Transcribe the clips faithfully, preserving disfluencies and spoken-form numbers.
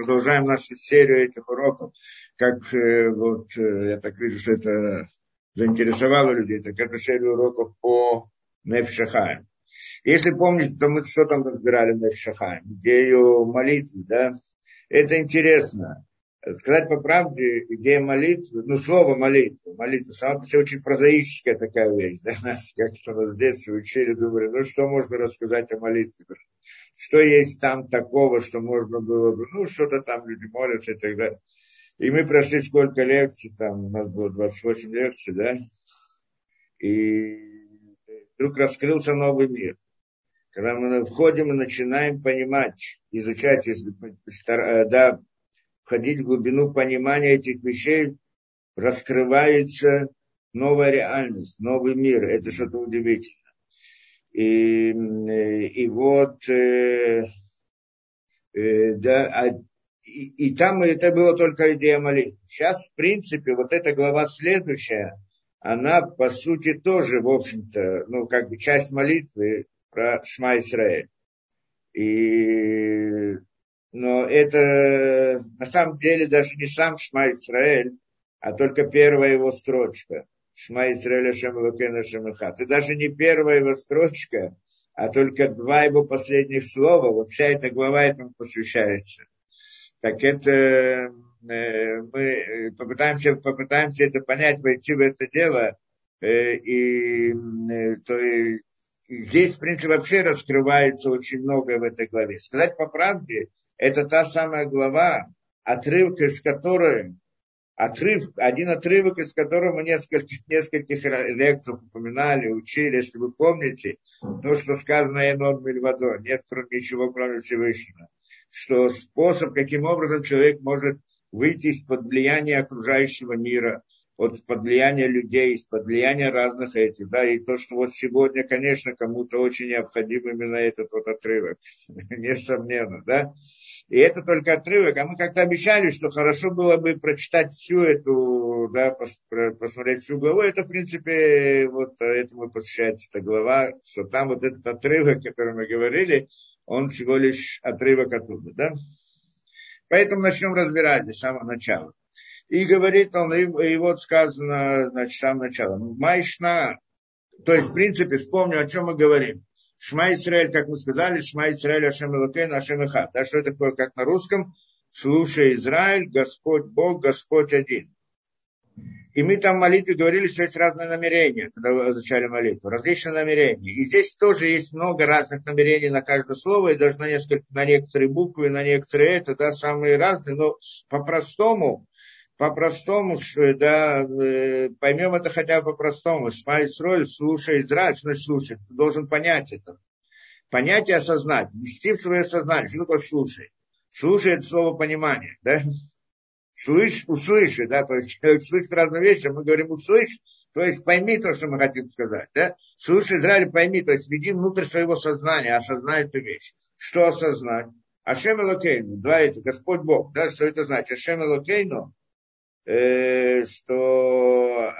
Продолжаем нашу серию этих уроков. Как э, вот э, я так вижу, что это заинтересовало людей, так это серия уроков по Нефеш а-Хаим. Если помните, то мы что там разбирали в Нефеш а-Хаим? Идею молитвы, да? Это интересно. Сказать по правде, идея молитвы, ну, слово молитва, молитва, сама по себе очень прозаическая такая вещь, да, нас как-то нас в детстве учили, думали, ну, что можно рассказать о молитве, что есть там такого, что можно было бы, ну, что-то там люди молятся и так далее. И мы прошли сколько лекций, там, у нас было двадцать восемь лекций, да, и вдруг раскрылся новый мир. Когда мы входим и начинаем понимать, изучать, если, да, входить в глубину понимания этих вещей, раскрывается новая реальность, новый мир. Это что-то удивительное. И, и вот, э, э, да, и, и там это была только идея молитвы. Сейчас, в принципе, вот эта глава следующая, она, по сути, тоже, в общем-то, ну, как бы часть молитвы про Шма Исраэль. И... Но это на самом деле даже не сам Шма Исраэль, а только первая его строчка. Шма Исраэль Ашем Элокейну Ашем Эхад. И даже не первая его строчка, а только два его последних слова. Вот вся эта глава этому посвящается. Так это мы попытаемся, попытаемся это понять, войти в это дело. И, то и здесь, в принципе, вообще раскрывается очень многое в этой главе. Сказать по правде, это та самая глава, отрывок из которой, отрыв, один отрывок из которого мы несколько, нескольких лекций упоминали, учили, если вы помните, то, что сказано Энон Мильвадо, нет ничего, кроме Всевышнего, что способ, каким образом человек может выйти из-под влияния окружающего мира, из-под влияния людей, из-под влияния разных этих, да, и то, что вот сегодня, конечно, кому-то очень необходим именно этот вот отрывок, несомненно, да. И это только отрывок. А мы как-то обещали, что хорошо было бы прочитать всю эту, да, пос, про, посмотреть всю главу. Это, в принципе, вот этому посвящается эта глава, что там вот этот отрывок, о котором мы говорили, он всего лишь отрывок оттуда, да. Поэтому начнем разбирать с самого начала. И говорит он, и, и вот сказано, значит, с самого начала. Майшна, то есть, в принципе, вспомню, о чем мы говорим. Шма Исраэль, как мы сказали, Шма Исраэль Ашем Элокейну Ашем Эхад. Да, что такое, как на русском? Слушай, Израиль, Господь Бог, Господь один. И мы там в молитве говорили, что есть разные намерения, когда изучали молитву, различные намерения. И здесь тоже есть много разных намерений на каждое слово, и даже на, несколько, на некоторые буквы, на некоторые это, да, самые разные, но по-простому, по-простому, да, поймем это хотя бы по-простому. Шма Исраэль, слушай, Израиль, значит, слушай, ты должен понять это. Понять и осознать, ввести в свое сознание. Что такое слушай? Слушай – это слово понимание, да? Слышь, услыши, да, то есть слышит разные вещи, мы говорим услышь, то есть пойми то, что мы хотим сказать, да? Слушай, Израиль, пойми, то есть веди внутрь своего сознания, осознай эту вещь. Что осознать? Ашем Элокейну, два эти, Господь Бог, да, что это значит? Ашем Элокейну, что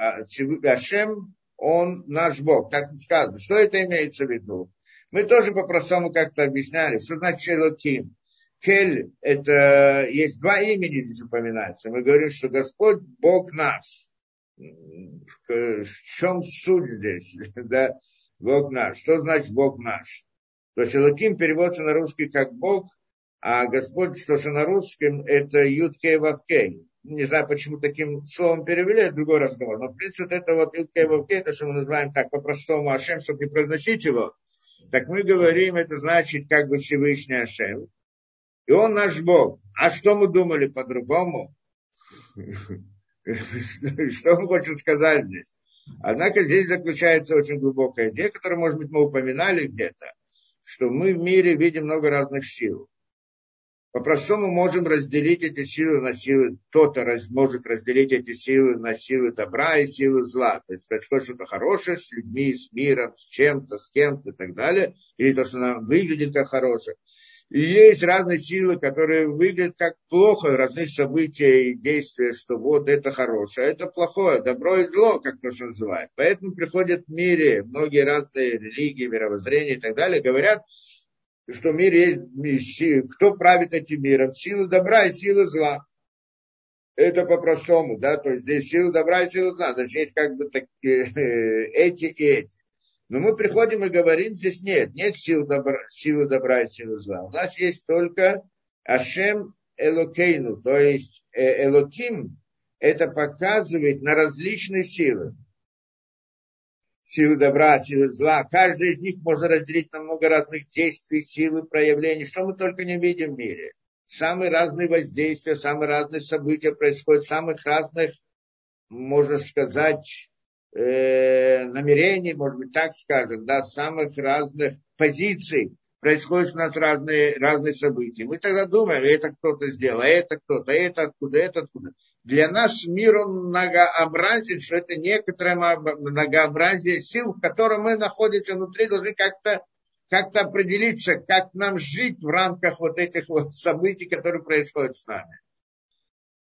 Ашем, он наш Бог, так сказано. Что это имеется в виду? Мы тоже по-простому как-то объясняли, что значит Элоким. Кель, это есть два имени здесь упоминается. Мы говорим, что Господь Бог наш. В чем суть здесь? Да? Бог наш. Что значит Бог наш? То есть Элоким переводится на русский как Бог, а Господь, что же на русском, это Юд-Кей Вав-Кей. Не знаю, почему таким словом перевели, это другой разговор. Но, в принципе, вот это вот Юд-Кей Вав-Кей, это что мы называем так по-простому Ашем, чтобы не произносить его. Так мы говорим, это значит как бы Всевышний Ашем. И он наш Бог. А что мы думали по-другому? Что он хочет сказать здесь? Однако здесь заключается очень глубокая идея, которую, может быть, мы упоминали где-то, что мы в мире видим много разных сил. По-простому можем разделить эти силы на силы, кто-то раз, может разделить эти силы на силы добра и силы зла. То есть происходит что-то хорошее с людьми, с миром, с чем-то, с кем-то и так далее. Или то, что нам выглядит как хорошее. И есть разные силы, которые выглядят как плохо, разные события и действия, что вот это хорошее, а это плохое, добро и зло, как то, что называют. Поэтому приходят в мире многие разные религии, мировоззрения и так далее, говорят, что в мире есть, кто правит этим миром, сила добра и сила зла. Это по-простому, да, то есть здесь сила добра и сила зла, значит, есть как бы так, э, эти и эти. Но мы приходим и говорим, здесь нет, нет силы добра, силы добра и силы зла. У нас есть только Ашем Элокейну, то есть э, Элоким, это показывает на различные силы. Силы добра, силы зла. Каждая из них можно разделить на много разных действий, силы, проявлений, что мы только не видим в мире. Самые разные воздействия, самые разные события происходят, самых разных, можно сказать, э, намерений, может быть, так скажем, да, самых разных позиций происходят у нас разные, разные события. Мы тогда думаем, это кто-то сделал, это кто-то, это откуда, это откуда. Для нас мир, он многообразен, что это некоторое многообразие сил, в котором мы находимся внутри, должны как-то как-то определиться, как нам жить в рамках вот этих вот событий, которые происходят с нами.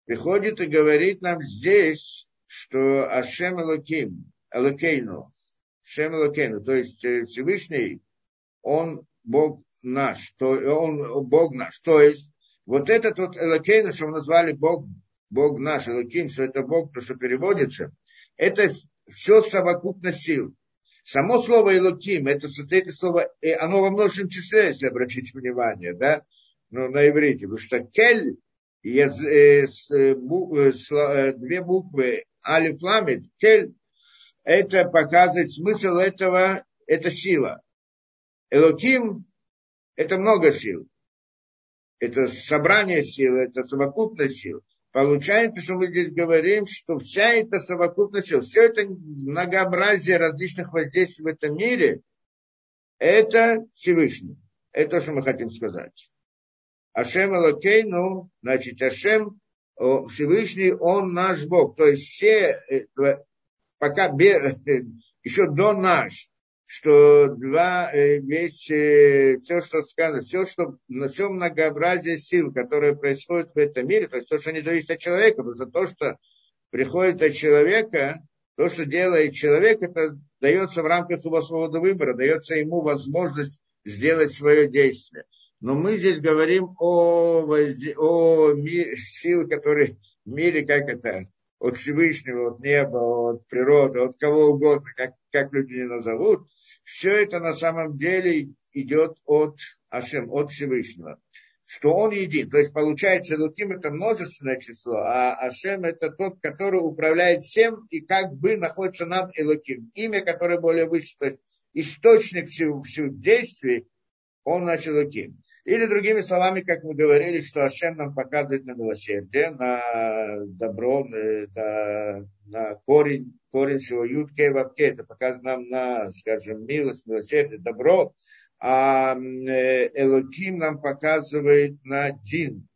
Приходит и говорит нам здесь, что Ашем Элоким, Элокейну, Ашем Элокейну, то есть Всевышний, он Бог наш, то, он Бог наш, то есть вот этот вот Элокейну, что мы назвали Бог, Бог наш, Элоким, что это Бог, то, что переводится, это все совокупность сил. Само слово «элоким» – это состоит из слова, оно во множественном числе, если обратить внимание, да, ну, на иврите, потому что «кель» – две буквы «алиф ламид», «кель» – это показывает смысл этого, это сила. «Элоким» – это много сил, это собрание сил, это совокупность сил. Получается, что мы здесь говорим, что вся эта совокупность, все это многообразие различных воздействий в этом мире, это Всевышний. Это то, что мы хотим сказать. Ашем Элокейну, значит, Ашем Всевышний, он наш Бог. То есть все, пока еще до наш, что два вещи, все, что сказано, все, что, все многообразие сил, которые происходят в этом мире, то есть то, что не зависит от человека, потому что то, что приходит от человека, то, что делает человек, это дается в рамках его свободы выбора, дается ему возможность сделать свое действие. Но мы здесь говорим о, возде... о ми... силах, которые в мире, как это, от Всевышнего, от неба, от природы, от кого угодно, как, как люди не назовут. Все это на самом деле идет от Ашем, от Всевышнего, что он един. То есть получается, Элоким это множественное число, а Ашем это тот, который управляет всем и как бы находится над Элоким. Имя, которое более выше, то есть источник всех, всех действий, он наш Элоким. Или другими словами, как мы говорили, что Ашем нам показывает на милосердие, на добро, на, на корень, корень всего Ютке и Вапке. Это показывает нам на, скажем, милость, милосердие, добро. А Элоким нам показывает на Дин.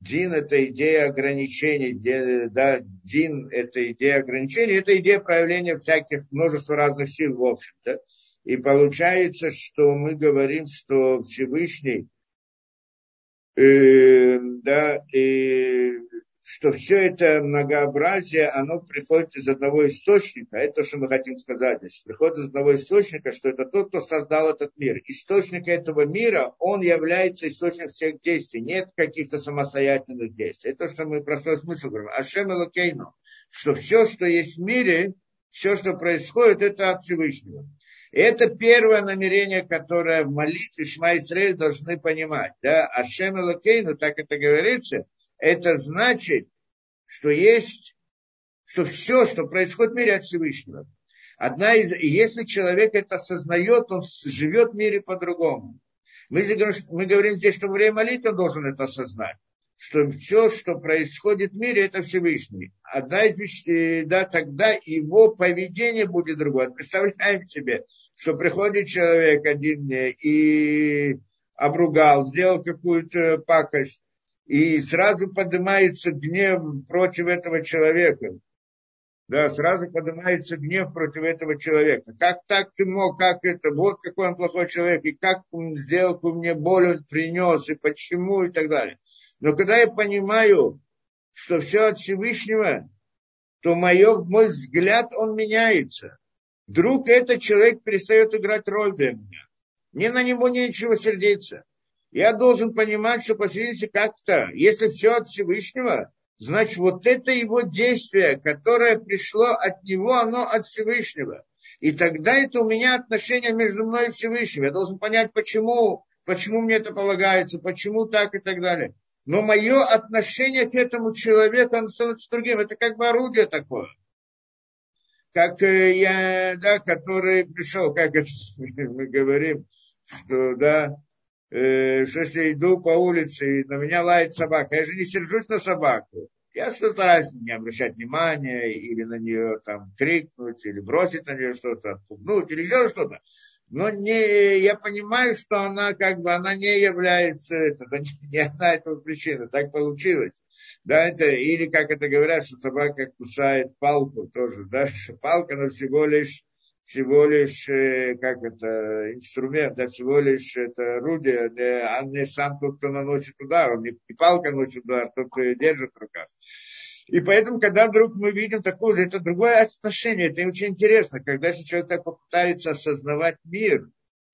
Дин – это идея ограничений. Дин, да, Дин – это идея ограничений. Это идея проявления всяких, множества разных сил, в общем-то. И получается, что мы говорим, что Всевышний, И, да, и, что все это многообразие, оно приходит из одного источника. Это то, что мы хотим сказать здесь. Приходит из одного источника, что это тот, кто создал этот мир. Источник этого мира, он является источником всех действий. Нет каких-то самостоятельных действий. Это то, что мы простой смысл говорим. Ашем Элокейну. Что все, что есть в мире, все, что происходит, это от Всевышнего. Это первое намерение, которое в молитве Шма Исраэль должны понимать. Да? Ашем Элокейну, так это говорится, это значит, что есть, что все, что происходит в мире, от Всевышнего. Одна из, если человек это осознает, он живет в мире по-другому. Мы, мы говорим здесь, что во время молитвы он должен это осознать. Что все, что происходит в мире, это Всевышний. Одна из вещей, да, тогда его поведение будет другое. Представляем себе, что приходит человек один и обругал, сделал какую-то пакость, и сразу поднимается гнев против этого человека. Да, сразу поднимается гнев против этого человека. Как так ты мог, как это, вот какой он плохой человек, и как он сделал мне боль, он принес, и почему, и так далее. Но когда я понимаю, что все от Всевышнего, то мое, мой взгляд, он меняется. Вдруг этот человек перестает играть роль для меня. Мне на него нечего сердиться. я должен понимать, что посмотрите как-то, если все от Всевышнего, значит, вот это его действие, которое пришло от него, оно от Всевышнего. И тогда это у меня отношение между мной и Всевышним. Я должен понять, почему, почему мне это полагается, почему так и так далее. Но мое отношение к этому человеку, оно становится другим. Это как бы орудие такое. Как я, да, который пришел, как это мы говорим, что, да, э, что если я иду по улице, и на меня лает собака, я же не сержусь на собаку. Я стараюсь не обращать внимания, или на нее там крикнуть, или бросить на нее что-то, отпугнуть, или сделать что-то. Но не, я понимаю, что она как бы, она не является, это, не одна этого причина, так получилось. Да, это, или как это говорят, что собака кусает палку тоже, да, палка, она всего лишь, всего лишь, как это, инструмент, да, всего лишь это орудие, да, а не сам тот, кто наносит удар, он не палка наносит удар, тот, кто ее держит в руках. И поэтому, когда вдруг мы видим такое, это другое отношение, это очень интересно, когда человек так попытается осознавать мир,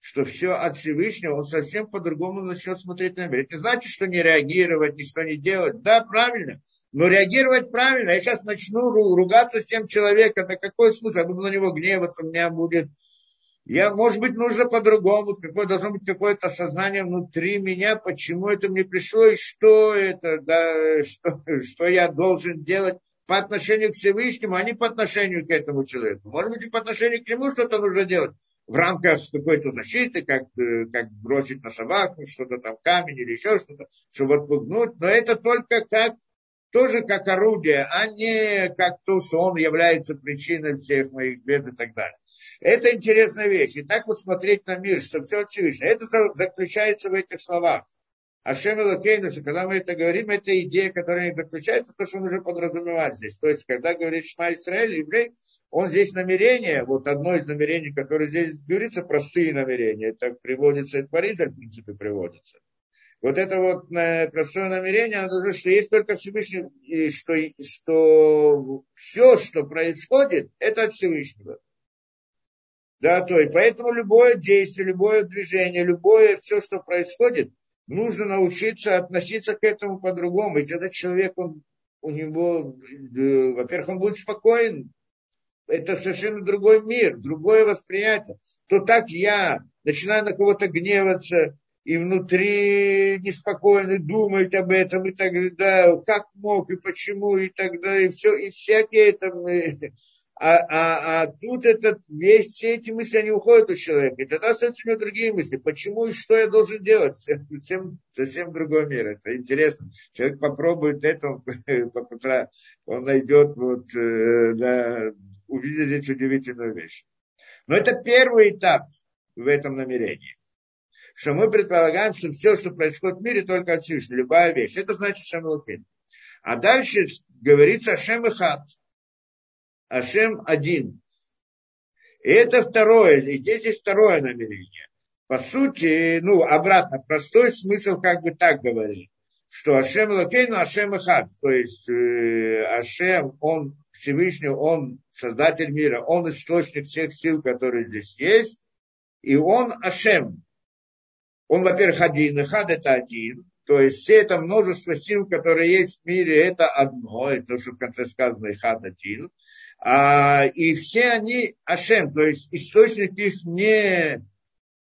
что все от Всевышнего, он совсем по-другому начнет смотреть на мир. Это не значит, что не реагировать, ничего не делать. Да, правильно, но реагировать правильно. Я сейчас начну ругаться с тем человеком, на какой смысл? Я буду на него гневаться, у меня будет... Я, может быть, нужно по-другому, какое, должно быть какое-то осознание внутри меня, почему это мне пришло и что это, да, что, что я должен делать по отношению к Всевышнему, а не по отношению к этому человеку. Может быть, и по отношению к нему что-то нужно делать в рамках какой-то защиты, как, как бросить на собаку, что-то там, камень или еще что-то, чтобы отпугнуть. Но это только как, тоже как орудие, а не как то, что он является причиной всех моих бед и так далее. Это интересная вещь. И так вот смотреть на мир, что все от Всевышнего. Это заключается в этих словах. Ашем Элокейну, когда мы это говорим, это идея, которая заключается, то, что он уже подразумевает здесь. То есть, когда говорит Шма Исраэль, еврей, он здесь намерение, вот одно из намерений, которое здесь говорится, простые намерения. Это приводится, это Паризаль, в принципе, приводится. Вот это вот простое намерение, оно должно, что есть только Всевышний, и что, что все, что происходит, это от Всевышнего. Да, то есть, поэтому любое действие, любое движение, любое все, что происходит, нужно научиться относиться к этому по-другому. И тогда человек, он, у него, э, во-первых, он будет спокоен. Это совершенно другой мир, другое восприятие. То так я начинаю на кого-то гневаться и внутри неспокойно думать об этом, и так далее, как мог, и почему, и так далее, и все, и всякие там... А, а, а тут этот, весь, все эти мысли, они уходят у человека. И тогда остаются у него другие мысли. Почему и что я должен делать? Совсем, совсем другой мир. Это интересно. Человек попробует это, он, он найдет, вот, да, увидит здесь удивительную вещь. Но это первый этап в этом намерении. Что мы предполагаем, что все, что происходит в мире, только от Всевышнего. Любая вещь. Это значит Шем Элокейну. А дальше говорится Ашем Эхад. Ашем один. И это второе, и здесь есть второе намерение. По сути, ну, обратно, простой смысл как бы так говорит, что Ашем Элокейну, Ашем Эхад, то есть э, Ашем, он Всевышний, он создатель мира, он источник всех сил, которые здесь есть, и он Ашем. Он, во-первых, один, Эхад это один. То есть все это множество сил, которые есть в мире, это одно, и то, что в конце сказано, Эхад один. А, и все они Ашем, то есть источник их не,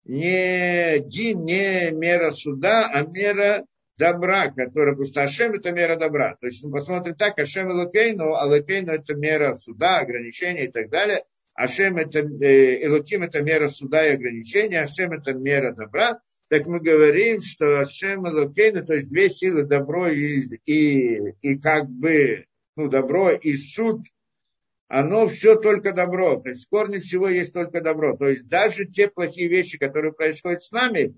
не дин, не мера суда, а мера добра, которая просто Ашем это мера добра. То есть мы посмотрим так, Ашем Элокейну, Элокейну это мера суда, ограничения и так далее. Ашем это, Элоким это мера суда и ограничения, Ашем это мера добра. Так мы говорим, что Ашем Элокейну, то есть две силы, добро и, и, и как бы, ну, добро и суд, оно все только добро. То есть в корне всего есть только добро. То есть даже те плохие вещи, которые происходят с нами,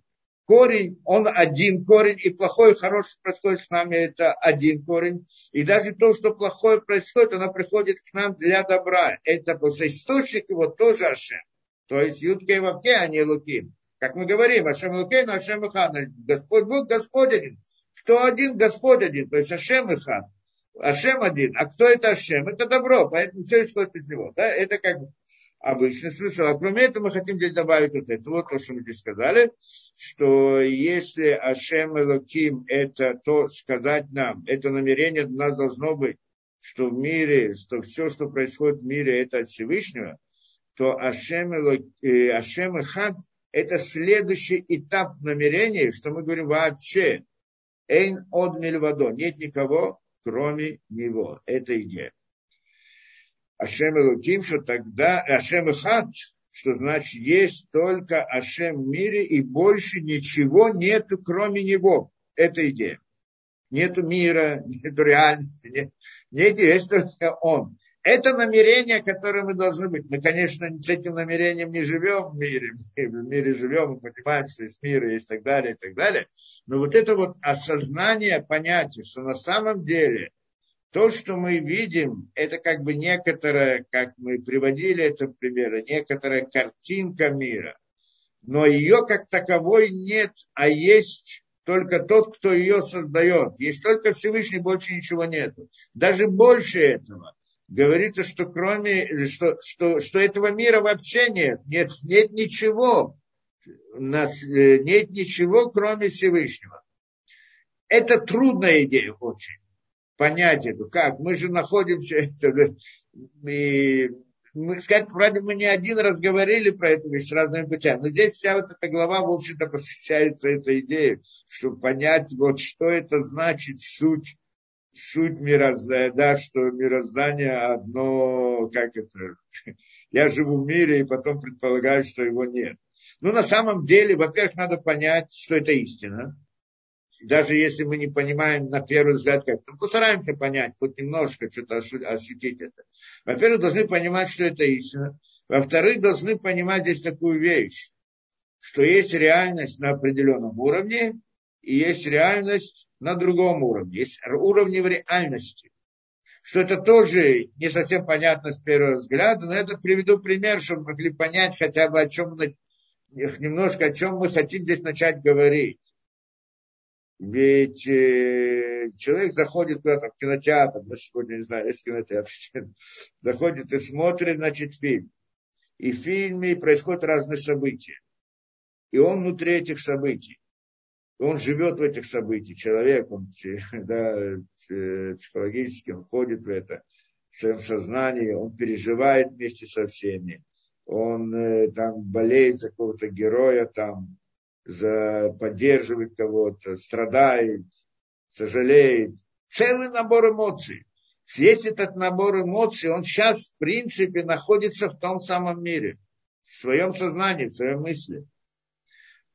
корень, он один корень, и плохое, и хорошее происходит с нами, это один корень. И даже то, что плохое происходит, оно приходит к нам для добра. Это просто источник его тоже Ашем. То есть Юткей Вавке, а не Луким. Как мы говорим, Ашем Элокейну, Ашем Эхад. Господь Бог, Господь один. Кто один, Господь один. То есть Ашем Эхад. Ашем один. А кто это Ашем? Это добро, поэтому все исходит из него. Да? Это как обычный смысл. А кроме этого мы хотим здесь добавить вот это, вот то, что мы здесь сказали, что если Ашем Элоким это, то сказать нам, это намерение у нас должно быть, что в мире, что все, что происходит в мире, это от Всевышнего, то Ашем Эхад это следующий этап намерений, что мы говорим вообще. Эйн од мильвадо, нет никого, кроме него. Это идея. Ашем Элоким, что тогда, Ашем Эхад, что значит есть только Ашем в мире и больше ничего нету, кроме него. Это идея. Нету мира, нету реальности, нет, нет, есть только он. Это намерение, которое мы должны быть. Мы, конечно, с этим намерением не живем в мире. Мы в мире живем, мы понимаем, что есть мир, и так далее, и так далее. Но вот это вот осознание, понятие, что на самом деле то, что мы видим, это как бы некоторая, как мы приводили это в пример, некоторая картинка мира. Но ее как таковой нет, а есть... Только тот, кто ее создает. Есть только Всевышний, больше ничего нет. Даже больше этого. Говорится, что кроме, что, что, что этого мира вообще нет. Нет, нет ничего. Нет ничего, кроме Всевышнего. Это трудная идея очень. Понять эту. Как? Мы же находимся... И, мы, как правда, мы не один раз говорили про это вещь с разными путями, но здесь вся вот эта глава, в общем-то, посвящается этой идее, чтобы понять, вот что это значит суть, суть мироздания, да, что мироздание одно, как это, я живу в мире и потом предполагаю, что его нет. Ну, на самом деле, во-первых, надо понять, что это истина. Даже если мы не понимаем на первый взгляд, как, ну, постараемся понять, хоть немножко что-то ощутить это. Во-первых, должны понимать, что это истина. Во-вторых, должны понимать здесь такую вещь, что есть реальность на определенном уровне и есть реальность на другом уровне. Есть уровни в реальности. Что это тоже не совсем понятно с первого взгляда, но я приведу пример, чтобы мы могли понять хотя бы о чем мы, немножко, о чем мы хотим здесь начать говорить. Ведь э, человек заходит куда-то в кинотеатр, да, сегодня, не знаю, есть кинотеатр, заходит и смотрит, значит, фильм. И в фильме происходят разные события. И он внутри этих событий. Он живет в этих событиях. Человек, он да, психологически, он ходит в это, в своем сознании, он переживает вместе со всеми. Он э, там болеет за какого-то героя, там, За, поддерживает кого-то, страдает, сожалеет. Целый набор эмоций. Есть этот набор эмоций, он сейчас, в принципе, находится в том самом мире, в своем сознании, в своей мысли.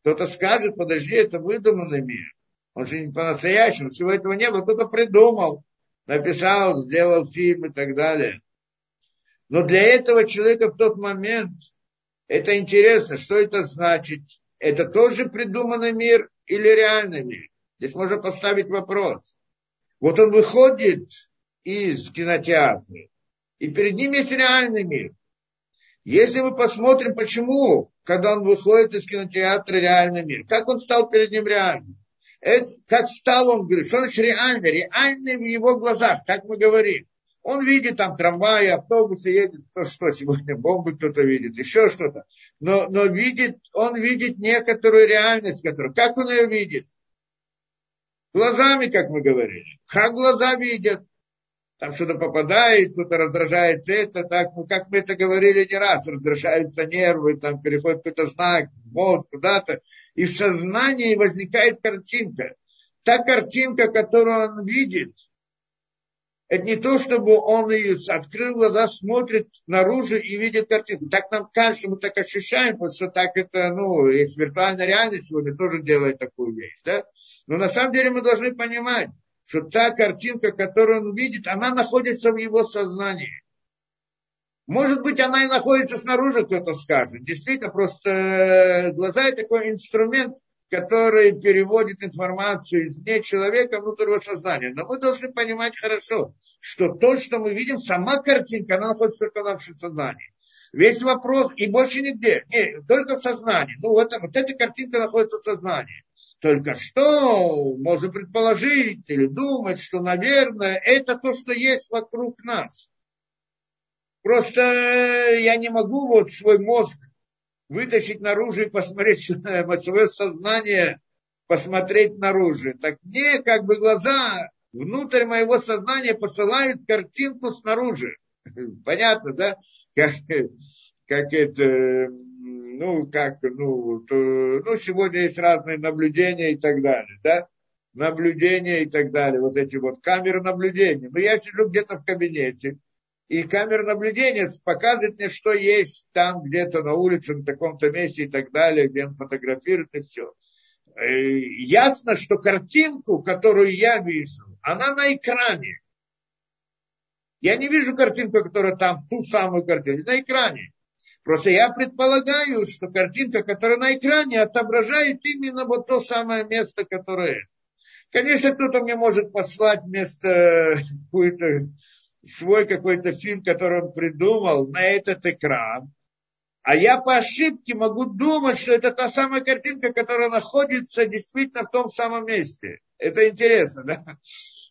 Кто-то скажет, подожди, это выдуманный мир. Он же не по-настоящему, всего этого не было. Кто-то придумал, написал, сделал фильм и так далее. Но для этого человека в тот момент, это интересно, что это значит. Это тоже придуманный мир или реальный мир? Здесь можно поставить вопрос. Вот он выходит из кинотеатра, и перед ним есть реальный мир. Если мы посмотрим, почему, когда он выходит из кинотеатра, реальный мир, как он стал перед ним реальным? Это, как стал он, говорит, что значит реальный? Реальный в его глазах, так мы говорим. Он видит там трамваи, автобусы едет, кто что, сегодня бомбы кто-то видит, еще что-то. Но, но видит, он видит некоторую реальность, которую, как он ее видит? Глазами, как мы говорили. Как глаза видят? Там что-то попадает, кто-то раздражается это, так, ну как мы это говорили не раз, раздражаются нервы, там переходит какой-то знак, мозг, куда-то. И в сознании возникает картинка. Та картинка, которую он видит, это не то, чтобы он ее открыл глаза, смотрит наружу и видит картинку. Так нам кажется, мы так ощущаем, потому что так это, ну, есть виртуальная реальность сегодня тоже делает такую вещь, да? Но на самом деле мы должны понимать, что та картинка, которую он видит, она находится в его сознании. Может быть, она и находится снаружи, кто-то скажет. Действительно, просто глаза – это такой инструмент, который переводит информацию извне человека внутрь его сознания. Но мы должны понимать хорошо, что то, что мы видим, сама картинка, она находится только в нашем сознании. Весь вопрос, и больше нигде, не, только в сознании. Ну, вот, вот эта картинка находится в сознании. Только что можно предположить или думать, что, наверное, это то, что есть вокруг нас. Просто я не могу вот свой мозг вытащить наружу и посмотреть свое сознание, посмотреть наружу. Так мне как бы глаза внутрь моего сознания посылают картинку снаружи. Понятно, да? Как, как это, ну, как, ну, то, ну, сегодня есть разные наблюдения и так далее, да? Наблюдения и так далее, вот эти вот камеры наблюдения. Но я сижу где-то в кабинете, и камера наблюдения показывает мне, что есть там где-то на улице, на таком-то месте и так далее, где он фотографирует и все. И ясно, что картинку, которую я вижу, она на экране. Я не вижу картинку, которая там, ту самую картинку, на экране. Просто я предполагаю, что картинка, которая на экране, отображает именно вот то самое место, которое... Конечно, кто-то мне может послать вместо какой-то... свой какой-то фильм, который он придумал, на этот экран, а я по ошибке могу думать, что это та самая картинка, которая находится действительно в том самом месте. Это интересно, да?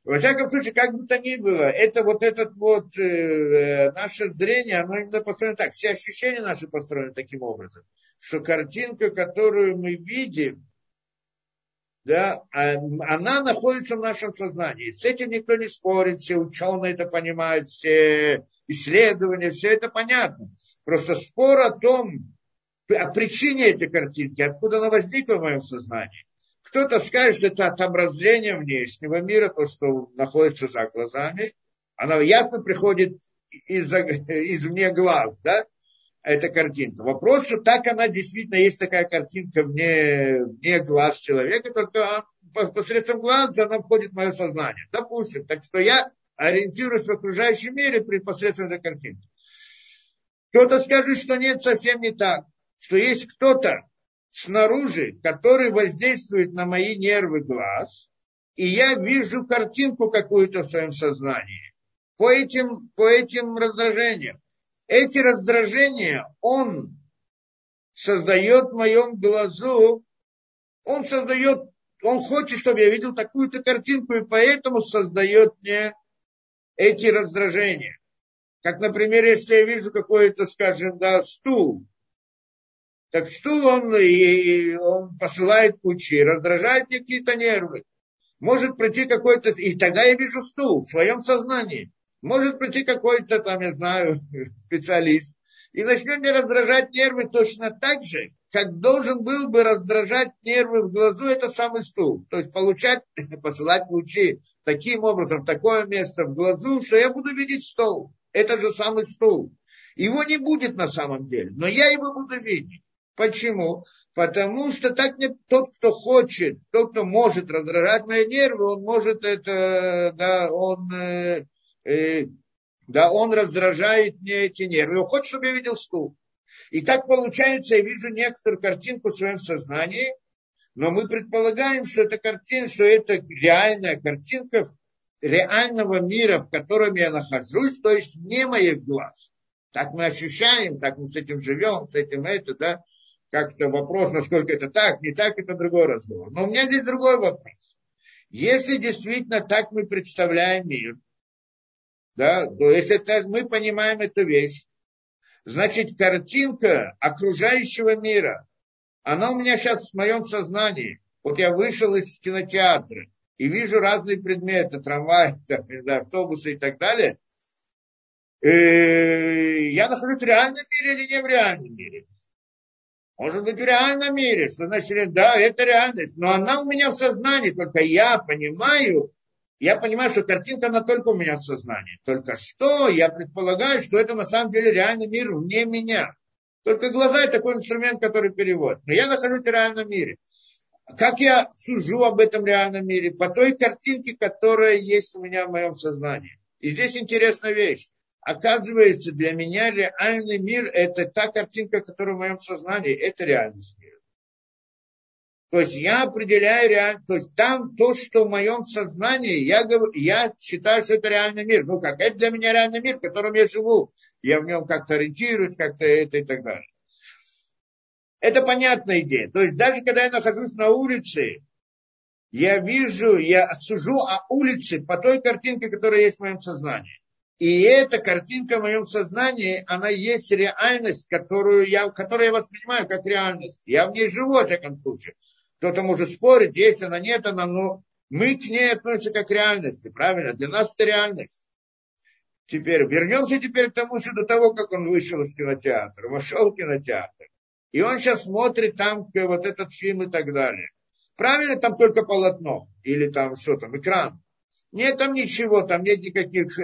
Во всяком случае, как бы то ни было, это вот это вот э, наше зрение, оно именно построено так. Все ощущения наши построены таким образом, что картинка, которую мы видим, да, она находится в нашем сознании. С этим никто не спорит, все ученые это понимают, все исследования, все это понятно. Просто спор о том, о причине этой картинки, откуда она возникла в моем сознании. Кто-то скажет, что это отображение внешнего мира, то, что находится за глазами. Она ясно приходит извне глаз, да, эта картинка. Вопрос, что так она действительно есть такая картинка вне, вне глаз человека, только посредством глаза она входит в мое сознание. Допустим, так что я ориентируюсь в окружающем мире при посредством этой картинки. Кто-то скажет, что нет, совсем не так, что есть кто-то снаружи, который воздействует на мои нервы глаз, и я вижу картинку какую-то в своем сознании по этим, по этим раздражениям. Эти раздражения он создает в моем глазу, он создает, он хочет, чтобы я видел такую-то картинку, и поэтому создает мне эти раздражения. Как, например, если я вижу какой-то, скажем, да, стул, так стул он, и он посылает лучи, раздражает мне какие-то нервы. Может прийти какой-то, и тогда я вижу стул в своем сознании. Может прийти какой-то там, я знаю, специалист и начнет мне раздражать нервы точно так же, как должен был бы раздражать нервы в глазу этот самый стул. То есть получать, посылать лучи таким образом, такое место в глазу, что я буду видеть стол. Это же самый стул. Его не будет на самом деле, но я его буду видеть. Почему? Потому что так не тот, кто хочет, тот, кто может раздражать мои нервы, он может это, да, он... И, да, он раздражает мне эти нервы. Он хочет, чтобы я видел стул. И так получается, я вижу некоторую картинку в своем сознании, но мы предполагаем, что это картинка, что это реальная картинка реального мира, в котором я нахожусь, то есть не моих глаз. Так мы ощущаем, так мы с этим живем, с этим это, да, как-то вопрос, насколько это так, не так, это другой разговор. Но у меня здесь другой вопрос. Если действительно так мы представляем мир, да, то есть это, мы понимаем эту вещь, значит, картинка окружающего мира, она у меня сейчас в моем сознании. Вот я вышел из кинотеатра и вижу разные предметы, трамваи, там, да, автобусы и так далее. И я нахожусь в реальном мире или не в реальном мире? Может быть, в реальном мире, что значит, да, это реальность, но она у меня в сознании, только я понимаю, Я понимаю, что картинка, она только у меня в сознании. Только что я предполагаю, что это на самом деле реальный мир вне меня. Только глаза – это такой инструмент, который переводит. Но я нахожусь в реальном мире. Как я сужу об этом реальном мире? По той картинке, которая есть у меня в моем сознании. И здесь интересная вещь. Оказывается, для меня реальный мир – это та картинка, которая в моем сознании. Это реальность мира. То есть я определяю реальность, то есть там то, что в моем сознании, я, говорю, я считаю, что это реальный мир. Ну как, это для меня реальный мир, в котором я живу. Я в нем как-то ориентируюсь, как-то это и так далее. Это понятная идея. То есть даже когда я нахожусь на улице, я вижу, я сужу о улице по той картинке, которая есть в моем сознании. И эта картинка в моем сознании, она есть реальность, которую я, которую я воспринимаю как реальность. Я в ней живу, во всяком случае. Кто-то может спорить, есть она, нет она, но мы к ней относимся как к реальности, правильно? Для нас это реальность. Теперь вернемся теперь к тому, что до того, как он вышел из кинотеатра, вошел в кинотеатр. И он сейчас смотрит там вот этот фильм и так далее. Правильно, там только полотно или там что там, экран. Нет там ничего, там нет никаких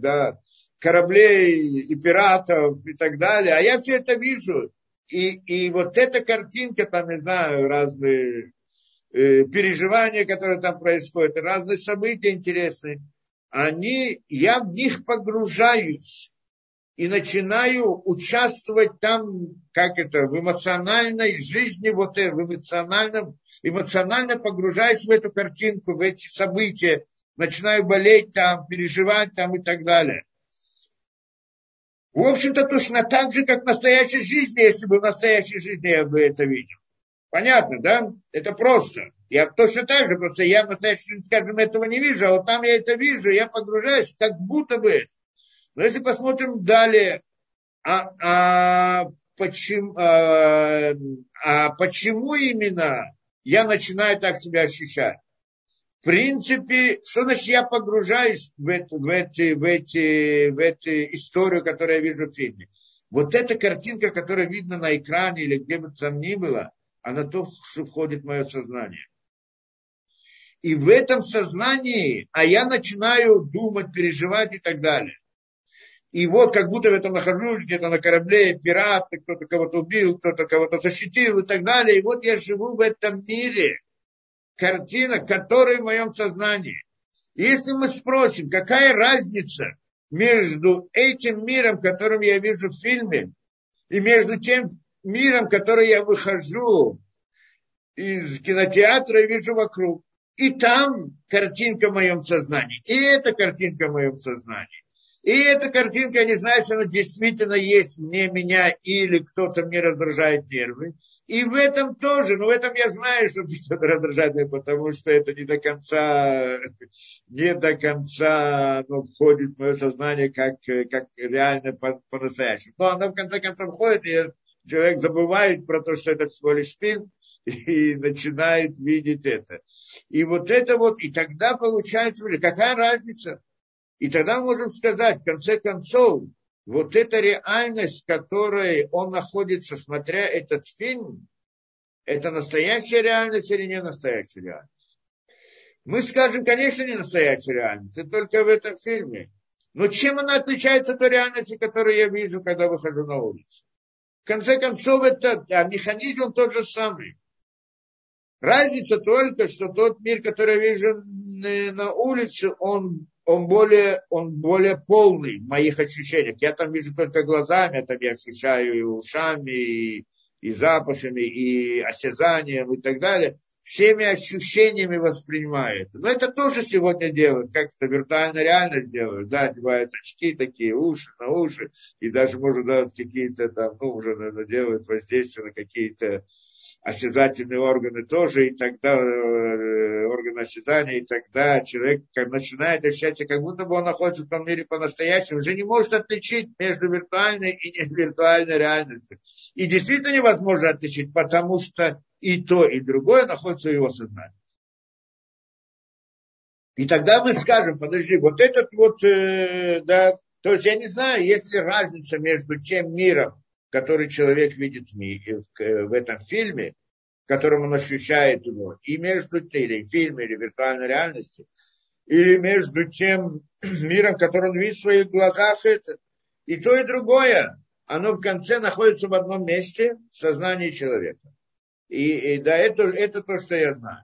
да, кораблей и пиратов и так далее. А я все это вижу. И, и вот эта картинка, там, не знаю, разные э, переживания, которые там происходят, разные события интересные, они, я в них погружаюсь и начинаю участвовать там, как это, в эмоциональной жизни, вот в эмоциональном, эмоционально погружаюсь в эту картинку, в эти события, начинаю болеть там, переживать там и так далее. В общем-то, точно так же, как в настоящей жизни, если бы в настоящей жизни я бы это видел. Понятно, да? Это просто. Я точно так же, просто я в настоящей жизни, скажем, этого не вижу, а вот там я это вижу, я погружаюсь, как будто бы. Но если посмотрим далее, а, а, почему, а, а почему именно я начинаю так себя ощущать? В принципе, что значит я погружаюсь в эту, в эти, в эти, в эти историю, которую я вижу в фильме? Вот эта картинка, которая видна на экране или где бы там ни было, она то, что входит в мое сознание. И в этом сознании, а я начинаю думать, переживать и так далее. И вот как будто в этом нахожусь, где-то на корабле, пираты, кто-то кого-то убил, кто-то кого-то защитил и так далее. И вот я живу в этом мире. Картина, которая в моем сознании. Если мы спросим, какая разница между этим миром, которым я вижу в фильме, и между тем миром, который я выхожу из кинотеатра и вижу вокруг. И там картинка в моем сознании. И эта картинка в моем сознании. И эта картинка, я не знаю, если она действительно есть мне, меня, или кто-то мне раздражает нервы. И в этом тоже, но в этом я знаю, что это раздражает, потому что это не до конца, не до конца оно входит в мое сознание как, как реально по-настоящему. Но оно в конце концов входит, и человек забывает про то, что это всего лишь фильм, и начинает видеть это. И вот это вот, и тогда получается, какая разница? И тогда мы можем сказать, в конце концов, вот эта реальность, в которой он находится, смотря этот фильм, это настоящая реальность или не настоящая реальность? Мы скажем, конечно, не настоящая реальность, это только в этом фильме. Но чем она отличается от той реальности, которую я вижу, когда выхожу на улицу? В конце концов, это, да, механизм тот же самый. Разница только, что тот мир, который я вижу на улице, он... Он более, он более полный в моих ощущениях. Я там вижу только глазами, там я ощущаю и ушами, и, и запахами, и осязанием, и так далее. Всеми ощущениями воспринимаю это. Но это тоже сегодня делают, как это виртуально реально делают. Да, одевают очки такие, уши на уши, и даже, может, да, какие-то там, ну, уже, наверное, делают воздействие на какие-то осязательные органы тоже, и тогда э, органы осязания, и тогда человек начинает ощущаться, как будто бы он находится в том мире по-настоящему, уже не может отличить между виртуальной и невиртуальной реальностью. И действительно невозможно отличить, потому что и то, и другое находится в его сознании. И тогда мы скажем, подожди, вот этот вот, э, да, то есть я не знаю, есть ли разница между тем миром, который человек видит в этом фильме, в котором он ощущает его, и между тем, или фильм, или виртуальной реальности, или между тем миром, который он видит в своих глазах, это, и то, и другое, оно в конце находится в одном месте в сознании человека. И, и да, это, это то, что я знаю.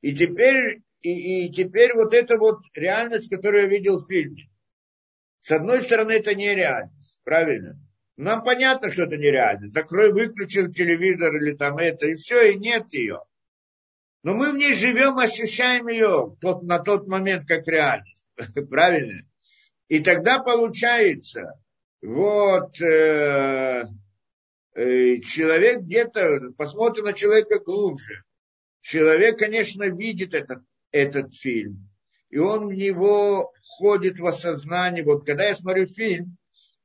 И теперь, и, и теперь вот эта вот реальность, которую я видел в фильме, с одной стороны, это не реальность, правильно? Нам понятно, что это нереально. Закрой, выключил телевизор или там это, и все, и нет ее. Но мы в ней живем, ощущаем ее тот, на тот момент как реальность. Правильно? И тогда получается, вот э, э, человек где-то, посмотрим на человека глубже. Человек, конечно, видит этот, этот фильм. и он в него входит в осознание. Вот когда я смотрю фильм,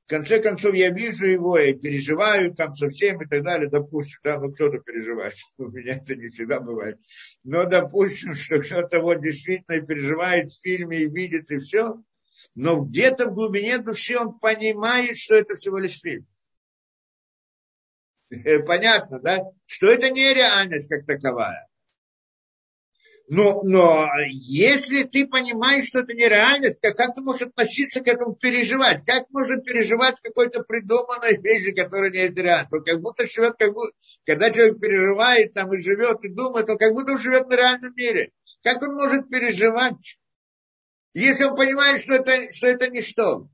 в конце концов я вижу его и переживаю там со всеми и так далее, допустим, да, ну кто-то переживает, у меня это не всегда бывает, но допустим, что кто-то вот действительно переживает в фильме и видит и все, но где-то в глубине души он понимает, что это всего лишь фильм. Понятно, да? Что это не реальность как таковая. Но, но если ты понимаешь, что это не реальность, как, как ты можешь относиться к этому, переживать? Как можно переживать какой-то придуманной вещи, которая не есть реальность? Он как будто живет, как будто, когда человек переживает там, и живет, и думает, он как будто живет на реальном мире. Как он может переживать, если он понимает, что это, что это ничто?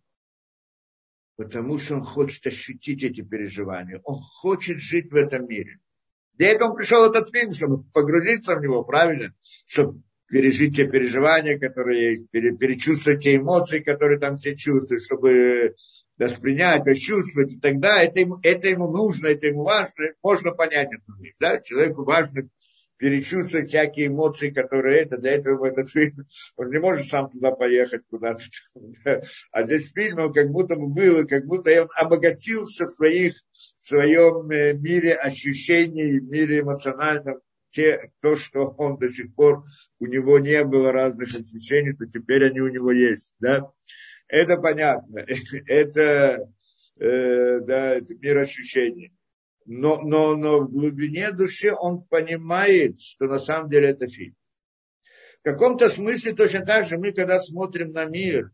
Потому что он хочет ощутить эти переживания. Он хочет жить в этом мире. Для этого он пришел в этот фильм, чтобы погрузиться в него, правильно? Чтобы пережить те переживания, которые есть, перечувствовать те эмоции, которые там все чувствуют, чтобы воспринять, ощущать и так далее. Это ему, это ему нужно, это ему важно. Можно понять эту вещь, да? Человеку важно перечувствовать всякие эмоции, которые это, для этого этот фильм, он не может сам туда поехать куда-то. А здесь фильм, он как будто бы был, как будто он обогатился в, своих, в своем мире ощущений, в мире эмоциональном. Те, то, что он до сих пор, у него не было разных ощущений, то теперь они у него есть. Да? Это понятно. Это, э, да, это мир ощущений. Но, но, но в глубине души он понимает, что на самом деле это фильм. В каком-то смысле точно так же мы, когда смотрим на мир,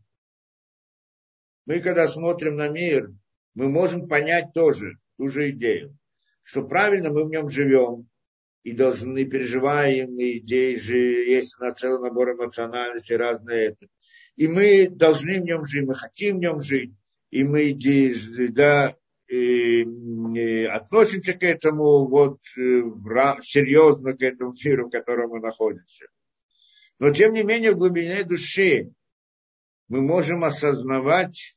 мы, когда смотрим на мир, мы можем понять тоже ту же идею, что правильно мы в нем живем и должны переживаем, и идеи же есть на целый набор эмоциональности, разные это. И мы должны в нем жить, мы хотим в нем жить, и мы идеи, да, И, и относимся к этому вот серьезно, к этому миру, в котором мы находимся. Но тем не менее в глубине души мы можем осознавать,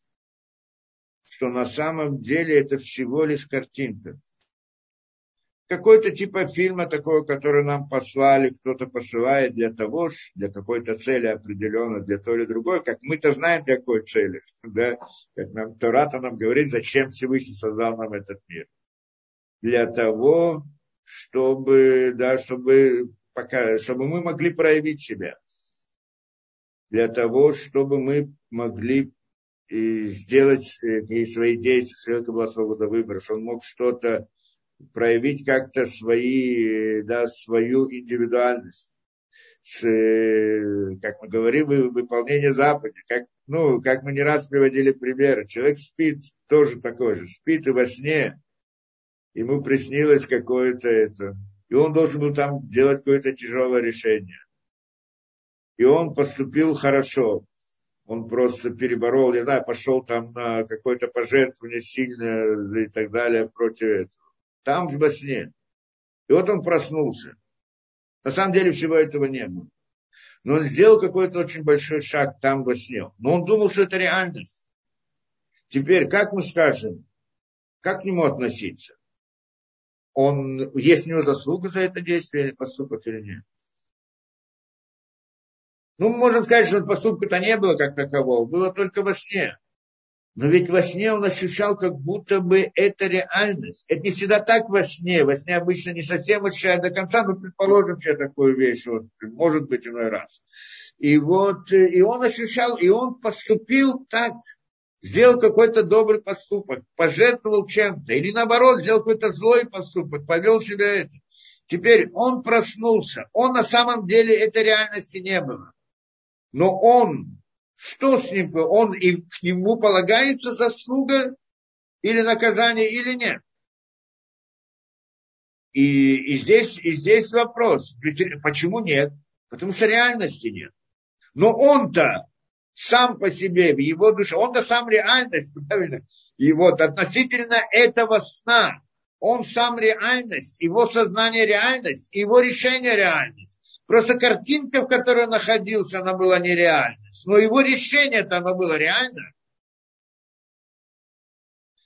что на самом деле это всего лишь картинка. Какой-то типа фильма такого, который нам послали, кто-то посылает для того, для какой-то цели определенно, для той или другой, как мы-то знаем, для какой цели, да, как нам Тората нам говорит, зачем Всевышний создал нам этот мир. Для того, чтобы, да, чтобы, пока, чтобы мы могли проявить себя. Для того, чтобы мы могли и сделать и свои действия, человека была свобода выбора, что он мог что-то проявить как-то свои, да, свою индивидуальность, с, как мы говорим, выполнение заповедей. Как, ну, как мы не раз приводили примеры, человек спит, тоже такой же, спит и во сне, ему приснилось какое-то это, и он должен был там делать какое-то тяжелое решение. И он поступил хорошо, он просто переборол, не знаю, пошел там на какое-то пожертвование сильное и так далее против этого. Там во сне. И вот он проснулся. На самом деле всего этого не было. Но он сделал какой-то очень большой шаг там во сне. Но он думал, что это реальность. Теперь, как мы скажем, как к нему относиться? Он, есть у него заслуга за это действие или поступок или нет? Ну, мы можем сказать, что поступка-то не было как такового. Было только во сне. Но ведь во сне он ощущал, как будто бы это реальность. Это не всегда так во сне. Во сне обычно не совсем ощущает до конца, но предположим себе такую вещь, вот, может быть, иной раз. И вот, и он ощущал, и он поступил так. Сделал какой-то добрый поступок, пожертвовал чем-то. Или наоборот, сделал какой-то злой поступок, повел себя это. Теперь он проснулся. Он на самом деле этой реальности не было. Но он... Что с ним? Он и к нему полагается заслуга или наказание, или нет? И, и, здесь, и здесь вопрос. Почему нет? Потому что реальности нет. Но он-то сам по себе, в его душе, он-то сам реальность, правильно? И вот относительно этого сна, он сам реальность, его сознание реальность, его решение реальность. Просто картинка, в которой он находился, она была нереальность. Но его решение-то оно было реально.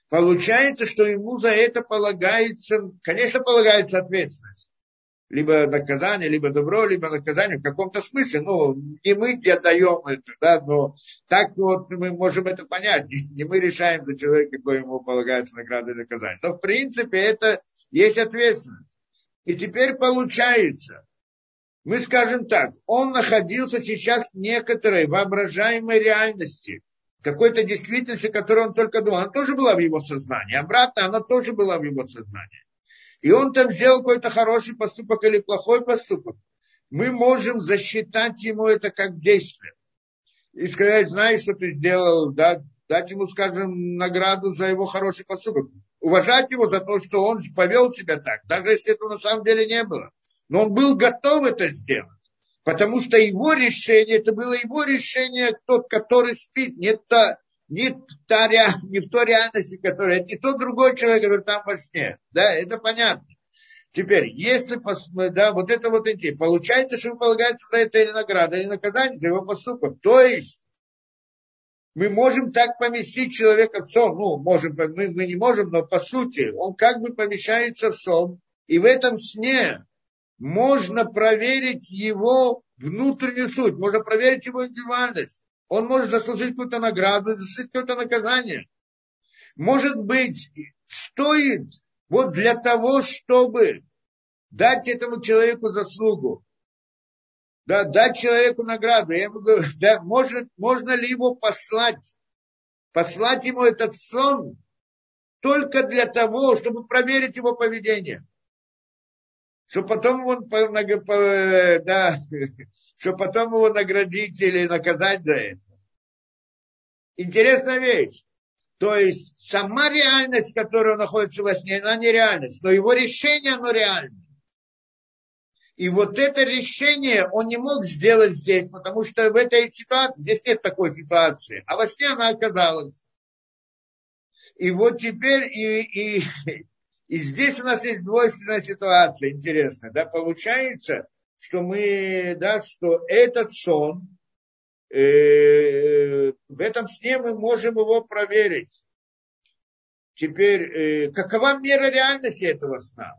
Получается, что ему за это полагается, конечно, полагается ответственность. либо наказание, либо добро, либо наказание в каком-то смысле. Ну, не мы где даем это, да, но так вот мы можем это понять. Не мы решаем за человека, какой ему полагается награда и наказание. Но, в принципе, это есть ответственность. И теперь получается, мы скажем так, он находился сейчас в некоторой воображаемой реальности, какой-то действительности, которую он только думал. Она тоже была в его сознании, обратно она тоже была в его сознании. И он там сделал какой-то хороший поступок или плохой поступок. Мы можем засчитать ему это как действие. И сказать, знаешь, что ты сделал, да, дать ему, скажем, награду за его хороший поступок. Уважать его за то, что он повел себя так, даже если этого на самом деле не было. Но он был готов это сделать. Потому что его решение, это было его решение, тот, который спит, не, та, не, та, не в той реальности, которая, не тот другой человек, который там во сне. Да, это понятно. Теперь, если, да, вот это вот идти, получается, что ему полагается за это или награда, или наказание, за его поступок. То есть, мы можем так поместить человека в сон, ну, можем, мы, мы не можем, но по сути, он как бы помещается в сон, и в этом сне можно проверить его внутреннюю суть, можно проверить его индивидуальность. Он может заслужить какую-то награду, заслужить какое-то наказание. Может быть, стоит вот для того, чтобы дать этому человеку заслугу, да, дать человеку награду. Я ему говорю, да, может, можно ли его послать, послать ему этот сон только для того, чтобы проверить его поведение. Что потом, он, да, что потом его наградить или наказать за это. Интересная вещь. То есть сама реальность, в которой он находится во сне, она не реальность. Но его решение, оно реальное. И вот это решение он не мог сделать здесь, потому что в этой ситуации, здесь нет такой ситуации. А во сне она оказалась. И вот теперь... и, и И здесь у нас есть двойственная ситуация, интересная, да, получается, что мы, да, что этот сон, э, в этом сне мы можем его проверить. Теперь, э, какова мера реальности этого сна?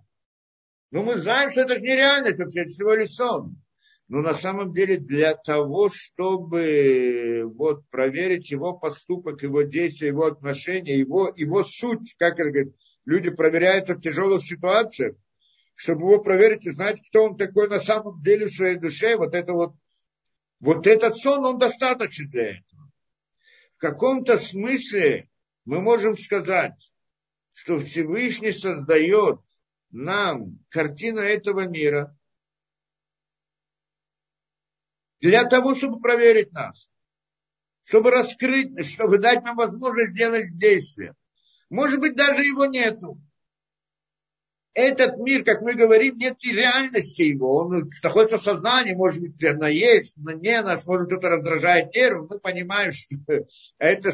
Ну, мы знаем, что это же не реальность вообще, это всего лишь сон. Но на самом деле для того, чтобы вот проверить его поступок, его действия, его отношения, его, его суть, как это говорит, люди проверяются в тяжелых ситуациях, чтобы его проверить и знать, кто он такой на самом деле в своей душе. Вот, это вот, вот этот сон, он достаточен для этого. В каком-то смысле мы можем сказать, что Всевышний создает нам картину этого мира для того, чтобы проверить нас, чтобы раскрыть, чтобы дать нам возможность сделать действие. Может быть, даже его нету. Этот мир, как мы говорим, нет и реальности его. Он находится в сознании, может быть, она есть, но не нас, может, кто-то раздражает нервы. Мы понимаем, что, это,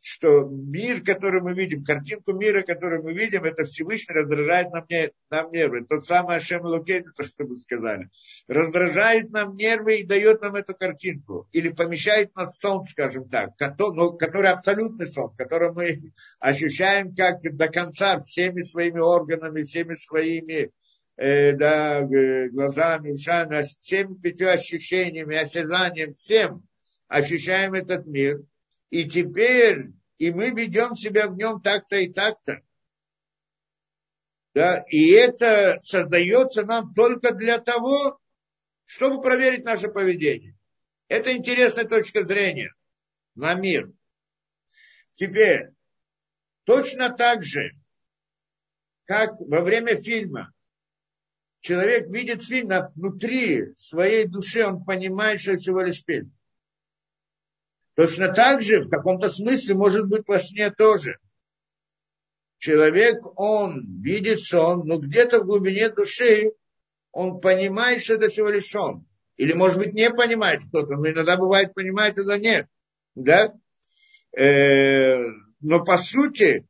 что мир, который мы видим, картинку мира, которую мы видим, это Всевышний раздражает нам, нам нервы. Тот самый Ашем Элокейну, то, что мы сказали. Раздражает нам нервы и дает нам эту картинку. Или помещает нас в сон, скажем так, который, ну, который абсолютный сон, который мы ощущаем как до конца всеми своими органами, всеми своими э, да, э, глазами, ушами, всеми пятью ощущениями, осязанием, всем ощущаем этот мир. И теперь, и мы ведем себя в нем так-то и так-то. Да? И это создается нам только для того, чтобы проверить наше поведение. Это интересная точка зрения на мир. Теперь, точно так же, как во время фильма человек видит фильм, а внутри своей души он понимает, что это всего лишь фильм. Точно так же, в каком-то смысле, может быть, во сне тоже. Человек, он видит сон, но где-то в глубине души он понимает, что это всего лишь сон. Или, может быть, не понимает кто-то, но иногда бывает понимает, иногда нет. Да? Но по сути...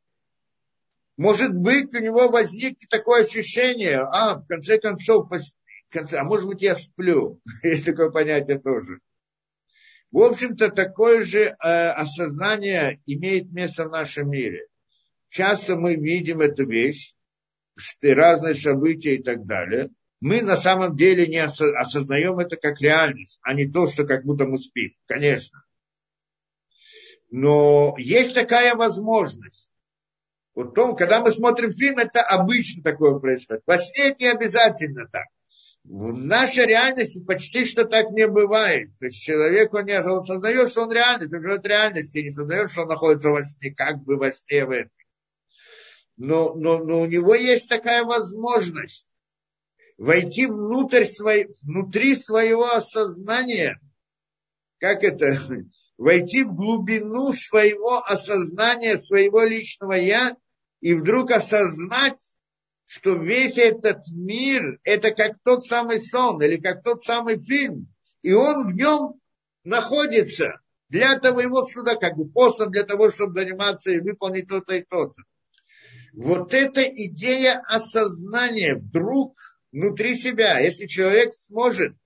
Может быть, у него возникнет такое ощущение, а, в конце концов, в конце, а может быть, я сплю. Есть такое понятие тоже. В общем-то, такое же э, осознание имеет место в нашем мире. Часто мы видим эту вещь, разные события и так далее, мы на самом деле не осознаем это как реальность, а не то, что как будто мы спим, конечно. Но есть такая возможность. Вот то, когда мы смотрим фильм, это обычно такое происходит. Во сне не обязательно так. В нашей реальности почти что так не бывает. То есть человек, он не осознает, что он реальность, он живет в реальности, не осознает, что он находится во сне, как бы во сне в этом. Но, но, но у него есть такая возможность войти внутрь свой, внутри своего осознания. Как это? Войти в глубину своего осознания, своего личного «я» и вдруг осознать, что весь этот мир – это как тот самый сон или как тот самый фильм. И он в нем находится. Для того его сюда как бы послан, для того, чтобы заниматься и выполнить то-то и то-то. Вот эта идея осознания вдруг внутри себя, если человек сможет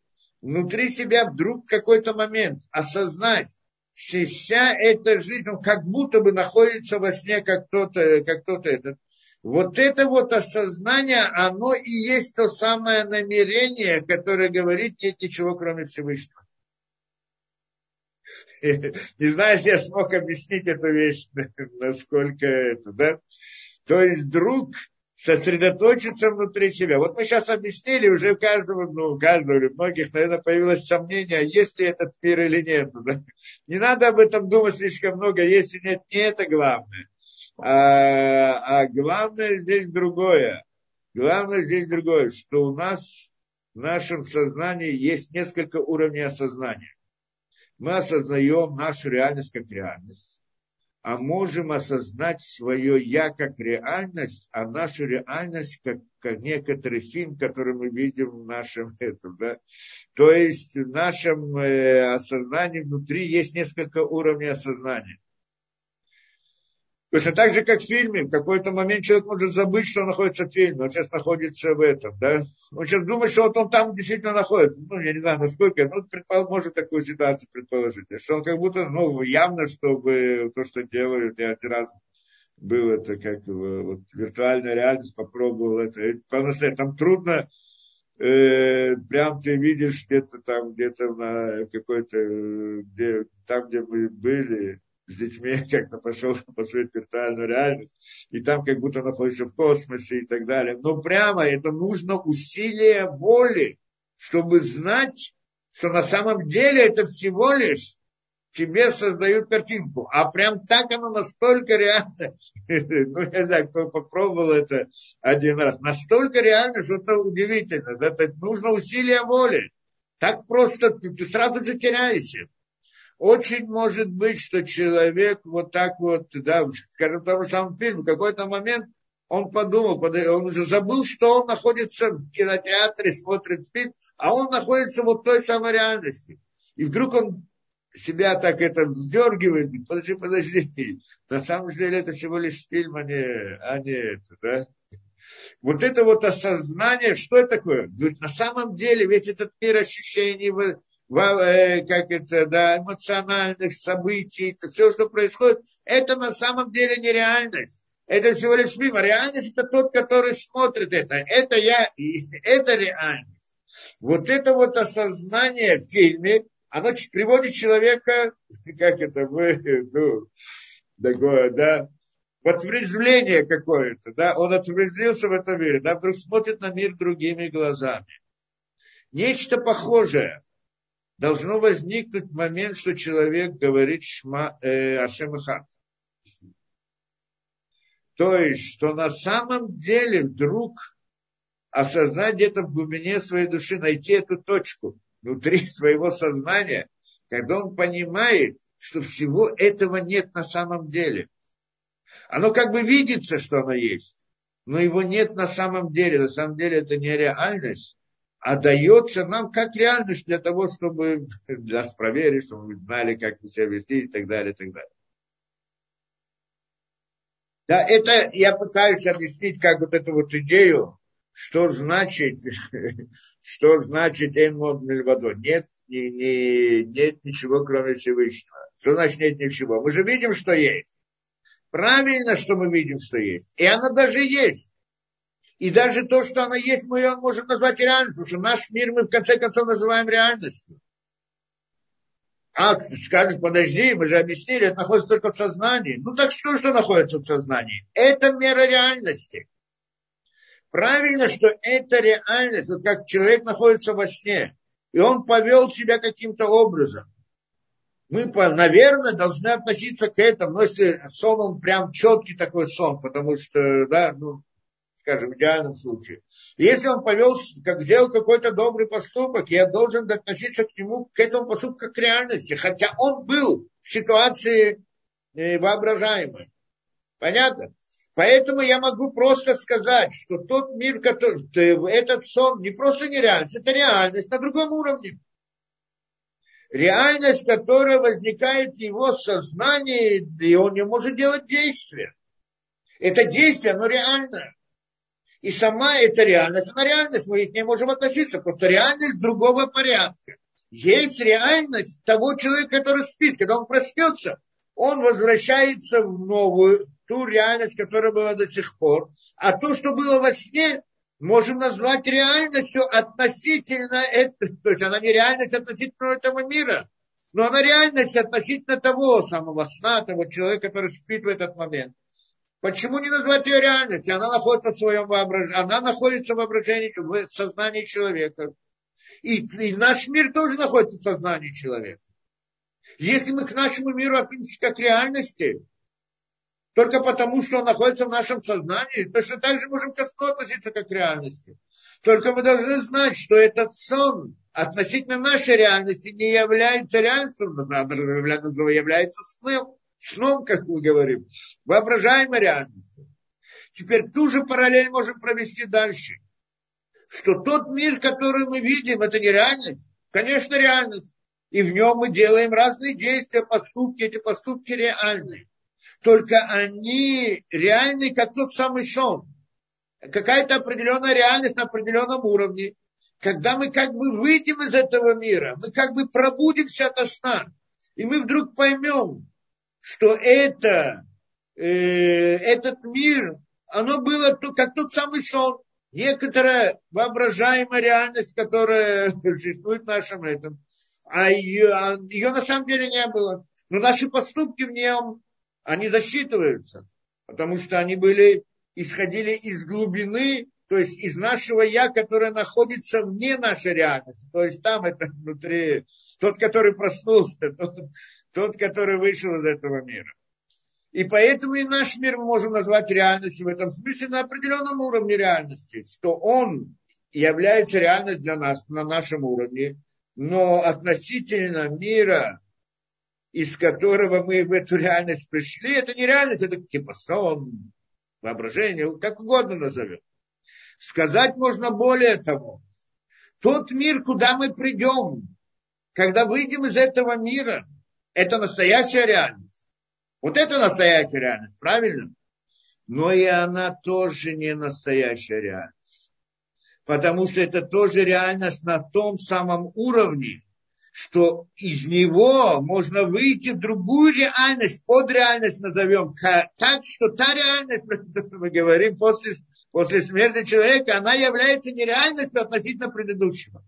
внутри себя вдруг в какой-то момент осознать, что вся эта жизнь, он как будто бы находится во сне, как кто-то, как кто-то этот. Вот это вот осознание, оно и есть то самое намерение, которое говорит, нет ничего, кроме Всевышнего. Не знаю, я смог объяснить эту вещь, насколько это, да? То есть вдруг сосредоточиться внутри себя. Вот мы сейчас объяснили, уже у каждого, ну, у каждого или многих, наверное, появилось сомнение, есть ли этот мир или нет. Да? Не надо об этом думать слишком много, если нет, не это главное. А, а главное здесь другое. Главное здесь другое, что у нас в нашем сознании есть несколько уровней осознания. Мы осознаем нашу реальность как реальность, а можем осознать свое «я» как реальность, а нашу реальность как, как некоторый фильм, который мы видим в нашем этом, да? То есть в нашем э, осознании внутри есть несколько уровней осознания. Точно так же, как в фильме, в какой-то момент человек может забыть, что он находится в фильме, он сейчас находится в этом, да. Он сейчас думает, что вот он там действительно находится. Ну, я не знаю, насколько, но предпол... может такую ситуацию предположить. Что он как будто, ну, явно, чтобы то, что делают, я один раз был, это как вот, виртуальная реальность, попробовал это. Потому что там трудно, э, прям ты видишь где-то там, где-то на какой-то, где, там, где мы были, с детьми как-то пошел посмотреть виртуальную реальность, и там как будто находишься в космосе и так далее. Но прямо это нужно усилие воли, чтобы знать, что на самом деле это всего лишь тебе создают картинку. А прям так оно настолько реально. Ну, я не знаю, кто попробовал это один раз. Настолько реально, что это удивительно. Это нужно усилие воли. Так просто ты сразу же теряешься. Очень может быть, что человек вот так вот, да, скажем, в том же самом фильме, в какой-то момент он подумал, он уже забыл, что он находится в кинотеатре, смотрит фильм, а он находится вот в той самой реальности. И вдруг он себя так это вздергивает, подожди, подожди, на самом деле это всего лишь фильм, а не, а не это, да. Вот это вот осознание, что это такое? Говорит, на самом деле весь этот мир ощущений, как это, да, эмоциональных событий, все, что происходит, это на самом деле не реальность. Это всего лишь мимо. Реальность – это тот, который смотрит это. Это я, и это реальность. Вот это вот осознание в фильме, оно приводит человека, как это, вы, ну, такое, да, в отврезвление какое-то, да, он отврезвился в этом мире, да, вдруг смотрит на мир другими глазами. Нечто похожее должно возникнуть момент, что человек говорит «Шма э, Ашем Эхад». То есть, что на самом деле вдруг осознать где-то в глубине своей души, найти эту точку внутри своего сознания, когда он понимает, что всего этого нет на самом деле. Оно как бы видится, что оно есть, но его нет на самом деле. На самом деле это не реальность, а дается нам как реальность для того, чтобы нас проверить, чтобы мы знали, как себя вести и так далее, и так далее. Да, это я пытаюсь объяснить, как вот эту вот идею, что значит, что значит «Эйн мод мильбадо». Нет, не, не, нет ничего, кроме Всевышнего. Что значит нет ничего? Мы же видим, что есть. Правильно, что мы видим, что есть. И оно даже есть. И даже то, что оно есть, мы ее можем назвать реальностью, потому что наш мир мы в конце концов называем реальностью. А скажешь, подожди, мы же объяснили, это находится только в сознании. Ну так что, что находится в сознании? Это мера реальности. Правильно, что это реальность, вот как человек находится во сне, и он повел себя каким-то образом. Мы, наверное, должны относиться к этому, но если сон, он прям четкий такой сон, потому что, да, ну, скажем, в идеальном случае. Если он повел, как сделал какой-то добрый поступок, я должен относиться к нему, к этому поступку как к реальности, хотя он был в ситуации воображаемой. Понятно? Поэтому я могу просто сказать, что тот мир, который, этот сон не просто нереальность, это реальность на другом уровне. Реальность, которая возникает в его сознании, и он не может делать действия. Это действие, оно реальное. И сама эта реальность, она реальность, мы к ней можем относиться, просто реальность другого порядка. Есть реальность того человека, который спит, когда он проснется, он возвращается в новую, ту реальность, которая была до сих пор. А то, что было во сне, можем назвать реальностью относительно этого. То есть она не реальность относительно этого мира, но она реальность относительно того самого сна, того человека, который спит в этот момент. Почему не назвать ее реальностью? Она находится в своем воображении, она находится в воображении, в сознании человека. И, и наш мир тоже находится в сознании человека. Если мы к нашему миру относимся как к реальности, только потому, что он находится в нашем сознании, точно так же можем к сну относиться как к реальности. Только мы должны знать, что этот сон относительно нашей реальности не является реальностью, но является сном, сном, как мы говорим, воображаемой реальностью. Теперь ту же параллель можем провести дальше. Что тот мир, который мы видим, это не реальность, конечно, реальность. И в нем мы делаем разные действия, поступки, эти поступки реальные. Только они реальны, как тот самый сон. Какая-то определенная реальность на определенном уровне. Когда мы как бы выйдем из этого мира, мы как бы пробудимся от сна. И мы вдруг поймем, что это, э, этот мир, оно было то, как тот самый сон. Некоторая воображаемая реальность, которая существует в нашем этом. А ее, а ее на самом деле не было. Но наши поступки в нем... Они засчитываются, потому что они были, исходили из глубины, то есть из нашего «я», которое находится вне нашей реальности. То есть там это внутри, тот, который проснулся, тот, тот, который вышел из этого мира. И поэтому и наш мир мы можем назвать реальностью в этом смысле на определенном уровне реальности, что он является реальностью для нас на нашем уровне, но относительно мира, из которого мы в эту реальность пришли, это не реальность, это типа сон, воображение, как угодно назовем. Сказать можно более того. Тот мир, куда мы придем, когда выйдем из этого мира, это настоящая реальность. Вот это настоящая реальность, правильно? Но и она тоже не настоящая реальность. Потому что это тоже реальность на том самом уровне, что из него можно выйти в другую реальность, под реальность назовем, так, что та реальность, про которую мы говорим, после, после смерти человека, она является нереальностью относительно предыдущего.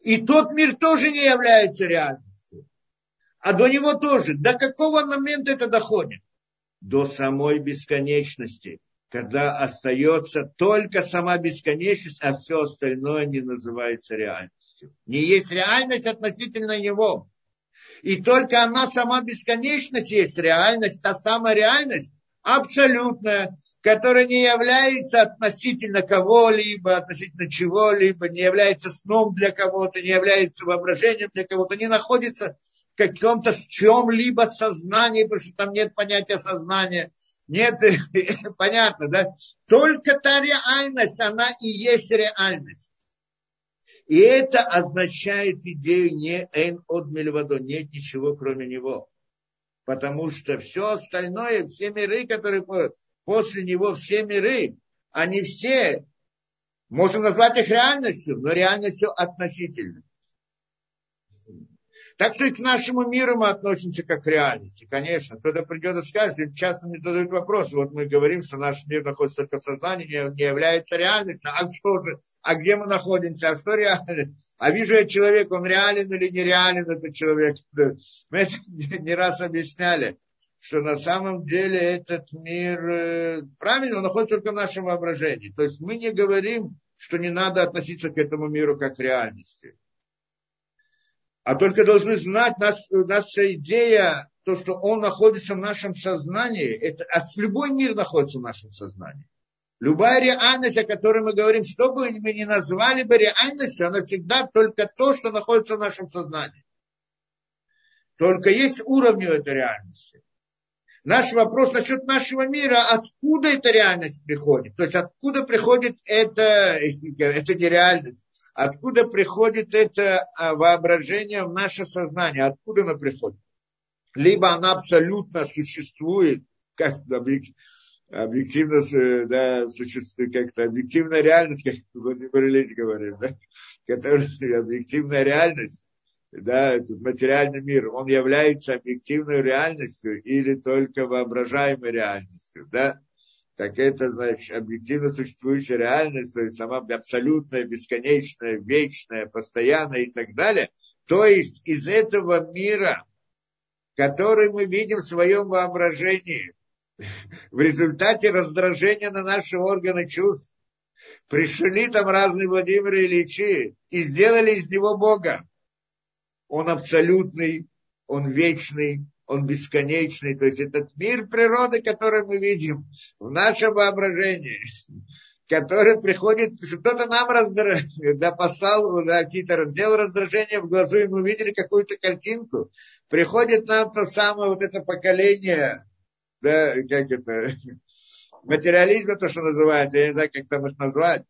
И тот мир тоже не является реальностью. А до него тоже. До какого момента это доходит? До самой бесконечности, когда остается только сама бесконечность, а все остальное не называется реальностью. Не есть реальность относительно него. И только она, сама бесконечность, есть реальность, та самая реальность абсолютная, которая не является относительно кого-либо, относительно чего-либо, не является сном для кого-то, не является воображением для кого-то, не находится в каком-то чем-либо сознании, потому что там нет понятия сознания. Нет, понятно, да? Только та реальность, она и есть реальность. И это означает идею не эн от мельвадо, нет ничего кроме него. Потому что все остальное, все миры, которые после него, все миры, они все, можно назвать их реальностью, но реальностью относительной. Так что и к нашему миру мы относимся как к реальности. Конечно, кто-то придет и скажет, часто мне задают вопросы. Вот мы говорим, что наш мир находится только в сознании, не является реальностью. А что же? А где мы находимся? А что реально? А вижу я человека, он реален или нереален этот человек? Мы это не раз объясняли, что на самом деле этот мир, правильно, он находится только в нашем воображении. То есть мы не говорим, что не надо относиться к этому миру как к реальности. А только должны знать, нас, наша идея, то, что он находится в нашем сознании, это, а любой мир находится в нашем сознании. Любая реальность, о которой мы говорим, что бы мы ни назвали бы реальностью, она всегда только то, что находится в нашем сознании. Только есть уровни этой реальности. Наш вопрос насчет нашего мира, откуда эта реальность приходит? То есть откуда приходит эта, эта нереальность? Откуда приходит это воображение в наше сознание? Откуда оно приходит? Либо она абсолютно существует, как-то объективно, да, существует, как-то объективная реальность, как Владимир Ильич говорит, да, которая объективная реальность, да, этот материальный мир, он является объективной реальностью или только воображаемой реальностью, да? Так это, значит, объективно существующая реальность, то есть сама абсолютная, бесконечная, вечная, постоянная и так далее. То есть из этого мира, который мы видим в своем воображении, в результате раздражения на наши органы чувств, пришли там разные Владимиры Ильичи и сделали из него Бога. Он абсолютный, он вечный. Он бесконечный, то есть этот мир природы, который мы видим в нашем воображении, который приходит, кто-то нам раздра... да, послал, да, какие-то делал раздражение в глазу, и мы видели какую-то картинку. Приходит нам то самое вот это поколение, да, как это, материализма, то, что называют, я не знаю, как там их назвать.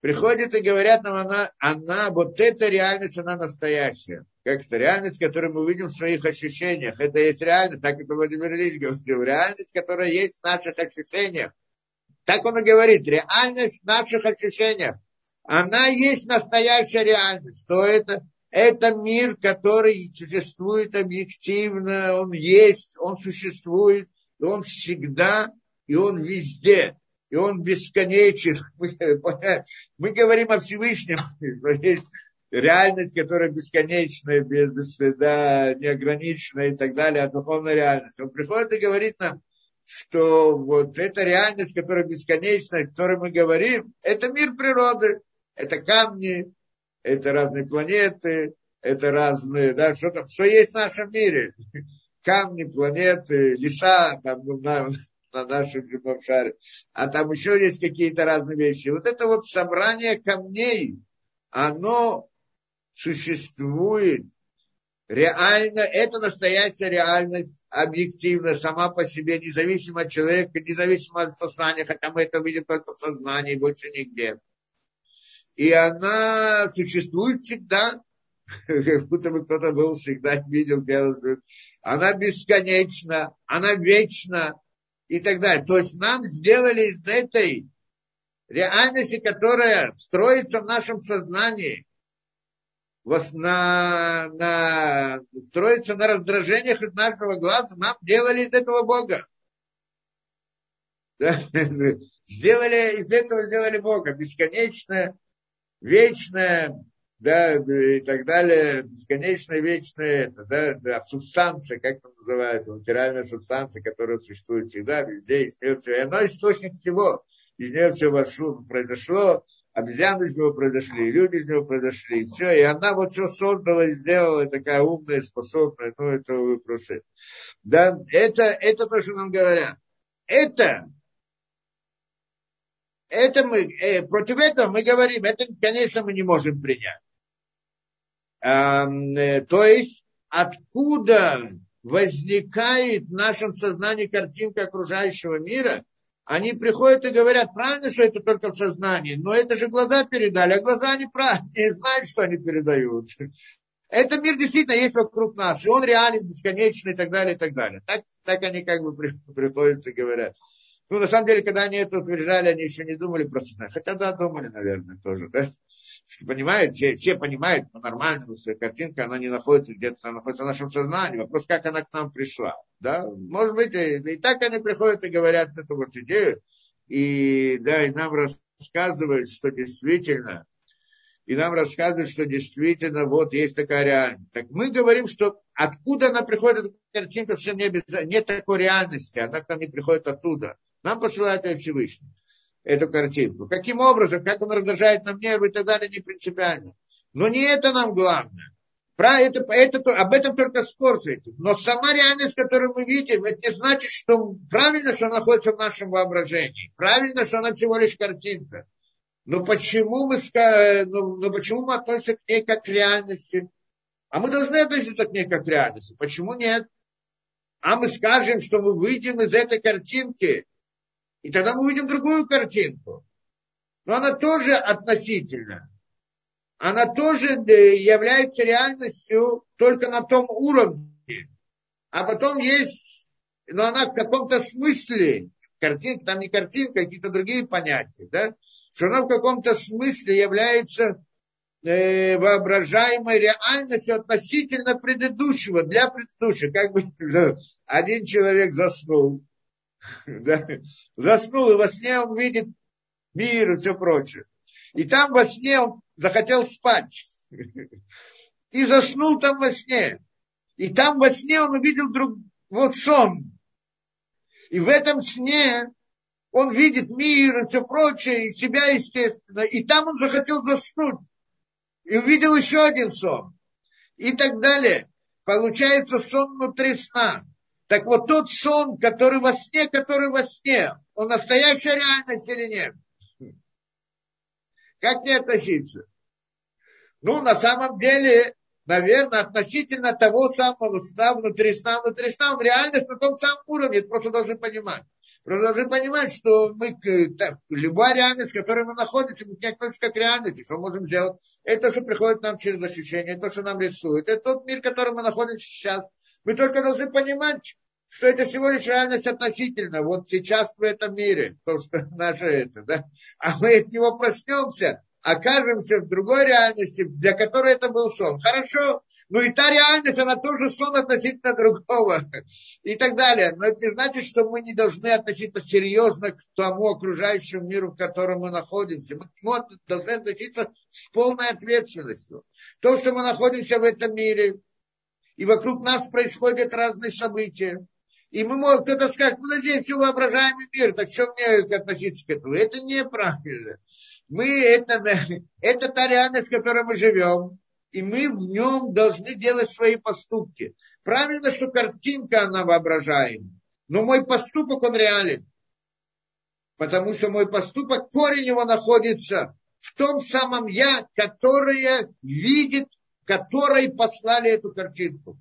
Приходят и говорят нам, она, она, вот эта реальность, она настоящая. Как это реальность, которую мы видим в своих ощущениях. Это есть реальность, так это Владимир Ильич говорил. Реальность, которая есть в наших ощущениях. Так он и говорит, реальность в наших ощущениях. Она есть настоящая реальность. Что это? Это мир, который существует объективно, он есть, он существует, он всегда и он везде. И он бесконечен. Мы, мы говорим о Всевышнем. Есть реальность, которая бесконечная, без, без да, неограниченная и так далее, а духовная реальность. Он приходит и говорит нам, что вот эта реальность, которая бесконечная, о которой мы говорим, это мир природы, это камни, это разные планеты, это разные, да, что там, что есть в нашем мире. Камни, планеты, леса, там, ну, на нашем земном шаре, а там еще есть какие-то разные вещи. Вот это вот собрание камней, оно существует реально, это настоящая реальность, объективно, сама по себе, независимо от человека, независимо от сознания, хотя мы это видим только в сознании, больше нигде. И она существует всегда, как будто бы кто-то был всегда, видел, она бесконечна, она вечна, и так далее. То есть нам сделали из этой реальности, которая строится в нашем сознании, на, на, строится на раздражениях из нашего глаза, нам делали из этого Бога. Да? Сделали из этого сделали Бога. Бесконечное, вечное, да, и так далее. Бесконечное, вечное это, да, да, субстанция, как там называют, материальная субстанция, которая существует всегда, везде, из нее все. И она источник всего. Из нее все вошло, произошло, обезьяны из него произошли, люди из него произошли, и все. И она вот все создала и сделала, такая умная, способная, ну, это вопросы. Да, это, это то, что нам говорят. Это, это мы, э, против этого мы говорим, это, конечно, мы не можем принять. А, э, то есть, откуда возникает в нашем сознании картинка окружающего мира, они приходят и говорят, правильно, что это только в сознании, но это же глаза передали, а глаза не, прав... не знают, что они передают. Это мир действительно есть вокруг нас, и он реален, бесконечный и так далее, и так далее. Так, так они как бы приходят и говорят. Ну, на самом деле, когда они это утверждали, они еще не думали про сценарий. Хотя, да, думали, наверное, тоже. Да? Понимают, все, все понимают по-нормальному, что картинка, она не находится где-то, она находится в нашем сознании. Вопрос, как она к нам пришла. Да? Может быть, и, и так они приходят и говорят эту вот идею. И, да, и нам рассказывают, что действительно, и нам рассказывают, что действительно вот есть такая реальность. Так мы говорим, что откуда она приходит, эта картинка, совершенно не обязательно. Нет такой реальности, она к нам не приходит оттуда. Нам посылает ее Всевышний, эту картинку. Каким образом, как он раздражает нам нервы и так далее, не принципиально. Но не это нам главное. Про это, это, об этом только спор этим. Но сама реальность, которую мы видим, это не значит, что правильно, что она находится в нашем воображении. Правильно, что она всего лишь картинка. Но почему мы, но, но почему мы относимся к ней как к реальности? А мы должны относиться к ней как к реальности. Почему нет? А мы скажем, что мы выйдем из этой картинки, и тогда мы увидим другую картинку. Но она тоже относительна. Она тоже является реальностью только на том уровне. А потом есть, но она в каком-то смысле, картинка, там не картинка, а какие-то другие понятия, да? Что она в каком-то смысле является э, воображаемой реальностью относительно предыдущего, для предыдущего. Как бы один человек заснул. Да? Заснул, и во сне он видит мир и все прочее. И там во сне он захотел спать. И заснул там во сне. И там во сне он увидел друг... вот сон. И в этом сне он видит мир и все прочее, и себя, естественно. И там он захотел заснуть. И увидел еще один сон. И так далее. Получается сон внутри сна. Так вот тот сон, который во сне, который во сне, он настоящая реальность или нет? Как к ней относиться? Ну, на самом деле, наверное, относительно того самого сна, внутри сна, внутри сна, в реальность на том самом уровне. Это просто должны понимать. Просто должны понимать, что мы, так, любая реальность, в которой мы находимся, мы к ней относимся как к реальности. Что мы можем делать? Это то, что приходит нам через ощущение, то, что нам рисует. Это тот мир, в котором мы находимся сейчас. Мы только должны понимать, что это всего лишь реальность относительно. Вот сейчас в этом мире, то, что наше это, да. А мы от него проснемся, окажемся в другой реальности, для которой это был сон. Хорошо. Ну и та реальность, она тоже сон относительно другого. И так далее. Но это не значит, что мы не должны относиться серьезно к тому окружающему миру, в котором мы находимся. Мы к нему должны относиться с полной ответственностью. То, что мы находимся в этом мире, и вокруг нас происходят разные события. И мы можем, кто-то скажет, ну, здесь все воображаемый мир, так что мне относиться к этому? Это неправильно. Мы, это, это та реальность, в которой мы живем. И мы в нем должны делать свои поступки. Правильно, что картинка, она воображаемая. Но мой поступок, он реален. Потому что мой поступок, корень его находится в том самом я, которое видит, которые послали эту картинку.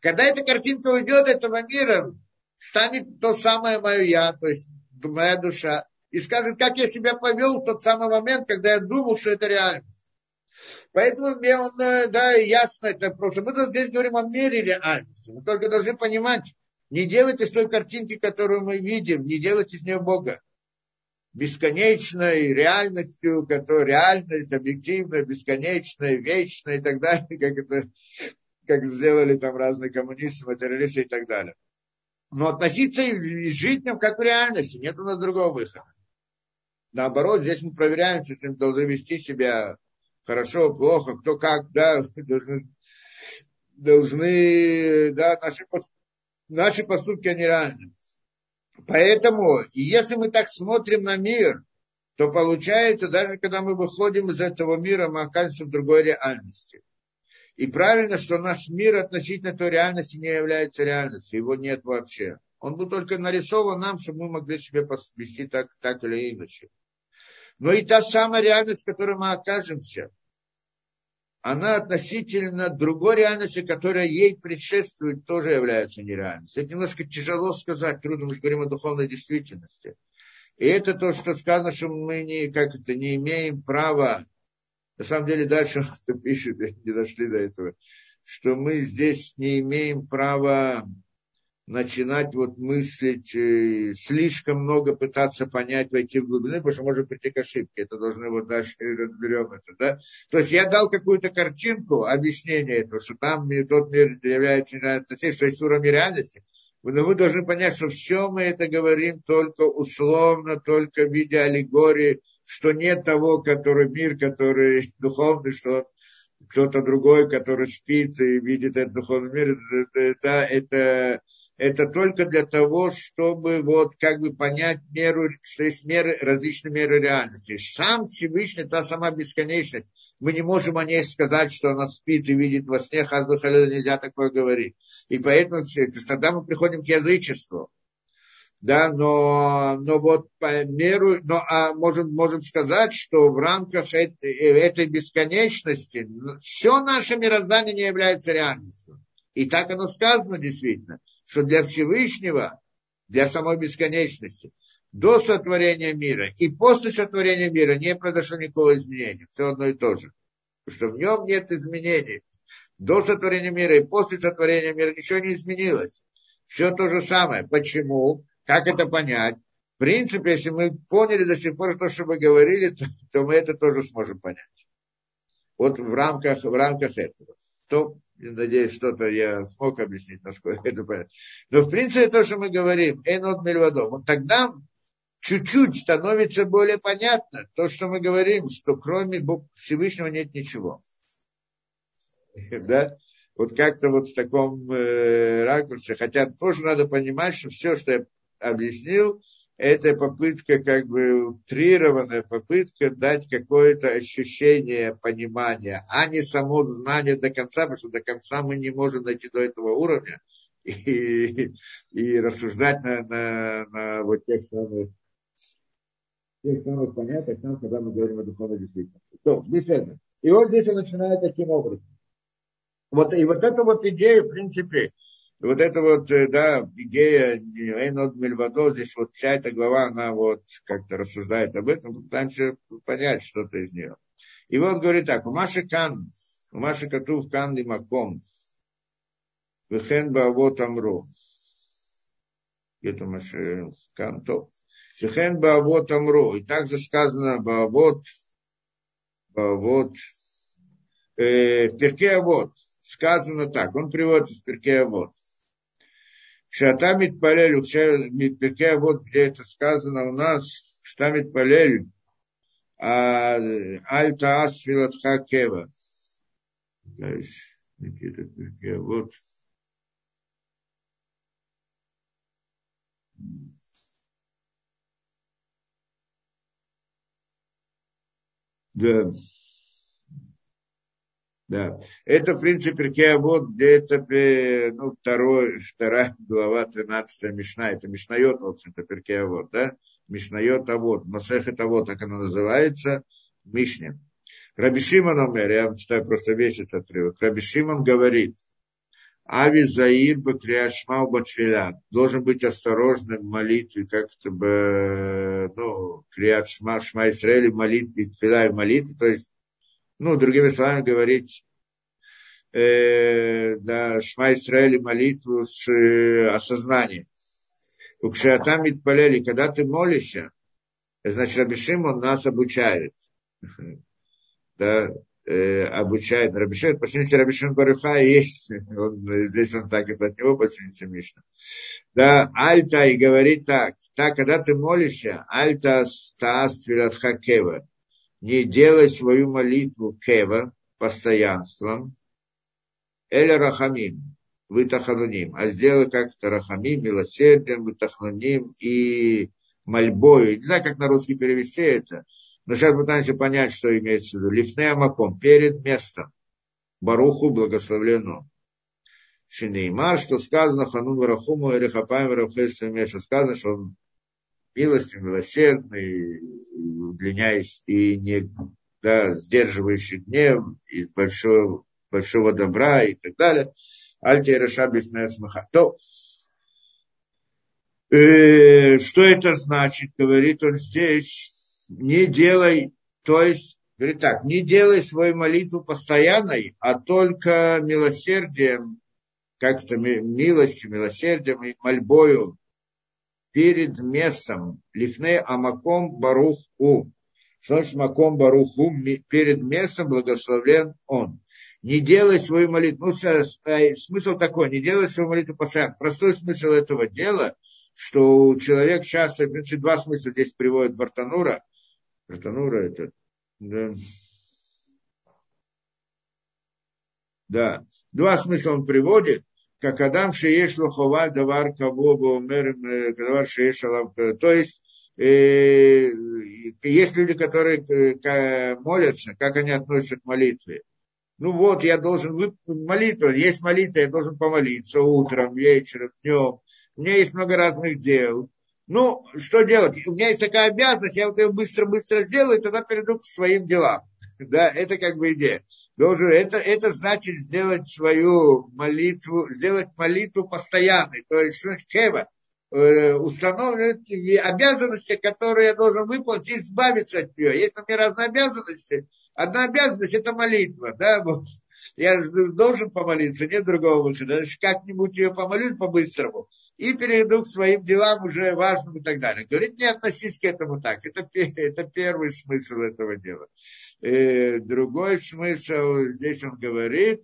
Когда эта картинка уйдет этого мира, станет то самое мое я, то есть моя душа, и скажет, как я себя повел в тот самый момент, когда я думал, что это реальность. Поэтому мне он, да, ясно это просто. Мы здесь говорим о мире реальности. Мы только должны понимать, не делать из той картинки, которую мы видим, не делать из нее Бога. Бесконечной реальностью, которая реальность, объективная, бесконечная, вечная и так далее, как это как сделали там разные коммунисты, материалисты и так далее. Но относиться и жить в нем как в реальности, нет у нас другого выхода. Наоборот, здесь мы проверяем, если мы должны вести себя хорошо, плохо, кто как, да, должны, должны да, наши, наши поступки, они реальны. Поэтому, и если мы так смотрим на мир, то получается, даже когда мы выходим из этого мира, мы оказываемся в другой реальности. И правильно, что наш мир относительно той реальности не является реальностью, его нет вообще. Он был только нарисован нам, чтобы мы могли себе вести так, так или иначе. Но и та самая реальность, в которой мы окажемся, она относительно другой реальности, которая ей предшествует, тоже является нереальностью. Это немножко тяжело сказать, трудно, мы говорим о духовной действительности. И это то, что сказано, что мы не, как это, не имеем права, на самом деле дальше он это пишет, не дошли до этого, что мы здесь не имеем права начинать вот мыслить, слишком много пытаться понять, войти в глубину, потому что может прийти к ошибке. Это должны вот дальше разберем это, да. То есть я дал какую-то картинку, объяснение этого, что там тот мир является реальностью, что есть уровень реальности. Но мы должны понять, что все мы это говорим только условно, только в виде аллегории, что нет того, который мир, который духовный, что кто-то другой, который спит и видит этот духовный мир. Да, это... Это только для того, чтобы вот как бы понять меру, что есть меры, различные меры реальности. Сам Всевышний, та сама бесконечность, мы не можем о ней сказать, что она спит и видит во сне, хаз-духаледа, нельзя такое говорить. И поэтому тогда мы приходим к язычеству. Да, но, но вот по меру, но, а можем, можем сказать, что в рамках этой, этой бесконечности все наше мироздание не является реальностью. И так оно сказано действительно, что для Всевышнего, для самой бесконечности, до сотворения мира и после сотворения мира не произошло никакого изменения. Все одно и то же. Что в нем нет изменений. До сотворения мира и после сотворения мира ничего не изменилось. Все то же самое. Почему? Как это понять? В принципе, если мы поняли до сих пор то, что мы говорили, то, то мы это тоже сможем понять. Вот в рамках, в рамках этого. То... Надеюсь, что-то я смог объяснить, насколько это понятно. Но, в принципе, то, что мы говорим, «Эйнот мильвадо», вот тогда чуть-чуть становится более понятно то, что мы говорим, что кроме Всевышнего нет ничего. Да? Вот как-то вот в таком ракурсе. Хотя тоже надо понимать, что все, что я объяснил, это попытка, как бы утрированная попытка дать какое-то ощущение понимания, а не само знание до конца, потому что до конца мы не можем дойти до этого уровня и, и рассуждать на, на, на вот тех самых, тех самых понятиях, когда мы говорим о духовной действительности. То, и вот здесь он начинает таким образом. Вот, и вот эта вот идея, в принципе, вот эта вот, да, идея «Эйнот мильвадо», здесь вот вся эта глава, она вот как-то рассуждает об этом, пытаемся понять что-то из нее. И вот говорит так, «Умаши кан, умаши катув кан лимаком, вихен баавот амру». Где-то «Умаши кан топ». «Вихен баавот амру». И также сказано «Баавот», «Баавот», э, в перке «Авот». Сказано так, он приводит из перке «Авот». Шата митпалель, митпекея, вот где это сказано у нас, шата митпалель, альта ас филатха кева. Вот. Да. Да. Это, в принципе, перке «Авот», где это, ну, второй, вторая глава, тринадцатая Мишна. Это Мишнайот, в общем-то, перке «Авот», да? Мишнайот «Авот», Масехет «Авот», так она называется, Мишне. Раби Шимон омер, я вам читаю просто весь этот отрывок. Раби Шимон говорит, «Ави заир бы криашма убатфиля». Должен быть осторожным в молитве, как-то бы, ну, криашма, шма Исраэль, молитве, тфиля и молитве, то есть, ну, другими словами, говорить э, да, «Шма Исраэль» молитву с э, осознанием. «Укшиатам митпалели», когда ты молишься, значит, Раби Шимон нас обучает. Да, э, обучает. Раби Шимон, посмотрите, Раби Шимон бар Йохай есть. Он, здесь он так, это от него, посмотрите, Мишна. Да, «Альта» и говорит так. Так, когда ты молишься, «Альта стаас твилатха кева». Не делай свою молитву кева, постоянством, эля рахамим, вытахануним, а сделай как-то рахамим, милосердием, вытахануним и мольбою. Не знаю, как на русский перевести это, но сейчас пытаемся понять, что имеется в виду. Лифне амаком, перед местом, баруху благословлено. Шинеймар, что сказано, ханун варахуму, или хапаем варахуэстэм, что сказано, что он милостью, милосердный, удлиняющий и не, да, сдерживающий гнев, и большого, большого добра и так далее. То, э, что это значит, говорит он здесь, не делай, то есть, говорит так, не делай свою молитву постоянной, а только милосердием, как-то милостью, милосердием и мольбою перед местом лифней амаком барух у. Что значит маком барух у? Перед местом благословлен он. Не делай свою молитву. Ну, смысл такой, не делай свою молитву постоянно. Простой смысл этого дела, что человек часто, в принципе, два смысла здесь приводит Бартанура. Бартанура это... Да. Да. Два смысла он приводит. Как Адам шееш лохова давар кавобу мерем давар шееш алам. То есть, э, есть люди, которые молятся, как они относятся к молитве. Ну вот, я должен молитву, есть молитва, я должен помолиться утром, вечером, днем. У меня есть много разных дел. Ну, что делать? У меня есть такая обязанность, я вот ее быстро-быстро сделаю, и тогда перейду к своим делам. Да, это как бы идея. Должен, это, это значит сделать свою молитву, сделать молитву постоянной. То есть, хева, э, установлены обязанности, которые я должен выполнить, и избавиться от нее. Есть у меня разные обязанности. Одна обязанность – это молитва. Да? Я должен помолиться, нет другого выхода. Значит, как-нибудь ее помолюсь по-быстрому и перейду к своим делам уже важным и так далее. Говорит, не относись к этому так. Это, это первый смысл этого дела. И другой смысл, здесь он говорит,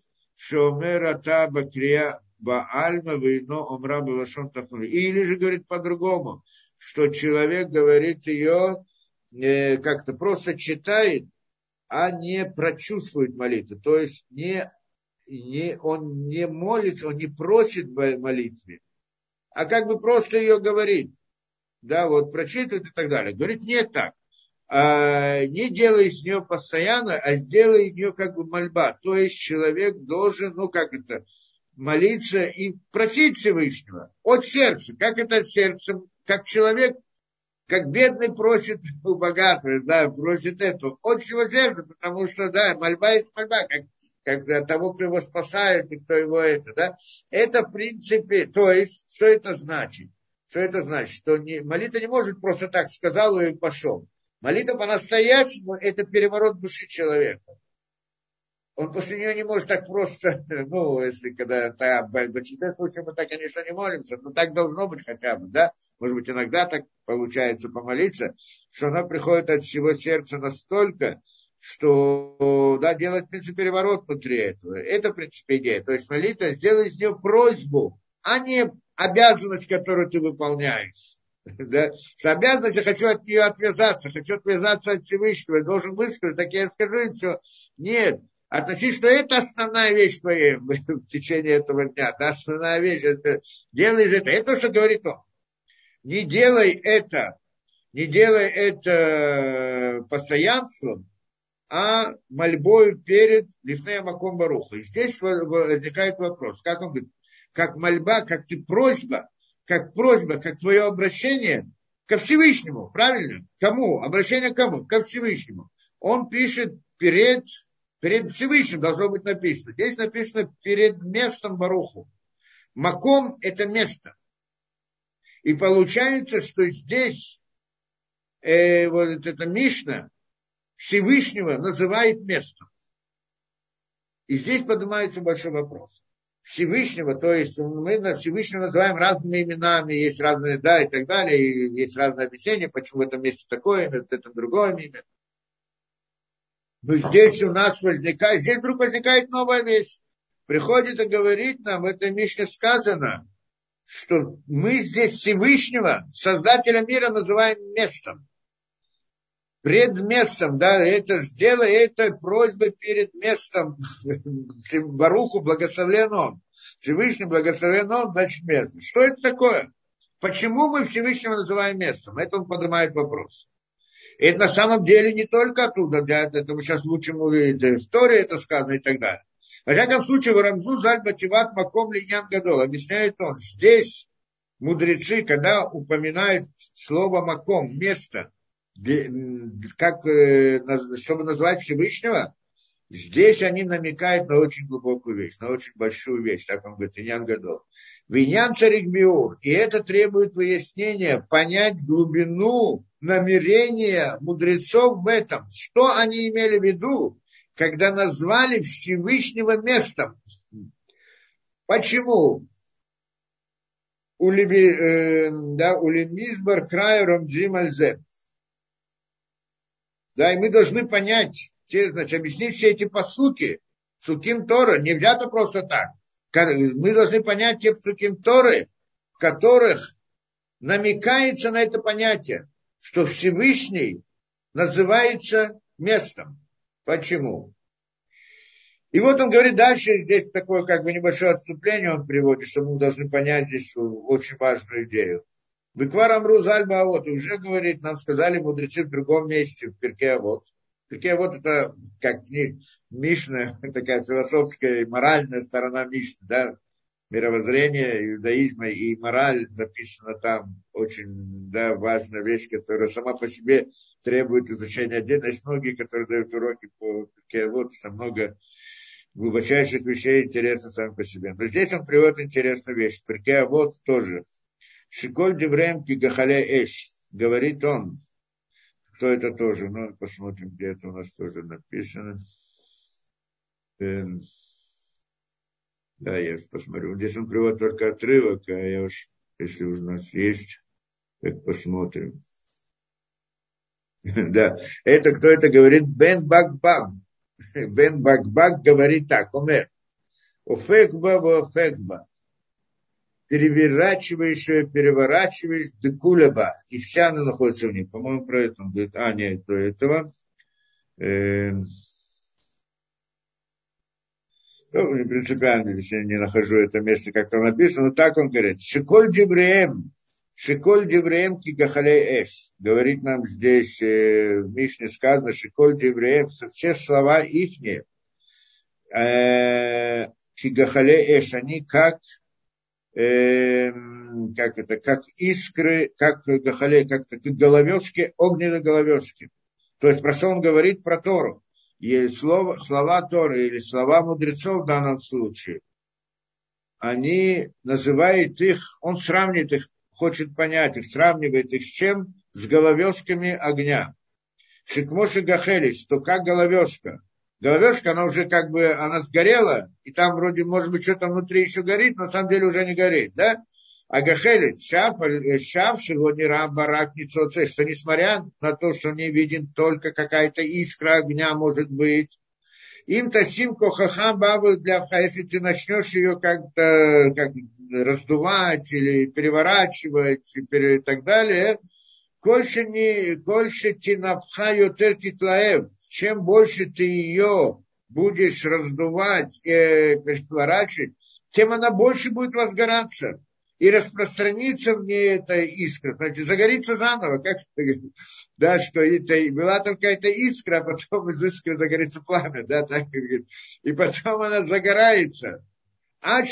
или же говорит по-другому, что человек говорит ее, как-то просто читает, а не прочувствует молитву. То есть не, не, он не молится, он не просит молитвы, а как бы просто ее говорит. Да, вот прочитывает и так далее. Говорит, не так. А, не делай из нее постоянно, а сделай из нее как бы мольба. То есть человек должен, ну как это, молиться и просить Всевышнего от сердца. Как это от сердца? Как человек, как бедный просит у богатого, да, просит этого. От всего сердца, потому что, да, мольба есть мольба, как, как от того, кто его спасает и кто его это, да. Это, в принципе, то есть, что это значит? Что это значит? Что не, молитва не может просто так, сказал и пошел. Молитва по-настоящему – это переворот души человека. Он после нее не может так просто, ну, если когда та борьба читает, в случае мы так, конечно, не молимся, но так должно быть хотя бы, да? Может быть, иногда так получается помолиться, что она приходит от всего сердца настолько, что, да, делает, в принципе, переворот внутри этого. Это, в принципе, идея. То есть молитва, сделай из нее просьбу, а не обязанность, которую ты выполняешь. Да? Что обязанность, я хочу от нее отвязаться, хочу отвязаться от Всевышнего, я должен высказать, так я скажу им все. Нет. Относись, что это основная вещь твоя в течение этого дня. Да, основная вещь. Это, делай из этого. Это то, что говорит он. Не делай это, не делай это постоянством, а мольбою перед лифней маком баруха. И здесь возникает вопрос. Как он говорит? Как мольба, как ты просьба, как просьба, как твое обращение ко Всевышнему. Правильно? Кому? Обращение к кому? Ко Всевышнему. Он пишет перед... Перед Всевышним должно быть написано. Здесь написано перед местом баруху. Маком – это место. И получается, что здесь э, вот эта Мишна Всевышнего называет местом. И здесь поднимается большой вопрос. Всевышнего, то есть мы Всевышнего называем разными именами, есть разные, да, и так далее, и есть разные объяснения, почему в этом месте такое имя, в этом другое имя. Но здесь у нас возникает, здесь вдруг возникает новая вещь. Приходит и говорит нам, в этой Мишне сказано, что мы здесь Всевышнего, Создателя мира, называем местом. Предместом, да, это сделай, это просьба перед местом. Баруху благословлен он. Всевышний благословлен он, значит место. Что это такое? Почему мы Всевышнего называем местом? Это он поднимает вопрос. И это на самом деле не только оттуда, да, это мы сейчас лучше увидим, да, история это сказано и так далее. Во всяком случае, в Рамзу Заль Бативат Маком Линьян Гадол, объясняет он, здесь мудрецы, когда упоминают слово Маком, место, как, чтобы назвать Всевышнего, здесь они намекают на очень глубокую вещь, на очень большую вещь, так он говорит, Линьян Гадол. Виньян царик биур, и это требует выяснения, понять глубину намерения мудрецов в этом. Что они имели в виду, когда назвали Всевышнего местом? Почему? Улимизбар краером зимальзе. Да, и мы должны понять, значит, объяснить все эти пасуки. Псуким Тора не взято просто так. Мы должны понять те псуким Торы, в которых намекается на это понятие, что Всевышний называется местом. Почему? И вот он говорит дальше, здесь такое как бы небольшое отступление он приводит, что мы должны понять здесь очень важную идею. Беквар амру заль баавот, уже говорит, нам сказали мудрецы в другом месте, в Перкей Авот. Перкей Авот это как Мишна, такая философская и моральная сторона Мишны, да, мировоззрение иудаизма и мораль записана там, очень, да, важная вещь, которая сама по себе требует изучения отдельно. Есть многие, которые дают уроки по Перкей Авот, там много глубочайших вещей интересно сам по себе. Но здесь он приводит интересную вещь. Перкей Авот тоже. Шиколь деврем кигахале эш. Говорит он. Кто это тоже? Ну, посмотрим, где это у нас тоже написано. Эм. Да, я уж посмотрю. Здесь он приводит только отрывок, а я уж, если у нас есть, так посмотрим. Да. Это кто это говорит? Бен Бак-Бак. Бен Бак-Бак говорит так, Омер, офекба во офекба, переворачивающая, переворачиваешь, декулеба, и вся она находится в ней. По-моему, про это он говорит, а, нет, до этого. Эм... Ну, не принципиально, если я не нахожу это место, как там написано, но так он говорит. Шиколь дебреем, шиколь дебреем кигахалей эш. Говорит нам здесь, э, в Мишне сказано, шиколь дебреем, все слова ихние. Э, кигахалей эш, они как... Э, как это, как искры, как гахале, как, как головешки, огненные головешки. То есть про что он говорит? Про Тору. И слова, слова Торы или слова мудрецов в данном случае, они называют их, он сравнивает их, хочет понять их, сравнивает их с чем? С головешками огня. Шикмоши гахелис, то как головешка. Головешка, она уже как бы, она сгорела, и там вроде, может быть, что-то внутри еще горит, но на самом деле уже не горит, да? А гахелит, шав, шав, сегодня рамбарак, не цоцэ, что несмотря на то, что не виден только какая-то искра огня, может быть, им тасим кохахам бабы для вха, если ты начнешь ее как-то как раздувать или переворачивать и так далее, кольше не, кольше тинапха ютер титлаев, чем больше ты ее будешь раздувать, э, переворачивать, тем она больше будет возгораться. И распространится в ней эта искра. Значит, загорится заново. Как да, что это, была там какая-то искра, а потом из искры загорится пламя. Да, так, и потом она загорается. Так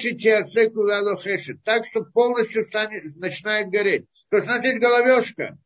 что полностью станет, начинает гореть. То есть у нас есть головешка.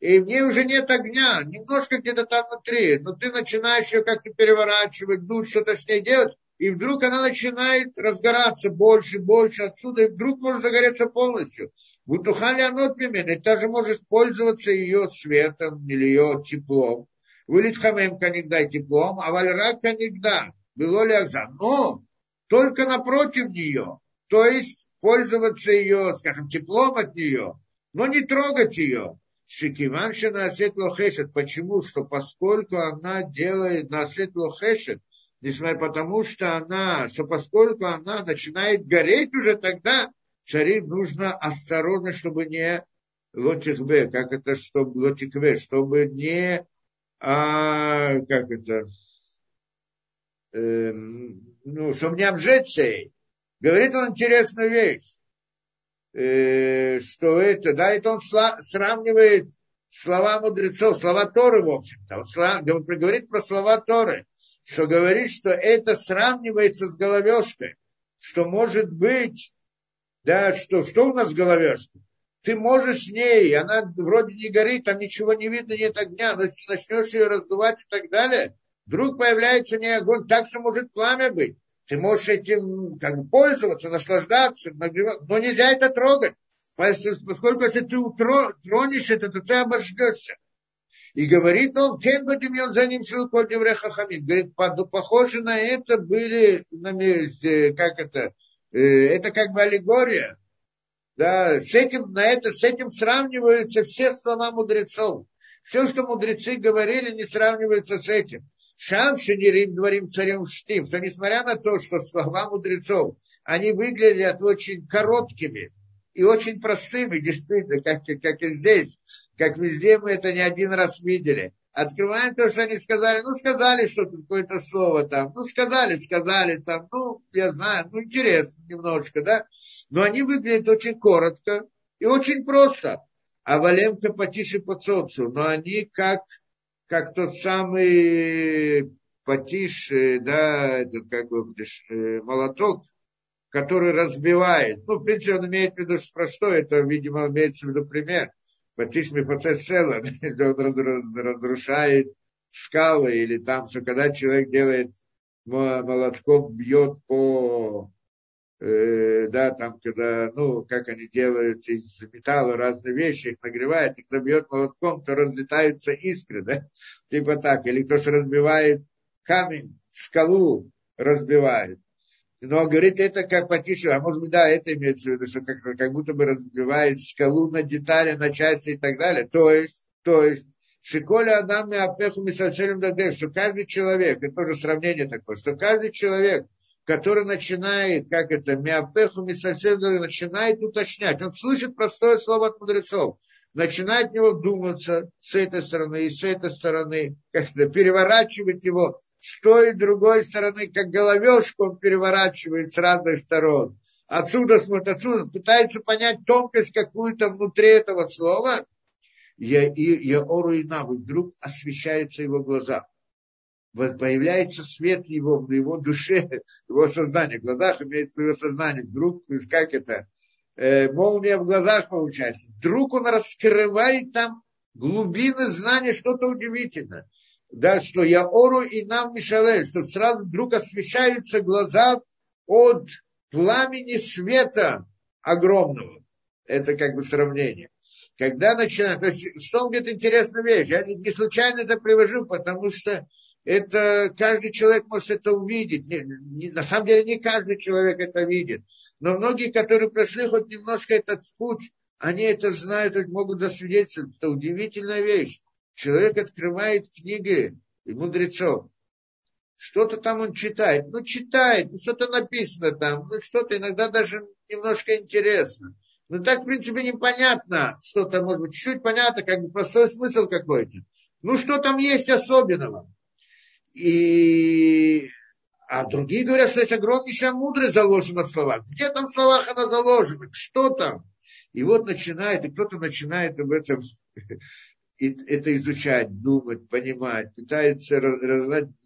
И в ней уже нет огня, немножко где-то там внутри, но ты начинаешь ее как-то переворачивать, дуть, что-то с ней делать, и вдруг она начинает разгораться больше, больше отсюда, и вдруг может загореться полностью. Вытухали оно примерно, и ты же можешь пользоваться ее светом или ее теплом. Вылитхамем конегда теплом, а вальра конегда, было ли огзан. Но только напротив нее, то есть пользоваться ее, скажем, теплом от нее, но не трогать ее. Шикиванша наасет лохешет. Почему? Что поскольку она делает наасет лохешет, несмотря потому, что она, что поскольку она начинает гореть уже тогда, царю нужно осторожно, чтобы не лотикве, как это, чтобы лотикве, чтобы не, а, как это, э, ну, чтобы не обжечься ей. Говорит он интересную вещь. Что это, да, это он сравнивает слова мудрецов, слова Торы, в общем-то, он говорит про слова Торы, что говорит, что это сравнивается с головешкой, что может быть, да, что, что у нас головешка, ты можешь с ней, она вроде не горит, там ничего не видно, нет огня, но если начнешь ее раздувать и так далее, вдруг появляется не огонь, так что может пламя быть. Ты можешь этим как бы пользоваться, наслаждаться, нагреваться, но нельзя это трогать. Поскольку если ты тронешь это, то ты обожжешься. И говорит он, кен бадимьон за ним шелкот девре хахамим. Говорит, похоже на это были, как это, это как бы аллегория. Да, с этим, на это, с этим сравниваются все слова мудрецов. Все, что мудрецы говорили, не сравнивается с этим. Шам шенирим дворим царем штим, что несмотря на то, что слова мудрецов, они выглядят очень короткими и очень простыми, действительно, как, как и здесь, как везде мы это не один раз видели. Открываем то, что они сказали, ну сказали что-то, какое-то слово там, ну сказали, сказали там, ну я знаю, ну интересно немножко, да, но они выглядят очень коротко и очень просто. А валемка потише под солнцу, но они как, как тот самый потише, да, этот как бы молоток, который разбивает. Ну, в принципе, он имеет в виду, про что это, видимо, имеется в виду пример. Потише мифоцет села, он разрушает скалы, или там, что когда человек делает молотком, бьет по... Э, да, там, когда, ну, как они делают из металла разные вещи, их нагревают, и кто бьет молотком, то разлетаются искры, да, типа так, или кто же разбивает камень, скалу разбивает, но говорит, это как потише, а может быть, да, это имеется в виду, что как, как будто бы разбивает скалу на детали, на части и так далее, то есть, то есть, шиколя адам и апеху мисальчелем дадех, что каждый человек, это тоже сравнение такое, что каждый человек, который начинает, как это, миапеху, мисальцев, начинает уточнять. Он слышит простое слово от мудрецов. Начинает в него вдуматься с этой стороны и с этой стороны. Как-то переворачивать его с той и другой стороны, как головешку он переворачивает с разных сторон. Отсюда смотрит, отсюда. Пытается понять тонкость какую-то внутри этого слова. Я, и, я ору и навы. Вдруг освещаются его глаза. Появляется свет его в его душе, в его сознании, в глазах имеется его сознание. Вдруг, как это, э, молния в глазах получается. Вдруг он раскрывает там глубины знания, что-то удивительное. Да, что я ору и нам мишалель, что сразу вдруг освещаются глаза от пламени света огромного. Это как бы сравнение. Когда начинает, то есть, что он говорит, интересная вещь. Я не случайно это привожу, потому что это каждый человек может это увидеть. Не, не, на самом деле не каждый человек это видит. Но многие, которые прошли хоть немножко этот путь, они это знают, могут засвидетельствовать. Это удивительная вещь. Человек открывает книги мудрецов. Что-то там он читает. Ну, читает, ну, что-то написано там. Ну, что-то иногда даже немножко интересно. Ну, так, в принципе, непонятно что-то. Может быть, чуть-чуть понятно, как бы простой смысл какой-то. Ну, что там есть особенного? И... А другие говорят, что есть огромнейшая мудрость заложена в словах. Где там в словах она заложена? Что там? И вот начинает, и кто-то начинает об этом это изучать, думать, понимать, пытается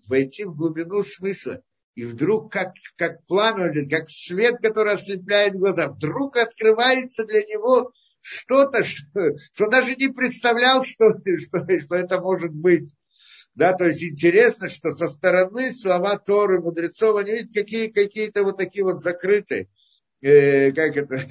войти в глубину смысла. И вдруг, как, как пламя, как свет, который ослепляет глаза, вдруг открывается для него что-то, что, что даже не представлял, что, что, что это может быть. Да, то есть интересно, что со стороны слова Торы, мудрецов, они видят какие, какие-то вот такие вот закрытые, э, как это,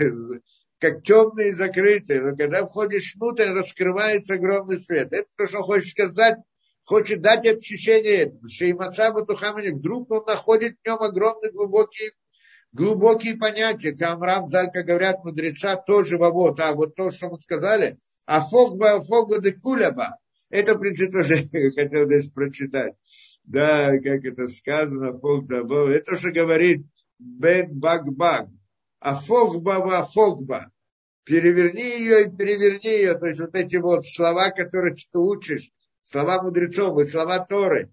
как темные закрытые. Но когда входишь внутрь, раскрывается огромный свет. Это то, что он хочет сказать, хочет дать ощущение этому. Шеймаца Батухамани, вдруг он находит в нем огромные глубокие, глубокие понятия. Камрам, как говорят мудреца, тоже вовод. А вот то, что мы сказали, афогба, афогба де куляба. Это, в принципе, тоже хотел здесь прочитать. Да, как это сказано, фогдаба. Это же говорит Бен Баг-Баг. А фогбава фогба. Переверни ее и переверни ее. То есть вот эти вот слова, которые ты учишь, слова мудрецов и слова Торы.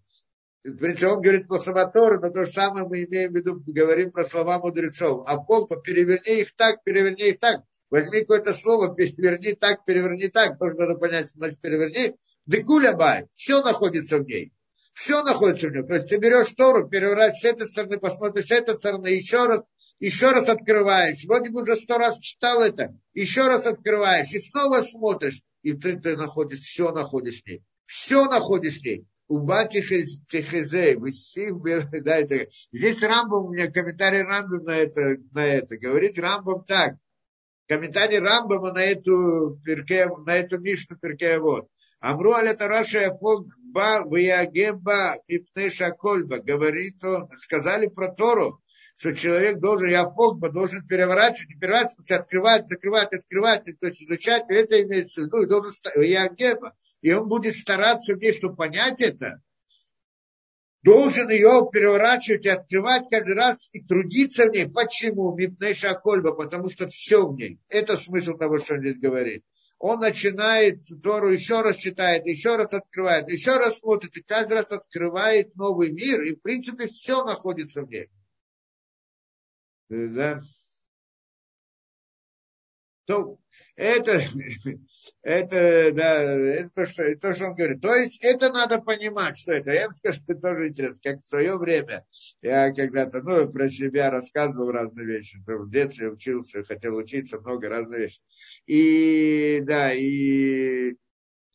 В принципе, он говорит про слова Торы, но то же самое мы имеем в виду, говорим про слова мудрецов. А фогба, переверни их так, переверни их так. Возьми какое-то слово, переверни так, переверни так. Тоже надо понять, что значит переверни. Декулябай, все находится в ней. Все находится в ней. То есть ты берешь Тору, переворачиваешь с этой стороны, посмотришь с этой стороны, еще раз, еще раз открываешь. Вроде бы уже сто раз читал это. Еще раз открываешь и снова смотришь. И ты, ты находишь, все находишь в ней. Все находишь в ней. Уба тихезей, высив, да, это. Здесь Рамбам, у меня комментарий Рамбам на это, на это. Говорит Рамбам так. Комментарий Рамбама на эту перке, на эту Мишну перке вот. Амру аля тараша фогба виагеба пипнеша кольба. Говорит он, сказали про Тору, что человек должен, я Бог должен переворачивать, переворачивать, открывать, закрывать, открывать, то есть изучать, и это имеется в виду, и должен, я Геба, и он будет стараться мне, чтобы понять это, должен ее переворачивать и открывать каждый раз и трудиться в ней. Почему? Мипнейша Кольба, потому что все в ней. Это смысл того, что он здесь говорит. Он начинает Тору еще раз читает, еще раз открывает, еще раз смотрит, и каждый раз открывает новый мир, и в принципе все находится в ней. Да. То, это, это, да, это то, что, то, что он говорит. То есть это надо понимать, что это. Я вам скажу, это тоже интересно. Как в свое время я когда-то, ну, про себя рассказывал разные вещи. В детстве учился, хотел учиться, много разных вещей. И, да, и,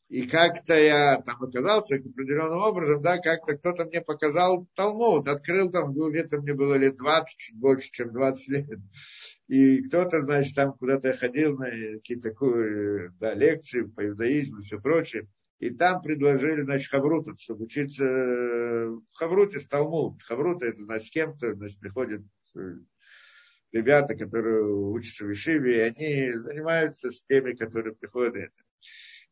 и как-то я там оказался определенным образом, да, как-то кто-то мне показал Талмуд, открыл там, где-то мне было лет двадцать, чуть больше, чем двадцать лет. И кто-то, значит, там куда-то я ходил на какие-то да, лекции по иудаизму и все прочее. И там предложили, значит, хавруту, чтобы учиться в хавруте с Талмуд. Хаврута, это, значит, с кем-то, значит, приходят ребята, которые учатся в Ишиве, и они занимаются с теми, которые приходят это.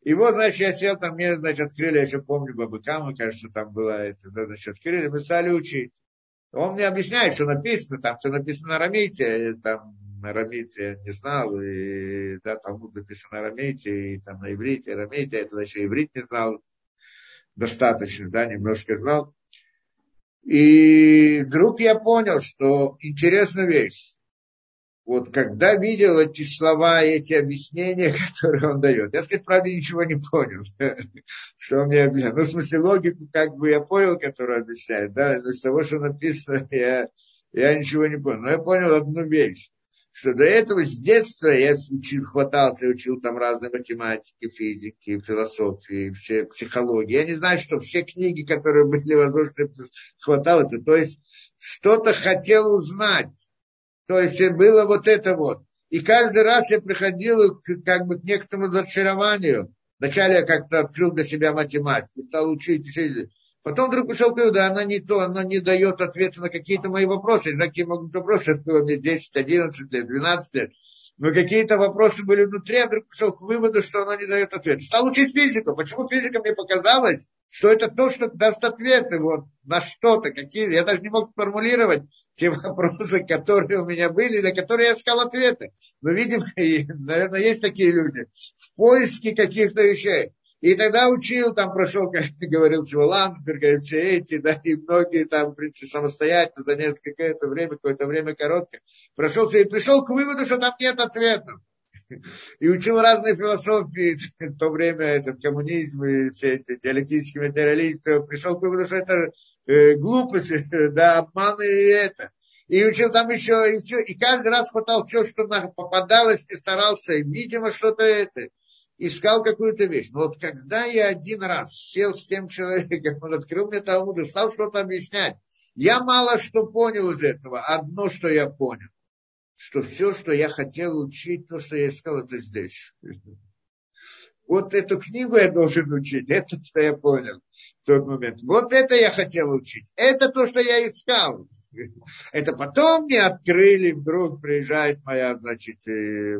И вот, значит, я сел там, мне, значит, открыли, я еще помню, Бабыкама, кажется, там была, это, значит, открыли, мы стали учить. Он мне объясняет, что написано, там все написано на арамейте, там на арамейте я не знал, и да, Талмуд написано на арамейте, и там на иврите, арамейте, это значит, иврит не знал достаточно, да, немножко знал. И вдруг я понял, что интересная вещь. Вот когда видел эти слова, эти объяснения, которые он дает, я, сказать, правда, ничего не понял, что он мне объясняет. Ну, в смысле, логику как бы я понял, которую объясняет, да, из того, что написано, я, я ничего не понял. Но я понял одну вещь, что до этого с детства я учил, хватался, учил там разные математики, физики, философии, все, психологии. Я не знаю, что все книги, которые были возможны, хватало это. То есть что-то хотел узнать. То есть было вот это вот. И каждый раз я приходил к, как бы, к некоторому разочарованию. Вначале я как-то открыл для себя математику, стал учить. учить. Потом вдруг пришел к выводу, она не то, она не дает ответа на какие-то мои вопросы. На какие могут вопросы, это было мне десять, одиннадцать лет, двенадцать лет. Но какие-то вопросы были внутри, я вдруг пришел к выводу, что она не дает ответа. Стал учить физику. Почему физика мне показалась, что это то, что даст ответы вот, на что-то. Какие... Я даже не мог сформулировать те вопросы, которые у меня были, на которые я искал ответы. Но, видимо, и, наверное, есть такие люди в поиске каких-то вещей. И тогда учил, там прошел, как говорил, всего Ландберга и все эти, да, и многие там, в принципе, самостоятельно за несколько это время, какое-то время короткое, прошел все и пришел к выводу, что там нет ответов. И учил разные философии, в то время этот коммунизм и все эти диалектические материалисты, пришел к выводу, что это э, глупость, да, обман и это. И учил там еще, и все, и каждый раз хватал все, что попадалось, и старался, и, видимо, что-то это, искал какую-то вещь. Но вот когда я один раз сел с тем человеком, он открыл мне Талмуд и стал что-то объяснять, я мало что понял из этого, одно, что я понял. Что все, что я хотел учить, то, что я искал, это здесь. Вот эту книгу я должен учить, это, что я понял в тот момент. Вот это я хотел учить, это то, что я искал. Это потом мне открыли, вдруг приезжает моя, значит,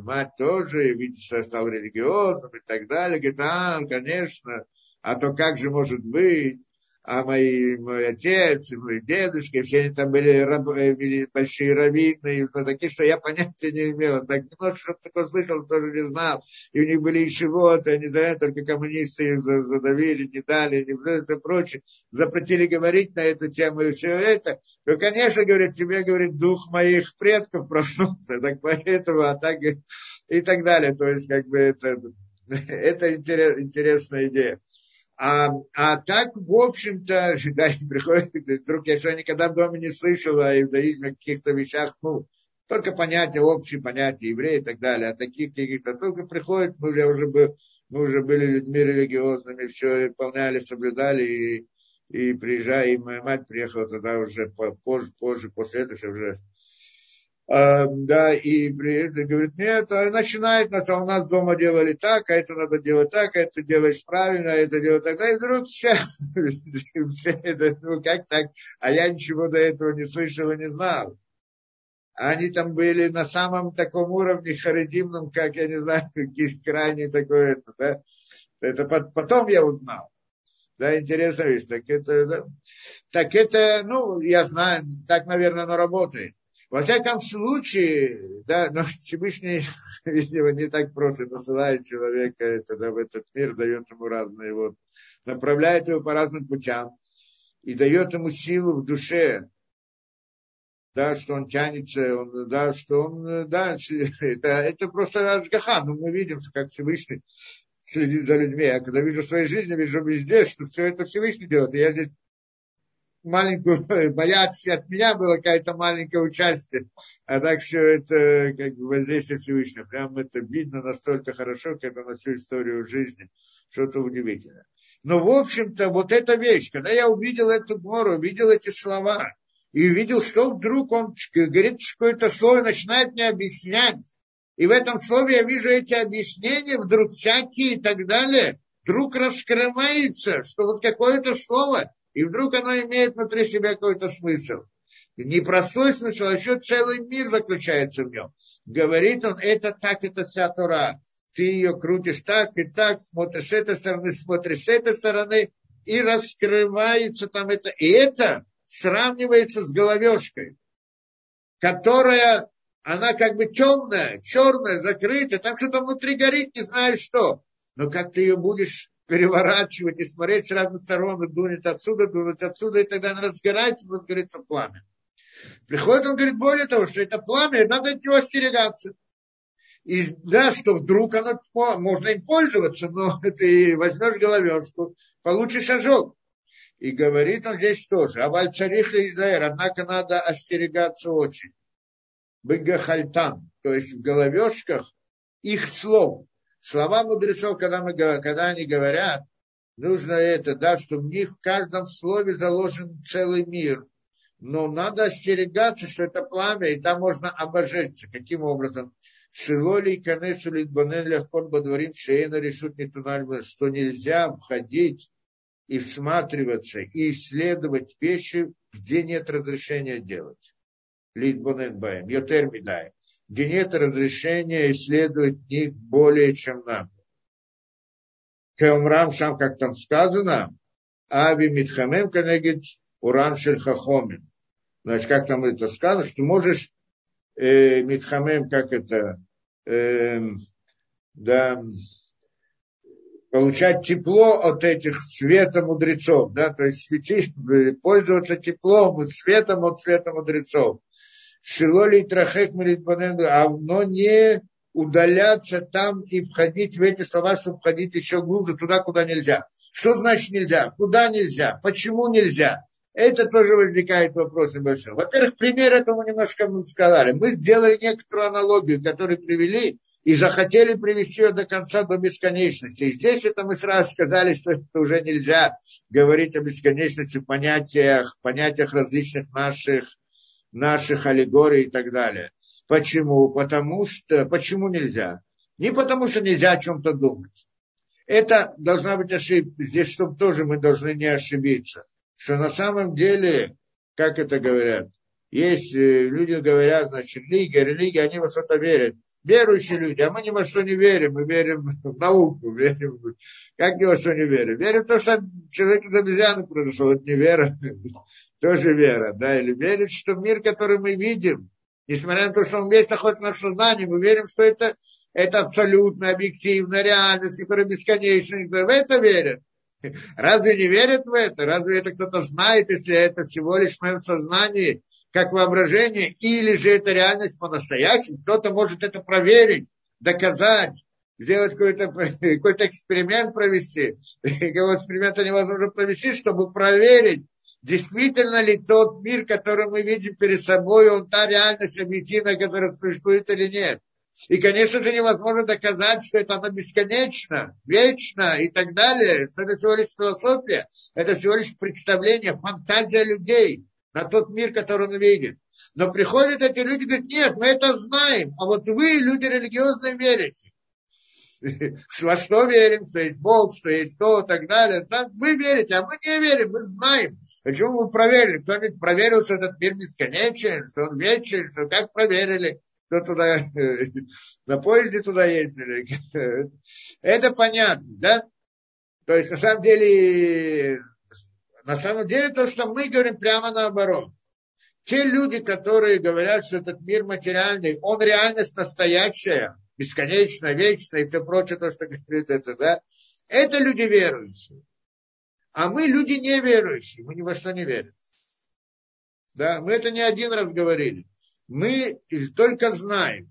мать тоже, и видит, что я стал религиозным и так далее. Говорит, а, конечно, а то как же может быть? А мои, мой отец, и мой дедушка, и все они там были, раб, были большие раввины, и такие, что я понятия не имел. Так немножко что-то такое слышал, тоже не знал. И у них были еще вот, они за это, только коммунисты их задавили, не дали, и прочее. Запретили говорить на эту тему и все это. Ну, конечно, говорит, тебе, говорит, дух моих предков проснулся, так поэтому, а так и, и так далее. То есть, как бы, это, это интерес, интересная идея. А, а так, в общем-то, да, приходит, вдруг я еще никогда в доме не слышал о иудаизме, о каких-то вещах, ну, только понятия, общие понятия, евреи и так далее, а таких каких-то, только приходит, мы уже, уже, был, мы уже были людьми религиозными, все выполняли, соблюдали, и, и приезжая, и моя мать приехала тогда уже позже, позже после этого, все уже... Uh, да, и говорит, нет, начинает нас, а у нас дома делали так, а это надо делать так, а это ты делаешь правильно, а это делать так, и вдруг все, все это, ну как так, а я ничего до этого не слышал и не знал. Они там были на самом таком уровне харидимном, как, я не знаю, крайне такое, это, да. Это потом я узнал. Да, интересная вещь. Так это, да. так это, ну, я знаю, так, наверное, оно работает. Во всяком случае, да, но Всевышний, видимо, не так просто посылает человека это, да, в этот мир, дает ему разные, вот, направляет его по разным путям и дает ему силу в душе, да, что он тянется, он, да, что он, да, это, это просто ажгаха, ну, мы видим, как Всевышний следит за людьми, а когда вижу в своей жизни, вижу везде, что все это Всевышний делает, и я здесь маленькую, бояться от меня было какое-то маленькое участие, а так все это как бы воздействие Всевышнего. Прям это видно настолько хорошо, когда на всю историю жизни, что-то удивительное. Но в общем-то вот эта вещь, когда я увидел эту гмору, увидел эти слова и увидел, что вдруг он говорит какое-то слово, начинает мне объяснять, и в этом слове я вижу эти объяснения, вдруг всякие и так далее, вдруг раскрывается, что вот какое-то слово, и вдруг оно имеет внутри себя какой-то смысл. Непростой смысл, а еще целый мир заключается в нем. Говорит он, это так, это вся Тора. Ты ее крутишь так и так, смотришь с этой стороны, смотришь с этой стороны, и раскрывается там это. И это сравнивается с головешкой, которая, она как бы темная, черная, закрытая, там что-то внутри горит, не знаешь что. Но как ты ее будешь переворачивать и смотреть с разных сторон, дунет отсюда, дунет отсюда, и тогда она разгорается, разгорится пламя. Приходит, он говорит, более того, что это пламя, и надо от него остерегаться. И да, что вдруг оно, можно им пользоваться, но ты возьмешь головешку, получишь ожог. И говорит он здесь тоже, аваль царих лизаэр, однако надо остерегаться очень. Быгахальтан, то есть в головешках их слов. Слова мудрецов, когда, мы, когда они говорят, нужно это, да, что в них в каждом слове заложен целый мир. Но надо остерегаться, что это пламя, и там можно обожечься. Каким образом? Что нельзя обходить и всматриваться, и исследовать вещи, где нет разрешения делать. Литбонен баем, йотер мидаем. Где нет разрешения исследовать них более, чем надо. Кеумрам шам, как там сказано, аби митхамем канегит урам шельхахомим. Значит, как там это сказано, что можешь э, митхамем, как это, э, да, получать тепло от этих света мудрецов, да, то есть светить, пользоваться теплом, светом от света мудрецов. Шилоли трахек милитбаненду, а но не удаляться там и входить в эти слова, чтобы входить еще глубже туда, куда нельзя. Что значит нельзя? Куда нельзя? Почему нельзя? Это тоже возникает вопрос небольшой. Во-первых, пример этому немножко мы сказали. Мы сделали некоторую аналогию, которую привели, и захотели привести ее до конца, до бесконечности. И здесь это мы сразу сказали, что это уже нельзя говорить о бесконечности в понятиях, понятиях различных наших, наших аллегорий и так далее. Почему? Потому что... Почему нельзя? Не потому, что нельзя о чем-то думать. Это должна быть ошибка. Здесь, чтобы тоже мы должны не ошибиться. Что на самом деле, как это говорят, есть люди говорят, значит, религия, религия, они во что-то верят. Верующие люди, а мы ни во что не верим. Мы верим в науку, верим... Как ни во что не верим? Верим в то, что человек из обезьяны произошел. Это не вера. Тоже вера, да, или верить, что мир, который мы видим, несмотря на то, что он весь находится в нашем сознании, мы верим, что это, это абсолютно объективная реальность, которая бесконечна, в это верят. Разве не верят в это? Разве это кто-то знает, если это всего лишь в моем сознании, как воображение, или же это реальность по-настоящему? Кто-то может это проверить, доказать, сделать какой-то, какой-то эксперимент провести. Какого эксперимента невозможно провести, чтобы проверить, действительно ли тот мир, который мы видим перед собой, он та реальность объективная, которая существует или нет. И, конечно же, невозможно доказать, что это она бесконечна, вечна и так далее. Что это всего лишь философия, это всего лишь представление, фантазия людей на тот мир, который он видит. Но приходят эти люди и говорят, нет, мы это знаем, а вот вы, люди религиозные, верите. во что верим, что есть Бог, что есть то и так далее. Вы верите, а мы не верим, мы знаем. Почему мы проверили? Кто-нибудь проверил, что этот мир бесконечен, что он вечен, что как проверили, кто туда на поезде туда ездили. Это понятно, да? То есть на самом деле, на самом деле то, что мы говорим, прямо наоборот. Те люди, которые говорят, что этот мир материальный, он реальность настоящая, бесконечная, вечная и все прочее, то, что говорит это, да, это люди верующие. А мы люди неверующие, мы ни во что не верим. Да, мы это не один раз говорили. Мы только знаем,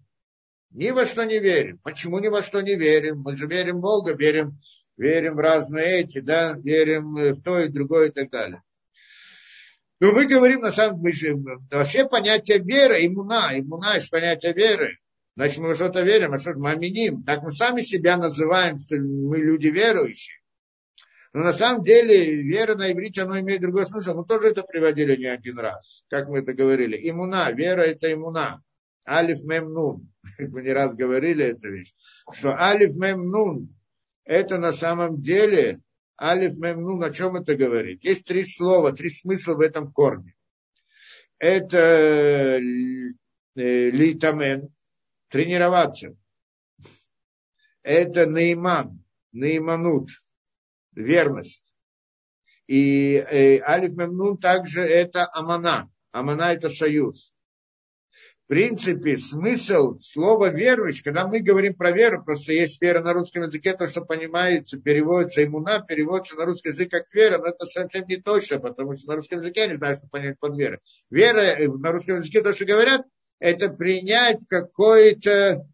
ни во что не верим. Почему ни во что не верим? Мы же верим в Бога, верим, верим в разные эти, да, верим в то и другое и так далее. Но мы говорим, на самом деле, вообще понятие веры, иммуна, иммуна есть понятие веры. Значит, мы во что-то верим, а что же мы аминим. Так мы сами себя называем, что мы люди верующие. Но на самом деле вера на иврите, она имеет другой смысл. Мы тоже это приводили не один раз, как мы это говорили. Иммуна, вера это иммуна. Алиф мем нун. Мы не раз говорили эту вещь. Что алиф мем нун, это на самом деле... Алиф мем нун, о чем это говорит? Есть три слова, три смысла в этом корне. Это литамен, тренироваться. Это наиман, наиманут, верность. И алиф мем нун также это амана. Амана это союз. В принципе, смысл слова верующий, когда мы говорим про веру, просто есть вера на русском языке, то, что понимается, переводится иммуна, переводится на русский язык как вера, но это совсем не точно, потому что на русском языке я не знаю, что понять под верой. Вера на русском языке, то, что говорят, это принять какое-то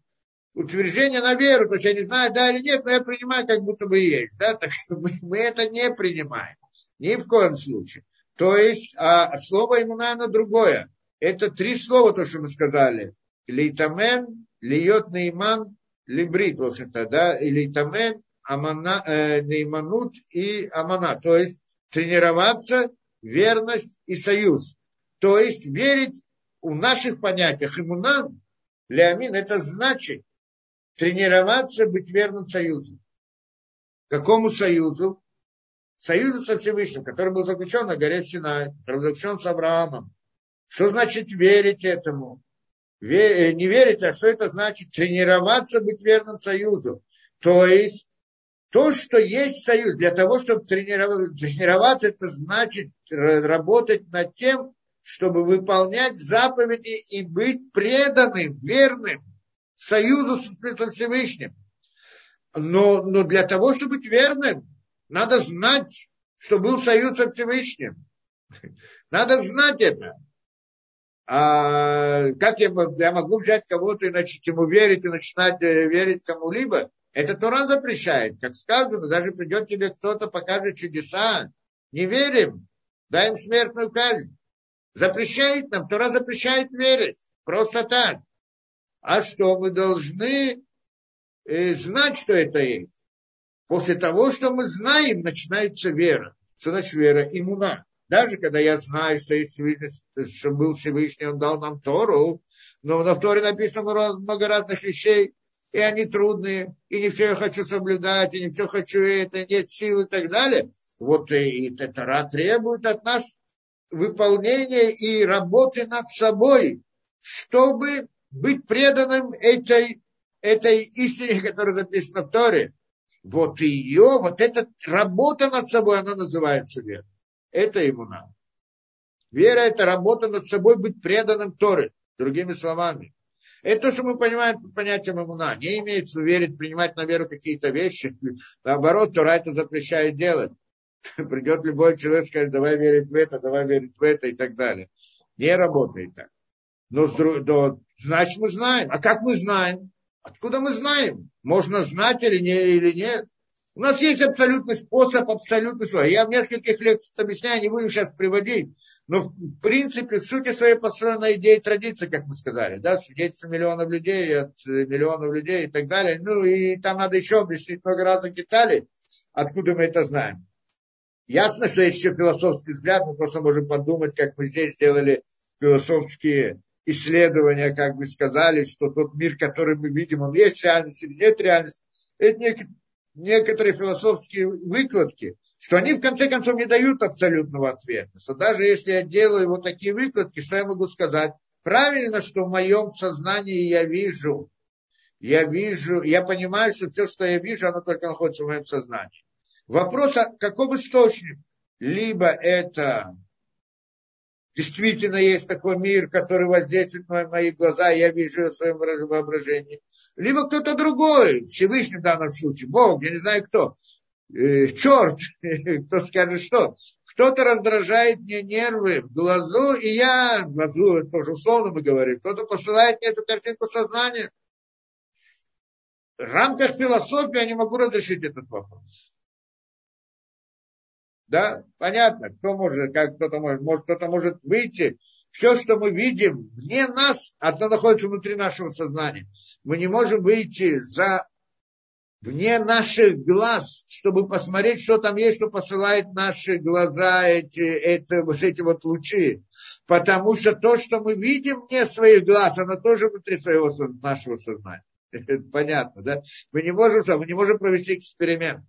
утверждение на веру, то есть я не знаю, да или нет, но я принимаю, как будто бы есть, да, так мы, мы это не принимаем, ни в коем случае. То есть а слово иммуна, оно другое. Это три слова, то, что мы сказали. Лейтамен, льет нейман, либрит, в общем-то, да, и лейтамен, амана, э, нейманут и амана. То есть тренироваться, верность и союз. То есть верить в наших понятиях. Имунан, леамин, это значит тренироваться, быть верным союзу. Какому союзу? Союзу со Всевышним, который был заключен на горе Синай, который был заключен с Авраамом. Что значит верить этому? Вер, не верить, а что это значит? Тренироваться, быть верным союзу. То есть, то, что есть союз, для того, чтобы тренировать, тренироваться, это значит работать над тем, чтобы выполнять заповеди и быть преданным, верным союзу с Всевышним. Но, но для того, чтобы быть верным, надо знать, что был союз со Всевышним. Надо знать это. А как я, я могу взять кого-то и начать ему верить, и начинать верить кому-либо? Это Тора запрещает, как сказано, даже придет тебе кто-то, покажет чудеса, не верим, дай им смертную казнь. Запрещает нам, Тора запрещает верить, просто так. А что, мы должны знать, что это есть. После того, что мы знаем, начинается вера. Что значит вера? Иммуна. Даже когда я знаю, что, есть, что был Всевышний, он дал нам Тору, но на Торе написано много разных вещей, и они трудные, и не все я хочу соблюдать, и не все хочу это, нет сил и так далее. Вот и, и Тора требует от нас выполнения и работы над собой, чтобы быть преданным этой, этой истине, которая записана в Торе. Вот ее, вот эта работа над собой, она называется вера. Это иммуна. Вера – это работа над собой, быть преданным Торе. Другими словами. Это то, что мы понимаем под понятием иммуна. Не имеется верить, принимать на веру какие-то вещи. Наоборот, Тора это запрещает делать. Придет любой человек и скажет, давай верить в это, давай верить в это и так далее. Не работает так. Но, но, значит, мы знаем. А как мы знаем? Откуда мы знаем? Можно знать или, не, или нет? У нас есть абсолютный способ, абсолютный способ. Я в нескольких лекциях объясняю, не буду сейчас приводить. Но в принципе, в сути своей построена идея традиции, как мы сказали. Да, свидетельство миллионов людей, от миллионов людей и так далее. Ну и там надо еще объяснить много разных деталей, откуда мы это знаем. Ясно, что есть еще философский взгляд. Мы просто можем подумать, как мы здесь делали философские исследования, как бы сказали, что тот мир, который мы видим, он есть реальность или нет реальности. это некоторые философские выкладки, что они в конце концов не дают абсолютного ответа. Что даже если я делаю вот такие выкладки, что я могу сказать? Правильно, что в моем сознании я вижу, я вижу, я понимаю, что все, что я вижу, оно только находится в моем сознании. Вопрос о каком источнике? Либо это действительно есть такой мир, который воздействует на мои глаза, я вижу его в своем воображении. Либо кто-то другой, Всевышний в данном случае, Бог, я не знаю кто, э, черт, кто скажет что. Кто-то раздражает мне нервы в глазу, и я, в глазу, это тоже условно мы говорим, кто-то посылает мне эту картинку сознания. В рамках философии я не могу разрешить этот вопрос. Да, понятно, кто может, как кто-то может, может, кто-то может выйти. Все, что мы видим вне нас, оно находится внутри нашего сознания. Мы не можем выйти за вне наших глаз, чтобы посмотреть, что там есть, что посылает наши глаза, эти, это, вот эти вот лучи. Потому что то, что мы видим вне своих глаз, оно тоже внутри своего, нашего сознания. Понятно, да? Мы не можем, мы не можем провести эксперимент.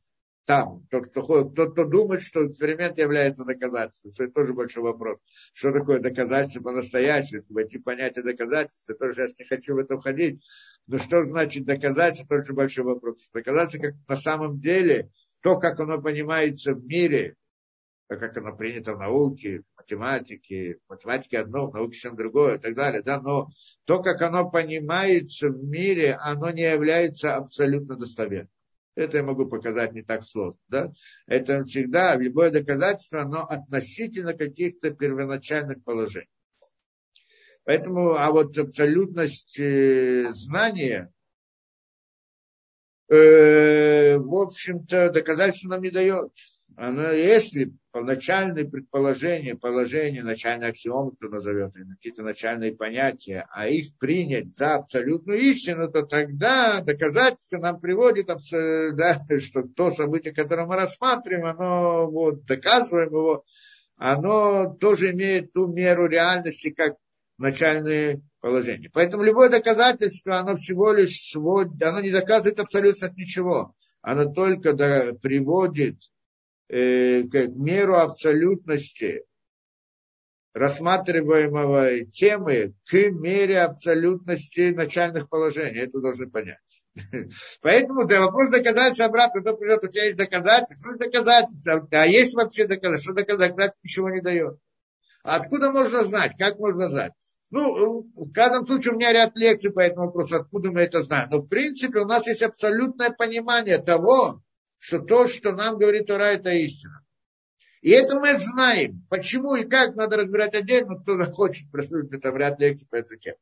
Там, тот, кто, тот, кто думает, что эксперимент является доказательством, это тоже большой вопрос. Что такое доказательство по-настоящему? Войти в понятие доказательства, я тоже сейчас не хочу в это уходить. Но что значит доказательство? Тоже большой вопрос. Доказательство, как на самом деле, то, как оно понимается в мире, как оно принято в науке, в математике, в математике одно, в науке всем другое и так далее. Да? Но то, как оно понимается в мире, оно не является абсолютно достоверным. Это я могу показать не так сложно. Да? Это всегда, любое доказательство, оно относительно каких-то первоначальных положений. Поэтому, а вот абсолютность знания, э, в общем-то, доказательство нам не дает. Оно, если начальные предположения, положения, начальные аксиомы, кто назовет, какие-то начальные понятия, а их принять за абсолютную истину, то тогда доказательство нам приводит, да, что то событие, которое мы рассматриваем, оно, вот, доказываем его, оно тоже имеет ту меру реальности, как начальные положения. Поэтому любое доказательство, оно всего лишь сводит, оно не доказывает абсолютно ничего. Оно только до, приводит как меру абсолютности рассматриваемой темы к мере абсолютности начальных положений. Это должны понять. Поэтому да, вопрос доказательства обратно. Кто придет, у тебя есть доказательства. Что доказательства? А есть вообще доказательства? Что доказательства? Ничего не дает. А откуда можно знать? Как можно знать? Ну, в каждом случае у меня ряд лекций по этому вопросу. Откуда мы это знаем? Но в принципе у нас есть абсолютное понимание того, что то, что нам говорит Тора, это истина. И это мы знаем. Почему и как надо разбирать отдельно, кто захочет, прослушать это вряд ли по этой теме.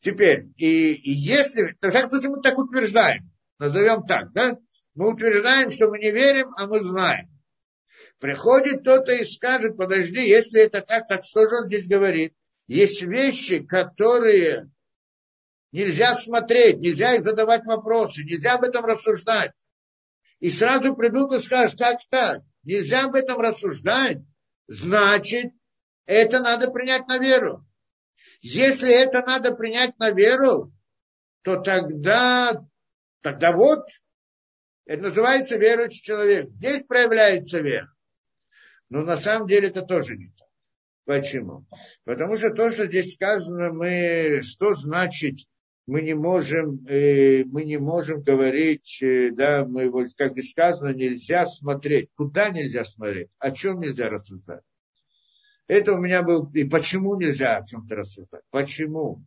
Теперь, и, и если, то, в всяком случае, мы так утверждаем, назовем так, да? Мы утверждаем, что мы не верим, а мы знаем. Приходит кто-то и скажет, подожди, если это так, так что же он здесь говорит? Есть вещи, которые нельзя смотреть, нельзя их задавать вопросы, нельзя об этом рассуждать. И сразу придут и скажут, как так? Нельзя об этом рассуждать. Значит, это надо принять на веру. Если это надо принять на веру, то тогда, тогда вот, это называется верующий человек. Здесь проявляется вера. Но на самом деле это тоже не так. Почему? Потому что то, что здесь сказано, мы, что значит, мы не можем, мы не можем говорить, да, мы, как здесь сказано, нельзя смотреть. Куда нельзя смотреть? О чем нельзя рассуждать? Это у меня был... И почему нельзя о чем-то рассуждать? Почему?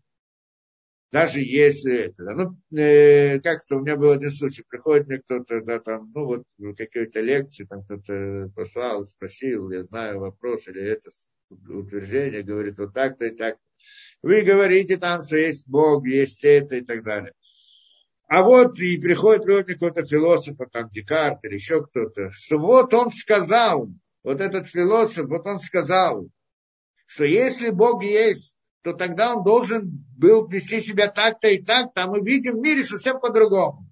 Даже если это... Ну, э, как-то у меня был один случай. Приходит мне кто-то, да, там, ну, вот, какие-то лекции, там, кто-то послал, спросил, я знаю вопрос, или это утверждение, говорит, вот так-то и так-то. Вы говорите там, что есть Бог, есть это и так далее. А вот и приходит люди какого-то философа, там Декарт или еще кто-то, что вот он сказал, вот этот философ, вот он сказал, что если Бог есть, то тогда он должен был вести себя так-то и так-то, а мы видим в мире, что все по-другому.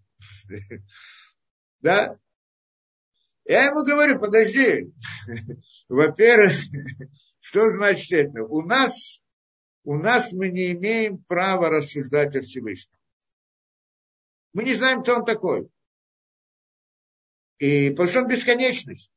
Да? Я ему говорю, подожди. Во-первых, что значит это? У нас... У нас мы не имеем права рассуждать о Всевышнем. Мы не знаем, кто он такой. И, потому что он бесконечность.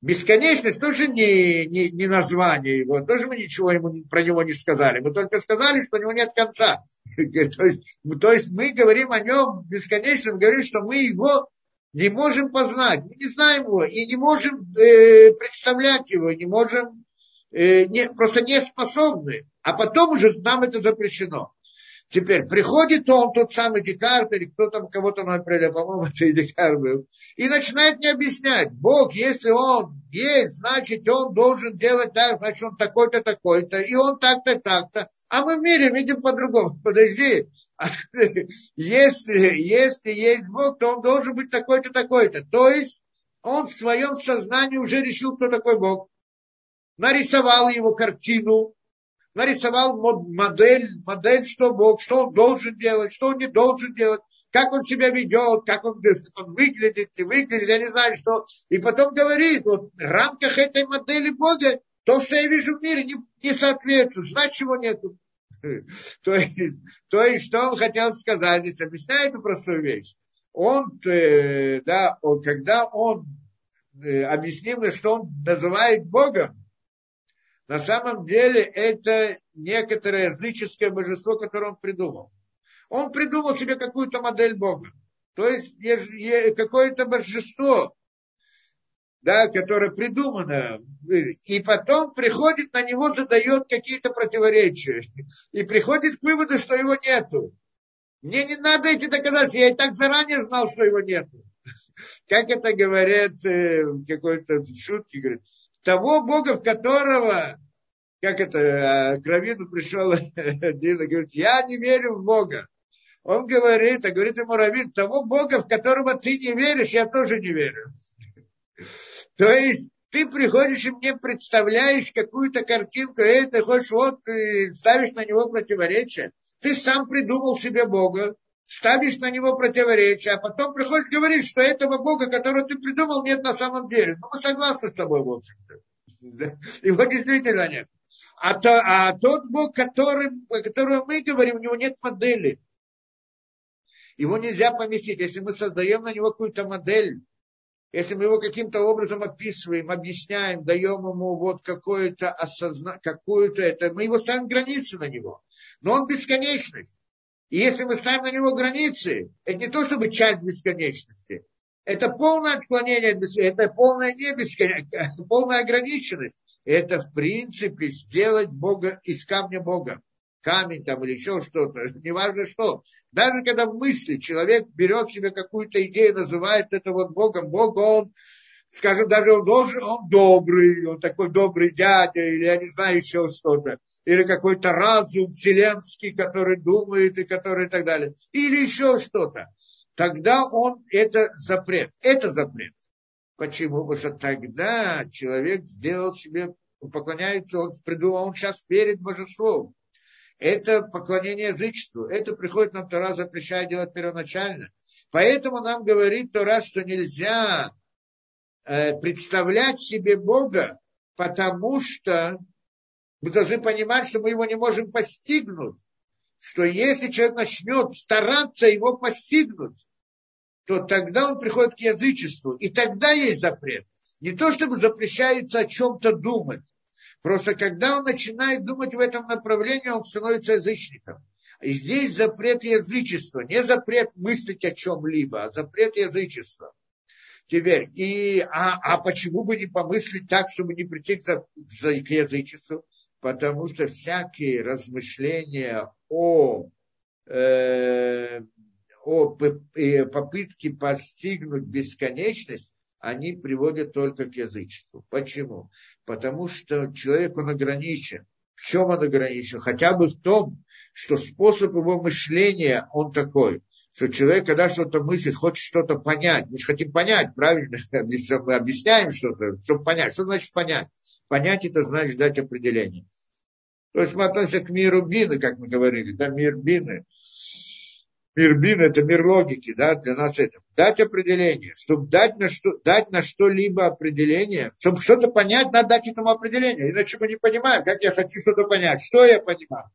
Бесконечность тоже не, не, не название его, тоже мы ничего ему, про него не сказали. Мы только сказали, что у него нет конца. то, есть, то есть мы говорим о нем бесконечном, говорим, что мы его не можем познать, мы не знаем его и не можем э, представлять его, не можем, э, не, просто не способны. А потом уже нам это запрещено. Теперь приходит он, тот самый Декарт, или кто там, кого-то он определил, по-моему, это и Декарт был, и начинает мне объяснять. Бог, если он есть, значит, он должен делать так, значит, он такой-то, такой-то, и он так-то, так-то. А мы в мире видим по-другому. Подожди, если, если есть Бог, то он должен быть такой-то, такой-то. То есть он в своем сознании уже решил, кто такой Бог. Нарисовал его картину. Нарисовал модель, модель, что Бог, что он должен делать, что он не должен делать, как он себя ведет, как он, как он выглядит, не выглядит, я не знаю, что. И потом говорит, вот в рамках этой модели Бога, то, что я вижу в мире, не, не соответствует, значит, его нету. То есть, то есть, что он хотел сказать, здесь объясняю эту простую вещь. Он, да, когда он объяснил, что он называет Богом, на самом деле это некоторое языческое божество, которое он придумал. Он придумал себе какую-то модель Бога. То есть какое-то божество, да, которое придумано. И потом приходит на него, задает какие-то противоречия. И приходит к выводу, что его нету. Мне не надо эти доказательства. Я и так заранее знал, что его нету. Как это говорят какой-то шутки, говорят. Того Бога, в которого, как это, к раввину пришел один и говорит, я не верю в Бога. Он говорит, а говорит ему раввин, того Бога, в которого ты не веришь, я тоже не верю. То есть ты приходишь и мне представляешь какую-то картинку, и ты хочешь, вот, ты ставишь на него противоречие. Ты сам придумал себе Бога, ставишь на него противоречие, а потом приходишь и говоришь, что этого Бога, которого ты придумал, нет на самом деле. Ну, мы согласны с тобой, в общем-то. Да? Его действительно нет. А, то, а тот Бог, который, о котором мы говорим, у него нет модели. Его нельзя поместить. Если мы создаем на него какую-то модель, если мы его каким-то образом описываем, объясняем, даем ему вот какое-то осознание, какую-то это, мы его ставим границы на него. Но он бесконечность. И если мы ставим на него границы, это не то, чтобы часть бесконечности. Это полное отклонение, это полная небесконечность, полная ограниченность. Это, в принципе, сделать Бога из камня Бога. Камень там или еще что-то, неважно что. Даже когда в мысли человек берет себе какую-то идею, называет это вот Богом, Бог он, скажем, даже он должен, он добрый, он такой добрый дядя, или я не знаю, еще что-то. Или какой-то разум вселенский, который думает и который и так далее. Или еще что-то. Тогда он, это запрет. Это запрет. Почему? Потому что тогда человек сделал себе, поклоняется, он придумал, он сейчас верит божеству. Это поклонение язычеству. Это приходит нам Тора, запрещая делать первоначально. Поэтому нам говорит Тора, что нельзя э, представлять себе Бога, потому что мы должны понимать, что мы его не можем постигнуть. Что если человек начнет стараться его постигнуть, то тогда он приходит к язычеству. И тогда есть запрет. Не то, чтобы запрещается о чем-то думать. Просто когда он начинает думать в этом направлении, он становится язычником. И здесь запрет язычества. Не запрет мыслить о чем-либо, а запрет язычества. Теперь, и, а, а почему бы не помыслить так, чтобы не прийти к, к язычеству? Потому что всякие размышления о, э, о попытке постигнуть бесконечность, они приводят только к язычеству. Почему? Потому что человек, он ограничен. В чем он ограничен? Хотя бы в том, что способ его мышления, он такой. Что человек, когда что-то мыслит, хочет что-то понять. Мы же хотим понять, правильно? Мы объясняем что-то, чтобы понять. Что значит понять? Понять это значит дать определение. То есть мы относимся к миру бины, как мы говорили, да, мир бины. Мир бины – это мир логики, да, для нас это. Дать определение. Чтобы дать на, что, дать на что-либо определение, чтобы что-то понять, надо дать этому определение. Иначе мы не понимаем, как я хочу что-то понять. Что я понимаю?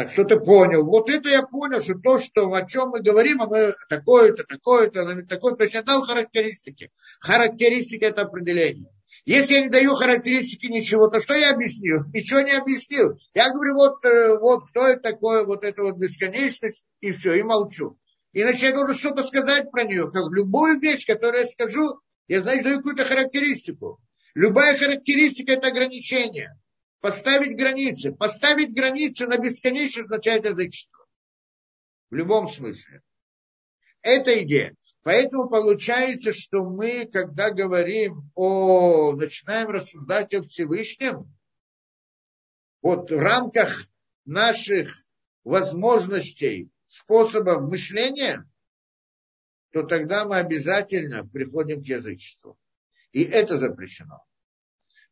Так что ты понял? Вот это я понял, что то, что, о чем мы говорим, оно такое-то, такое-то, такое-то. То есть я дал характеристики. Характеристики – это определение. Если я не даю характеристики ничего, то что я объяснил? Ничего не объяснил. Я говорю, вот, вот кто это такое, вот эта вот бесконечность, и все, и молчу. Иначе я должен что-то сказать про нее. Как любую вещь, которую я скажу, я, значит, даю какую-то характеристику. Любая характеристика – это ограничение. Поставить границы. Поставить границы на бесконечность означает язычество. В любом смысле. Это идея. Поэтому получается, что мы, когда говорим о... начинаем рассуждать о Всевышнем, вот в рамках наших возможностей, способов мышления, то тогда мы обязательно приходим к язычеству. И это запрещено.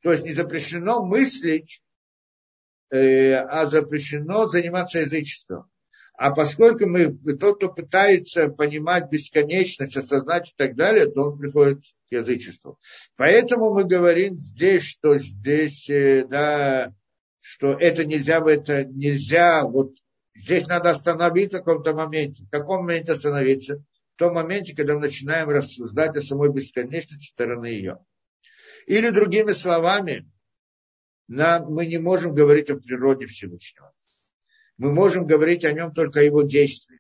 То есть не запрещено мыслить, э, а запрещено заниматься язычеством. А поскольку мы, тот, кто пытается понимать бесконечность, осознать и так далее, то он приходит к язычеству. Поэтому мы говорим здесь, что здесь, э, да, что это нельзя, это нельзя, вот здесь надо остановиться в каком-то моменте. В каком моменте остановиться? В том моменте, когда мы начинаем рассуждать о самой бесконечности стороны ее. Или другими словами, нам, мы не можем говорить о природе Всевышнего. Мы можем говорить о нем только о его действии.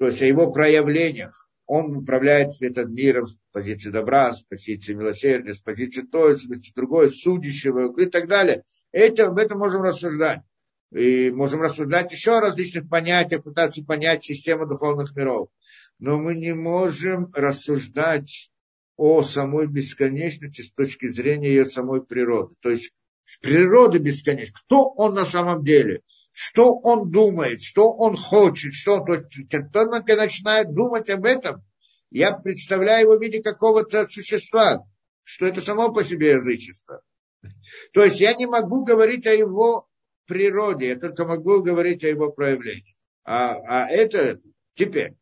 То есть о его проявлениях. Он управляет этим миром с позиции добра, с позиции милосердия, с позиции той, с позиции другой, судящего и так далее. Это, об этом можем рассуждать. И можем рассуждать еще о различных понятиях, пытаться понять систему духовных миров. Но мы не можем рассуждать о самой бесконечности с точки зрения ее самой природы. То есть природа бесконечна. Кто он на самом деле? Что он думает? Что он хочет? Что он... То есть, когда он начинает думать об этом, я представляю его в виде какого-то существа, что это само по себе язычество. То есть я не могу говорить о его природе, я только могу говорить о его проявлении. А, а это теперь...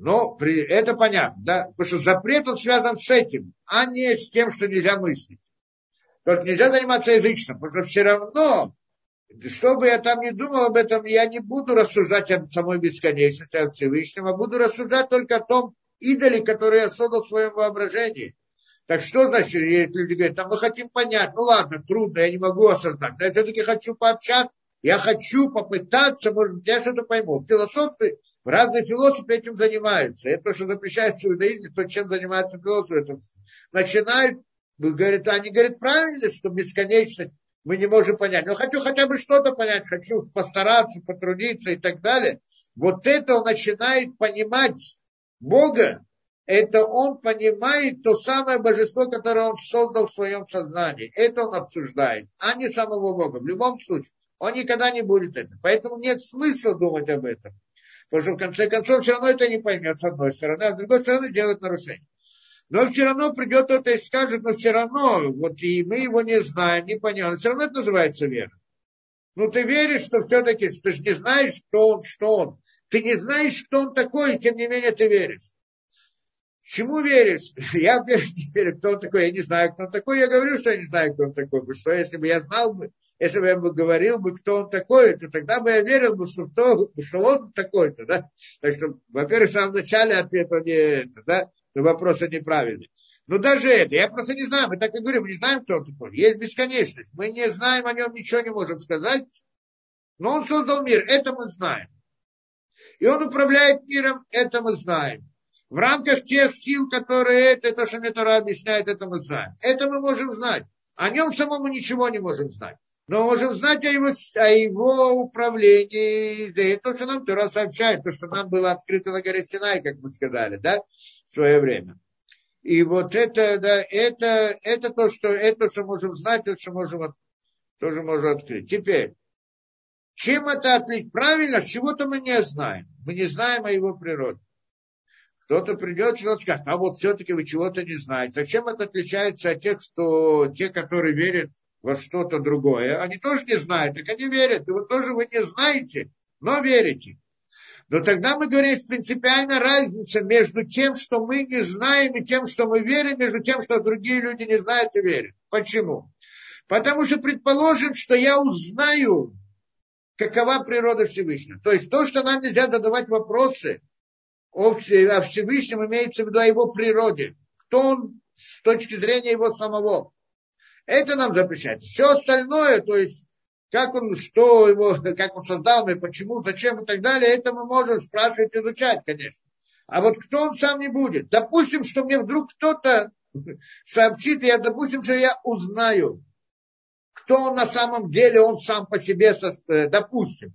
Но при, это понятно, да? Потому что запрет он связан с этим, а не с тем, что нельзя мыслить. Только нельзя заниматься язычеством, потому что все равно, что бы я там ни думал об этом, я не буду рассуждать о самой бесконечности, о Всевышнем, а буду рассуждать только о том идоле, который я создал в своем воображении. Так что значит, если люди говорят, там мы хотим понять, ну ладно, трудно, я не могу осознать, но я все-таки хочу пообщаться, я хочу попытаться, может быть, я что-то пойму. Философы... Разные философы этим занимаются. Это то, что запрещается в иудаизме, то, чем занимаются философы. Это начинают, говорят, они говорят, правильно, что бесконечность мы не можем понять. Но хочу хотя бы что-то понять, хочу постараться, потрудиться и так далее. Вот это он начинает понимать Бога. Это он понимает то самое божество, которое он создал в своем сознании. Это он обсуждает, а не самого Бога. В любом случае, он никогда не будет это. Поэтому нет смысла думать об этом. Потому что в конце концов все равно это не поймет с одной стороны, а с другой стороны делает нарушение. Но все равно придет кто-то и скажет, но все равно, вот и мы его не знаем, не понимаем. Все равно это называется вера. Ну ты веришь, что все-таки, ты же не знаешь, кто он, что он. Ты не знаешь, кто он такой, и тем не менее ты веришь. Чему веришь? Я не верю, кто он такой, я не знаю, кто он такой. Я говорю, что я не знаю, кто он такой. Потому что если бы я знал бы, если бы я бы говорил бы, кто он такой, то тогда бы я верил бы, что, кто, что он такой-то, да. Так что, во-первых, в самом начале ответ он не это, да, но вопрос неправильный. Но даже это, я просто не знаю, мы так и говорим, мы не знаем, кто он такой. Есть бесконечность, мы не знаем о нем, ничего не можем сказать, но он создал мир, это мы знаем. И он управляет миром, это мы знаем. В рамках тех сил, которые это, то, что мне Тора объясняет, это мы знаем. Это мы можем знать. О нем самому ничего не можем знать. Но мы можем знать о его, о его управлении, да, и то, что нам Тора сообщает, то, что нам было открыто на горе Синай, как мы сказали, да, в свое время. И вот это, да, это, это то, что, это, что можем знать, то, что можем, тоже можем открыть. Теперь, чем это отличить? Правильно, чего-то мы не знаем. Мы не знаем о его природе. Кто-то придет, человек скажет, а вот все-таки вы чего-то не знаете. А чем это отличается от тех, что, те, которые верят во что-то другое? Они тоже не знают, так они верят. И вот тоже вы не знаете, но верите. Но тогда мы говорим, есть принципиальная разница между тем, что мы не знаем, и тем, что мы верим, между тем, что другие люди не знают и верят. Почему? Потому что предположим, что я узнаю какова природа Всевышнего. То есть то, что нам нельзя задавать вопросы о Всевышнем, имеется в виду о его природе. Кто он с точки зрения его самого. Это нам запрещается. Все остальное, то есть как он, что его, как он создал, и почему, зачем и так далее, это мы можем спрашивать, изучать, конечно. А вот кто он сам не будет. Допустим, что мне вдруг кто-то сообщит, я, допустим, что я узнаю, кто он на самом деле, он сам по себе, допустим.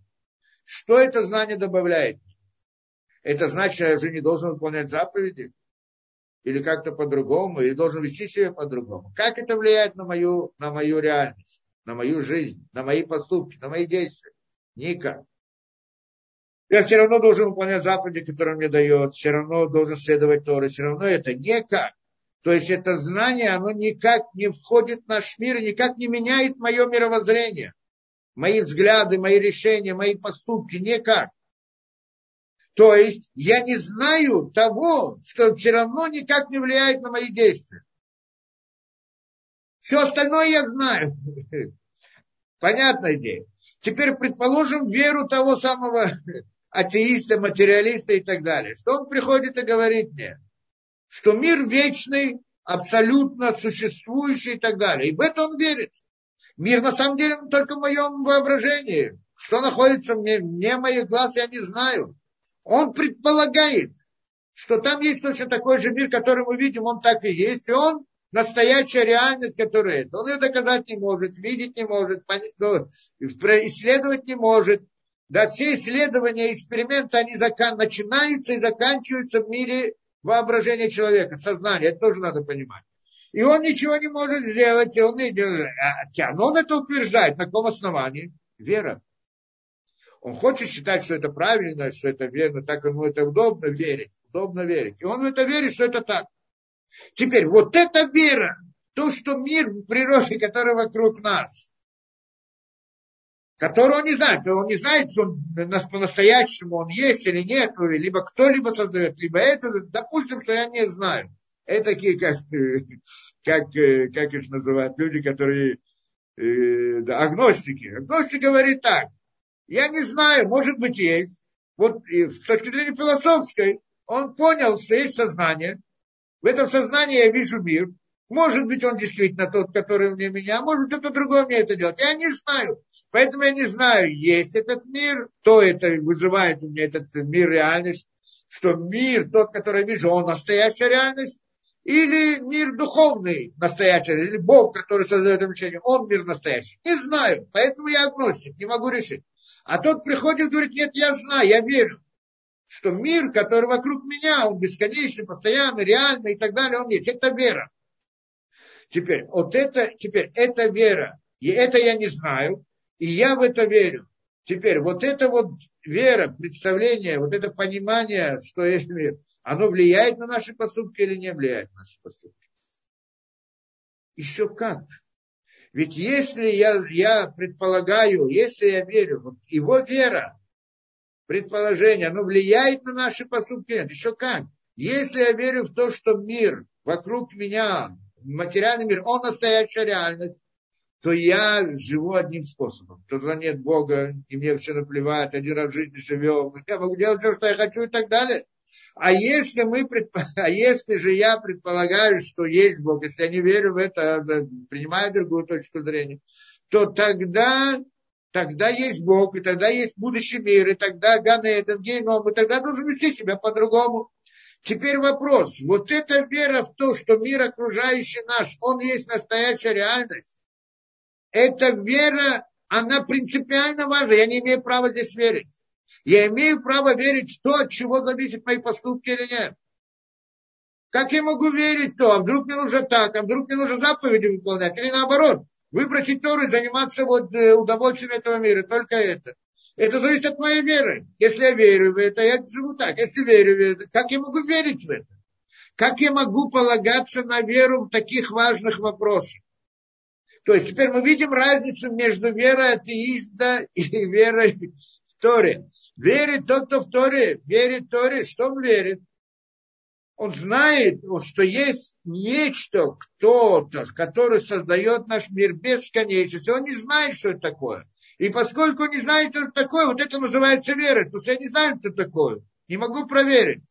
Что это знание добавляет? Это значит, что я уже не должен выполнять заповеди? Или как-то по-другому, или должен вести себя по-другому? Как это влияет на мою, на мою реальность, на мою жизнь, на мои поступки, на мои действия? Никак. Я все равно должен выполнять заповеди, которые он мне дает, все равно должен следовать Торе, все равно это никак. То есть это знание, оно никак не входит в наш мир, никак не меняет мое мировоззрение, мои взгляды, мои решения, мои поступки, никак. То есть я не знаю того, что все равно никак не влияет на мои действия. Все остальное я знаю. Понятная идея. Теперь предположим веру того самого атеиста, материалиста и так далее. Что он приходит и говорит мне? Что мир вечный, абсолютно существующий и так далее. И в это он верит. Мир на самом деле только в моем воображении. Что находится вне, вне моих глаз, я не знаю. Он предполагает, что там есть точно такой же мир, который мы видим, он так и есть. И он настоящая реальность, которая это. Он ее доказать не может, видеть не может, исследовать не может. Да, все исследования, эксперименты, они закан... начинаются и заканчиваются в мире воображения человека, сознания. Это тоже надо понимать. И он ничего не может сделать. И он, и... Но он это утверждает. На каком основании? Вера. Он хочет считать, что это правильно, что это верно, так ему это удобно верить, удобно верить. И он в это верит, что это так. Теперь, вот эта вера, то, что мир в природе, который вокруг нас, которого он не знает, он не знает, он по-настоящему он есть или нет, либо кто-либо создает, либо это, допустим, что я не знаю. Это такие, как, как, как их называют, люди, которые, да, агностики. Агностик говорит так. Я не знаю, может быть, есть. Вот с точки зрения философской, он понял, что есть сознание. В этом сознании я вижу мир. Может быть, он действительно тот, который вне меня, а может, кто-то другой мне это делает. Я не знаю. Поэтому я не знаю, есть этот мир, кто это вызывает у меня этот мир, реальность, что мир, тот, который я вижу, он настоящая реальность, или мир духовный настоящий, или Бог, который создает мироощущение, он мир настоящий. Не знаю, поэтому я агностик, не могу решить. А тот приходит и говорит, нет, я знаю, я верю, что мир, который вокруг меня, он бесконечный, постоянный, реальный и так далее, он есть. Это вера. Теперь, вот это, теперь, это вера. И это я не знаю, и я в это верю. Теперь, вот это вот вера, представление, вот это понимание, что есть мир, оно влияет на наши поступки или не влияет на наши поступки? Еще как. Ведь если я, я предполагаю, если я верю, вот его вера, предположение, оно влияет на наши поступки? Нет, еще как. Если я верю в то, что мир вокруг меня, материальный мир, он настоящая реальность, то я живу одним способом. Тогда нет Бога, и мне все наплевать, один раз в жизни живем, я могу делать все, что я хочу и так далее. А если, мы предп... а если же я предполагаю, что есть Бог, если я не верю в это, принимаю другую точку зрения, то тогда, тогда есть Бог, и тогда есть будущий мир, и тогда Ган Эден, геном, и тогда должен вести себя по-другому. Теперь вопрос. Вот эта вера в то, что мир окружающий наш, он есть настоящая реальность. Эта вера, она принципиально важна. Я не имею права здесь верить. Я имею право верить в то, от чего зависят мои поступки или нет. Как я могу верить в то, а вдруг мне нужно так, а вдруг мне нужно заповеди выполнять, или наоборот, выбросить Тору и заниматься вот удовольствием этого мира, только это. Это зависит от моей веры. Если я верю в это, я живу так. Если верю в это, как я могу верить в это? Как я могу полагаться на веру в таких важных вопросах? То есть теперь мы видим разницу между верой атеиста и верой Торе. Верит тот, кто в Торе, верит Торе, что он верит. Он знает, что есть нечто, кто-то, который создает наш мир бесконечности. Он не знает, что это такое. И поскольку не знаю, что это такое, вот это называется верой, потому что я не знаю, что это такое, не могу проверить.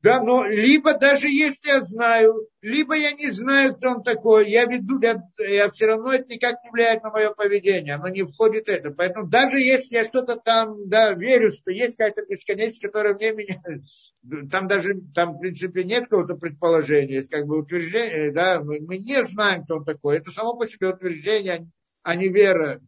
Да, но либо даже если я знаю, либо я не знаю, кто он такой, я веду, я, я все равно это никак не влияет на мое поведение, оно не входит в это. Поэтому даже если я что-то там, да, верю, что есть какая-то бесконечность, которая мне меняет, там даже, там, в принципе, нет какого-то предположения, есть как бы утверждение, да, мы, мы не знаем, кто он такой. Это само по себе утверждение, а не вера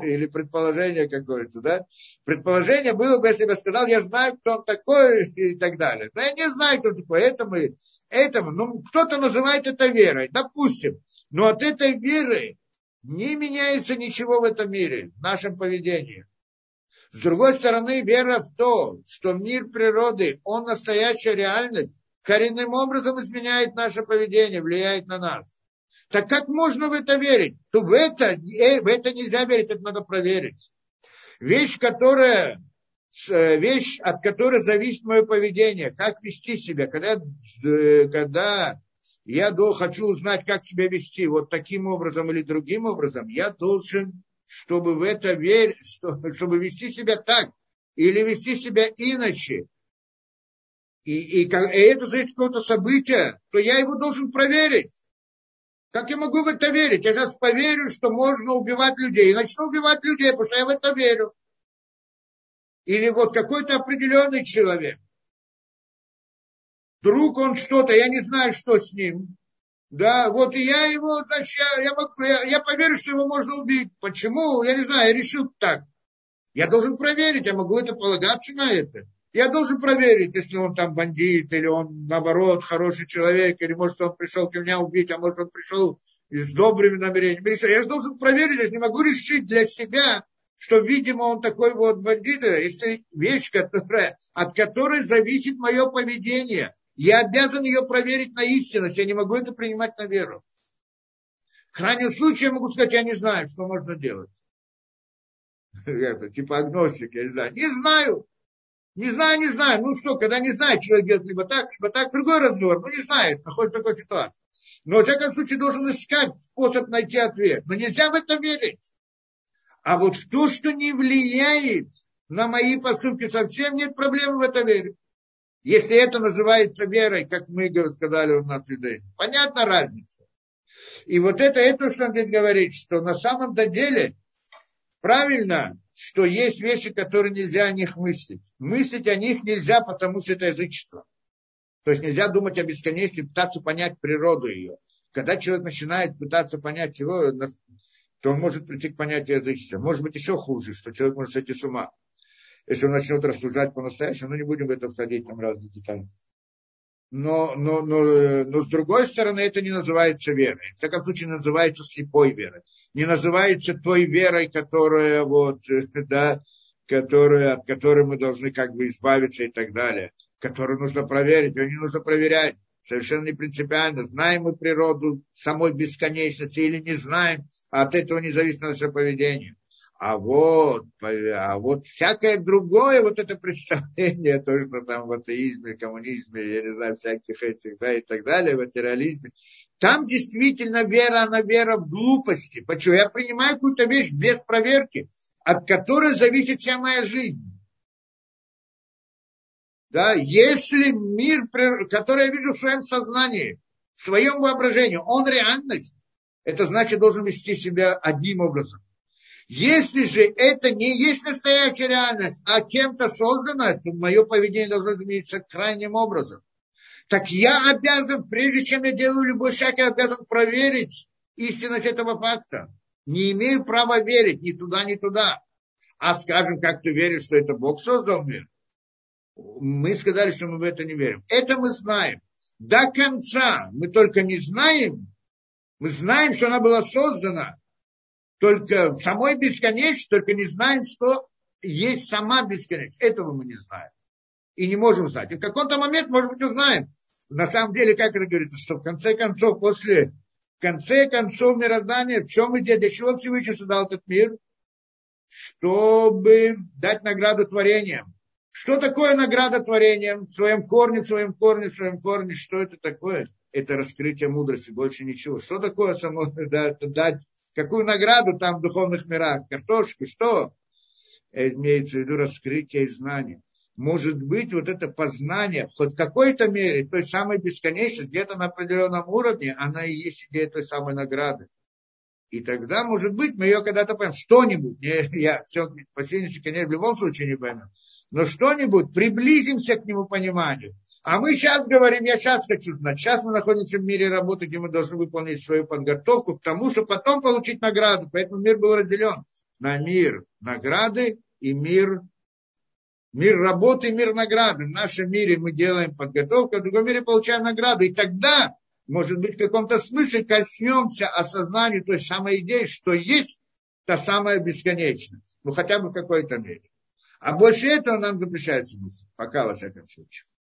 или предположение какое-то, да. Предположение было бы, если бы я сказал, я знаю, кто он такой и так далее. Но я не знаю, кто он такой, это мы, это мы. Ну, кто-то называет это верой, допустим. Но от этой веры не меняется ничего в этом мире, в нашем поведении. С другой стороны, вера в то, что мир природы, он настоящая реальность, коренным образом изменяет наше поведение, влияет на нас. Так как можно в это верить? То в это, в это нельзя верить, это надо проверить. Вещь, которая, вещь, от которой зависит мое поведение, как вести себя, когда, когда я хочу узнать, как себя вести, вот таким образом или другим образом, я должен, чтобы в это верить, чтобы вести себя так или вести себя иначе. И, и, и это зависит от какого-то события, то я его должен проверить. Как я могу в это верить? Я сейчас поверю, что можно убивать людей. И начну убивать людей, потому что я в это верю. Или вот какой-то определенный человек. Вдруг он что-то, я не знаю, что с ним. Да, вот и я его, значит, я, я, могу, я, я поверю, что его можно убить. Почему? Я не знаю, я решил так. Я должен проверить, я могу это полагаться на это. Я должен проверить, если он там бандит, или он, наоборот, хороший человек, или, может, он пришел ко мне убить, а может, он пришел с добрыми намерениями. Я же должен проверить, я же не могу решить для себя, что, видимо, он такой вот бандит. Если вещь, которая, от которой зависит мое поведение, я обязан ее проверить на истинность, я не могу это принимать на веру. В крайнем случае я могу сказать, я не знаю, что можно делать. Это типа агностик, я не знаю. Не знаю. Не знаю, не знаю. Ну что, когда не знает, человек делает либо так, либо так. Другой разговор. Ну не знает, находится в такой ситуации. Но, во всяком случае, должен искать способ найти ответ. Но нельзя в это верить. А вот в то, что не влияет на мои поступки, совсем нет проблем в это верить. Если это называется верой, как мы сказали у нас в иудаизме. Понятна разница. И вот это, это, что он здесь говорит, что на самом-то деле правильно, что есть вещи, которые нельзя о них мыслить. Мыслить о них нельзя, потому что это язычество. То есть нельзя думать о бесконечности, пытаться понять природу ее. Когда человек начинает пытаться понять его, то он может прийти к понятию язычества. Может быть, еще хуже, что человек может сойти с ума. Если он начнет рассуждать по-настоящему, ну не будем в это входить, там разные детали. Но, но, но, но с другой стороны, это не называется верой. В таком случае называется слепой верой. Не называется той верой, которая вот, да, которая, от которой мы должны как бы избавиться и так далее. Которую нужно проверить, ее не нужно проверять. Совершенно не принципиально. Знаем мы природу самой бесконечности или не знаем, а от этого не зависит наше поведение. А вот, а вот всякое другое вот это представление, то, что там в атеизме, коммунизме, я не знаю, всяких этих, да, и так далее, в материализме, там действительно вера, она вера в глупости. Почему? Я принимаю какую-то вещь без проверки, от которой зависит вся моя жизнь. Да, если мир, который я вижу в своем сознании, в своем воображении, он реальность, это значит, должен вести себя одним образом. Если же это не есть настоящая реальность, а кем-то создано, то мое поведение должно измениться крайним образом. Так я обязан, прежде чем я делаю любой шаг, я обязан проверить истинность этого факта. Не имею права верить ни туда, ни туда. А скажем, как ты веришь, что это Бог создал мир? Мы сказали, что мы в это не верим. Это мы знаем. До конца мы только не знаем. Мы знаем, что она была создана. Только в самой бесконечности, только не знаем, что есть сама бесконечность. Этого мы не знаем. И не можем знать. И в какой-то момент, может быть, узнаем. На самом деле, как это говорится, что в конце концов, после, в конце концов мироздания, в чем идея, для чего Всевышний создал этот мир? Чтобы дать награду творениям. Что такое награда творениям? В своем корне, в своем корне, в своем корне. Что это такое? Это раскрытие мудрости, больше ничего. Что такое само, да, дать Какую награду там в духовных мирах? Картошку? Что? Имеется в виду раскрытие и знание. Может быть, вот это познание, хоть в какой-то мере, той самой бесконечности, где-то на определенном уровне, она и есть идея той самой награды. И тогда, может быть, мы ее когда-то поймем. Что-нибудь, не, я все, по сегодняшний, конечно, в любом случае не поймем, но что-нибудь, приблизимся к нему пониманию. А мы сейчас говорим, я сейчас хочу знать. Сейчас мы находимся в мире работы, где мы должны выполнить свою подготовку к тому, чтобы потом получить награду. Поэтому мир был разделен на мир награды и мир, мир работы и мир награды. В нашем мире мы делаем подготовку, а в другом мире получаем награду. И тогда, может быть, в каком-то смысле коснемся осознания той самой идеи, что есть та самая бесконечность. Ну, хотя бы в какой-то мере. А больше этого нам запрещается мысль. Пока, во всяком случае.